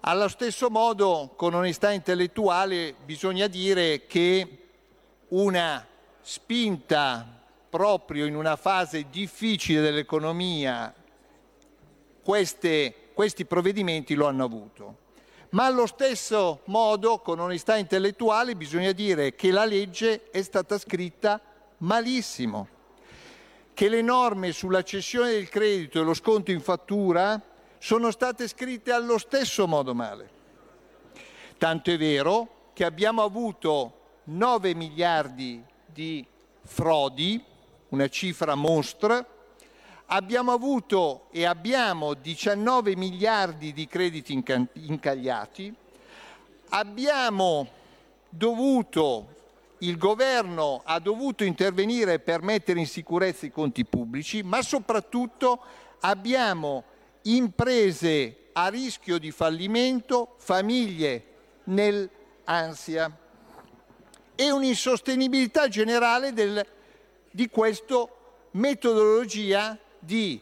Allo stesso modo, con onestà intellettuale, bisogna dire che una spinta proprio in una fase difficile dell'economia, queste, questi provvedimenti lo hanno avuto. Ma allo stesso modo, con onestà intellettuale, bisogna dire che la legge è stata scritta malissimo, che le norme sulla cessione del credito e lo sconto in fattura sono state scritte allo stesso modo male. Tanto è vero che abbiamo avuto nove miliardi di frodi, una cifra mostra, abbiamo avuto e abbiamo diciannove miliardi di crediti inca- incagliati, abbiamo dovuto il governo ha dovuto intervenire per mettere in sicurezza i conti pubblici, ma soprattutto abbiamo imprese a rischio di fallimento, famiglie nell'ansia e un'insostenibilità generale del, di questa metodologia di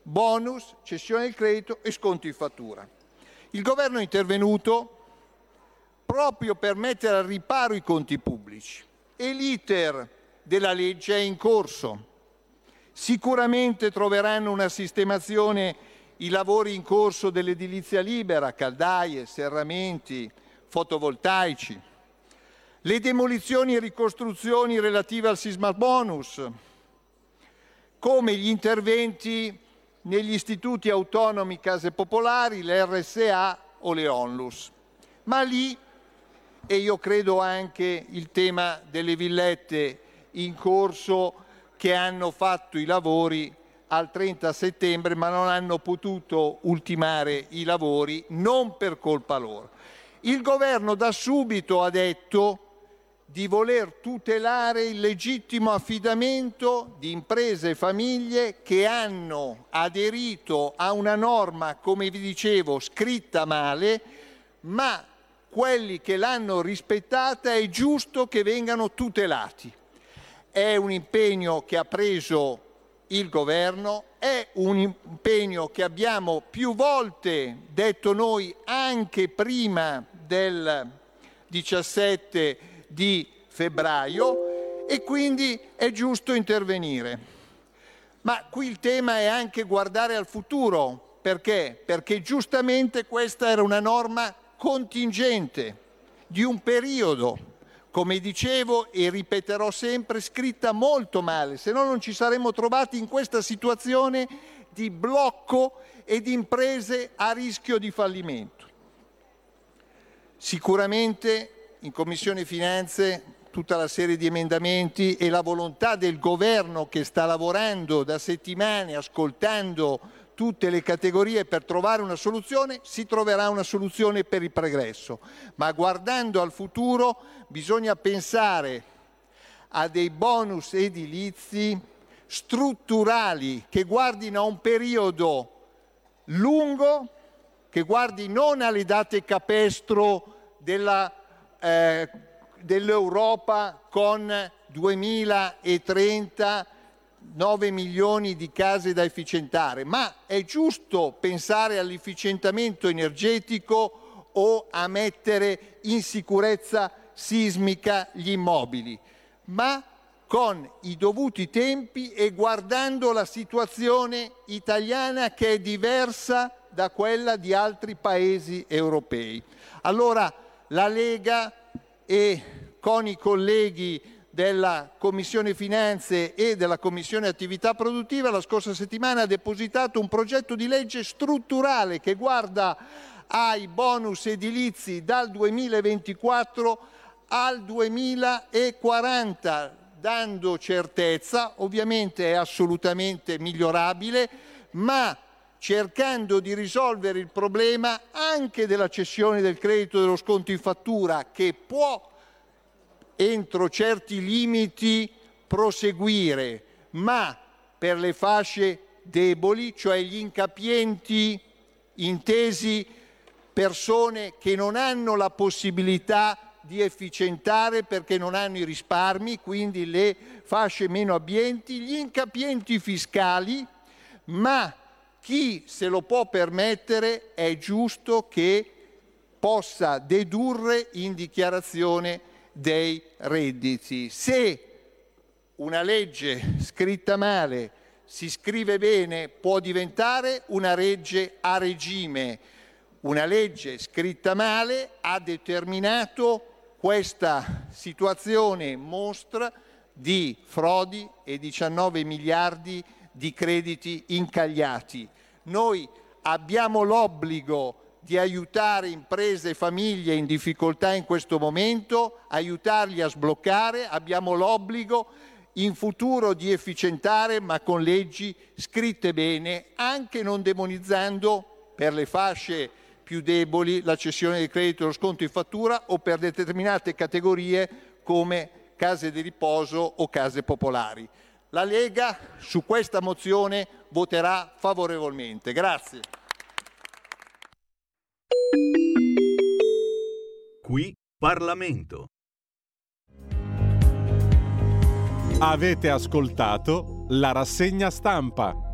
bonus, cessione del credito e sconto in fattura. Il governo è intervenuto proprio per mettere al riparo i conti pubblici. E l'iter della legge è in corso. Sicuramente troveranno una sistemazione i lavori in corso dell'edilizia libera, caldaie, serramenti, fotovoltaici, le demolizioni e ricostruzioni relative al sismabonus, come gli interventi negli istituti autonomi case popolari, le R S A o le ONLUS. Ma lì e io credo anche il tema delle villette in corso, che hanno fatto i lavori al trenta settembre ma non hanno potuto ultimare i lavori, non per colpa loro. Il governo da subito ha detto di voler tutelare il legittimo affidamento di imprese e famiglie che hanno aderito a una norma, come vi dicevo, scritta male, ma quelli che l'hanno rispettata è giusto che vengano tutelati. È un impegno che ha preso il governo, è un impegno che abbiamo più volte detto noi anche prima del diciassette di febbraio e quindi è giusto intervenire. Ma qui il tema è anche guardare al futuro. Perché? Perché giustamente questa era una norma contingente di un periodo, come dicevo e ripeterò sempre, scritta molto male, se no non ci saremmo trovati in questa situazione di blocco e di imprese a rischio di fallimento. Sicuramente in Commissione Finanze tutta la serie di emendamenti e la volontà del governo che sta lavorando da settimane ascoltando tutte le categorie per trovare una soluzione, si troverà una soluzione per il pregresso. Ma guardando al futuro bisogna pensare a dei bonus edilizi strutturali che guardino a un periodo lungo, che guardi non alle date capestro della, eh, dell'Europa con duemilatrenta nove milioni di case da efficientare, ma è giusto pensare all'efficientamento energetico o a mettere in sicurezza sismica gli immobili, ma con i dovuti tempi e guardando la situazione italiana, che è diversa da quella di altri paesi europei. Allora la Lega, e con i colleghi della Commissione Finanze e della Commissione Attività Produttiva, la scorsa settimana ha depositato un progetto di legge strutturale che guarda ai bonus edilizi dal duemilaventiquattro al duemilaquaranta, dando certezza. Ovviamente è assolutamente migliorabile, ma cercando di risolvere il problema anche della cessione del credito, dello sconto in fattura, che può entro certi limiti proseguire, ma per le fasce deboli, cioè gli incapienti, intesi persone che non hanno la possibilità di efficientare perché non hanno i risparmi, quindi le fasce meno abbienti, gli incapienti fiscali, ma chi se lo può permettere è giusto che possa dedurre in dichiarazione dei redditi. Se una legge scritta male si scrive bene, può diventare una legge a regime. Una legge scritta male ha determinato questa situazione mostra di frodi e diciannove miliardi di crediti incagliati. Noi abbiamo l'obbligo di aiutare imprese e famiglie in difficoltà in questo momento, aiutarli a sbloccare. Abbiamo l'obbligo in futuro di efficientare, ma con leggi scritte bene, anche non demonizzando per le fasce più deboli la cessione del credito e lo sconto in fattura, o per determinate categorie come case di riposo o case popolari. La Lega su questa mozione voterà favorevolmente. Grazie. Qui Parlamento. Avete ascoltato la rassegna stampa.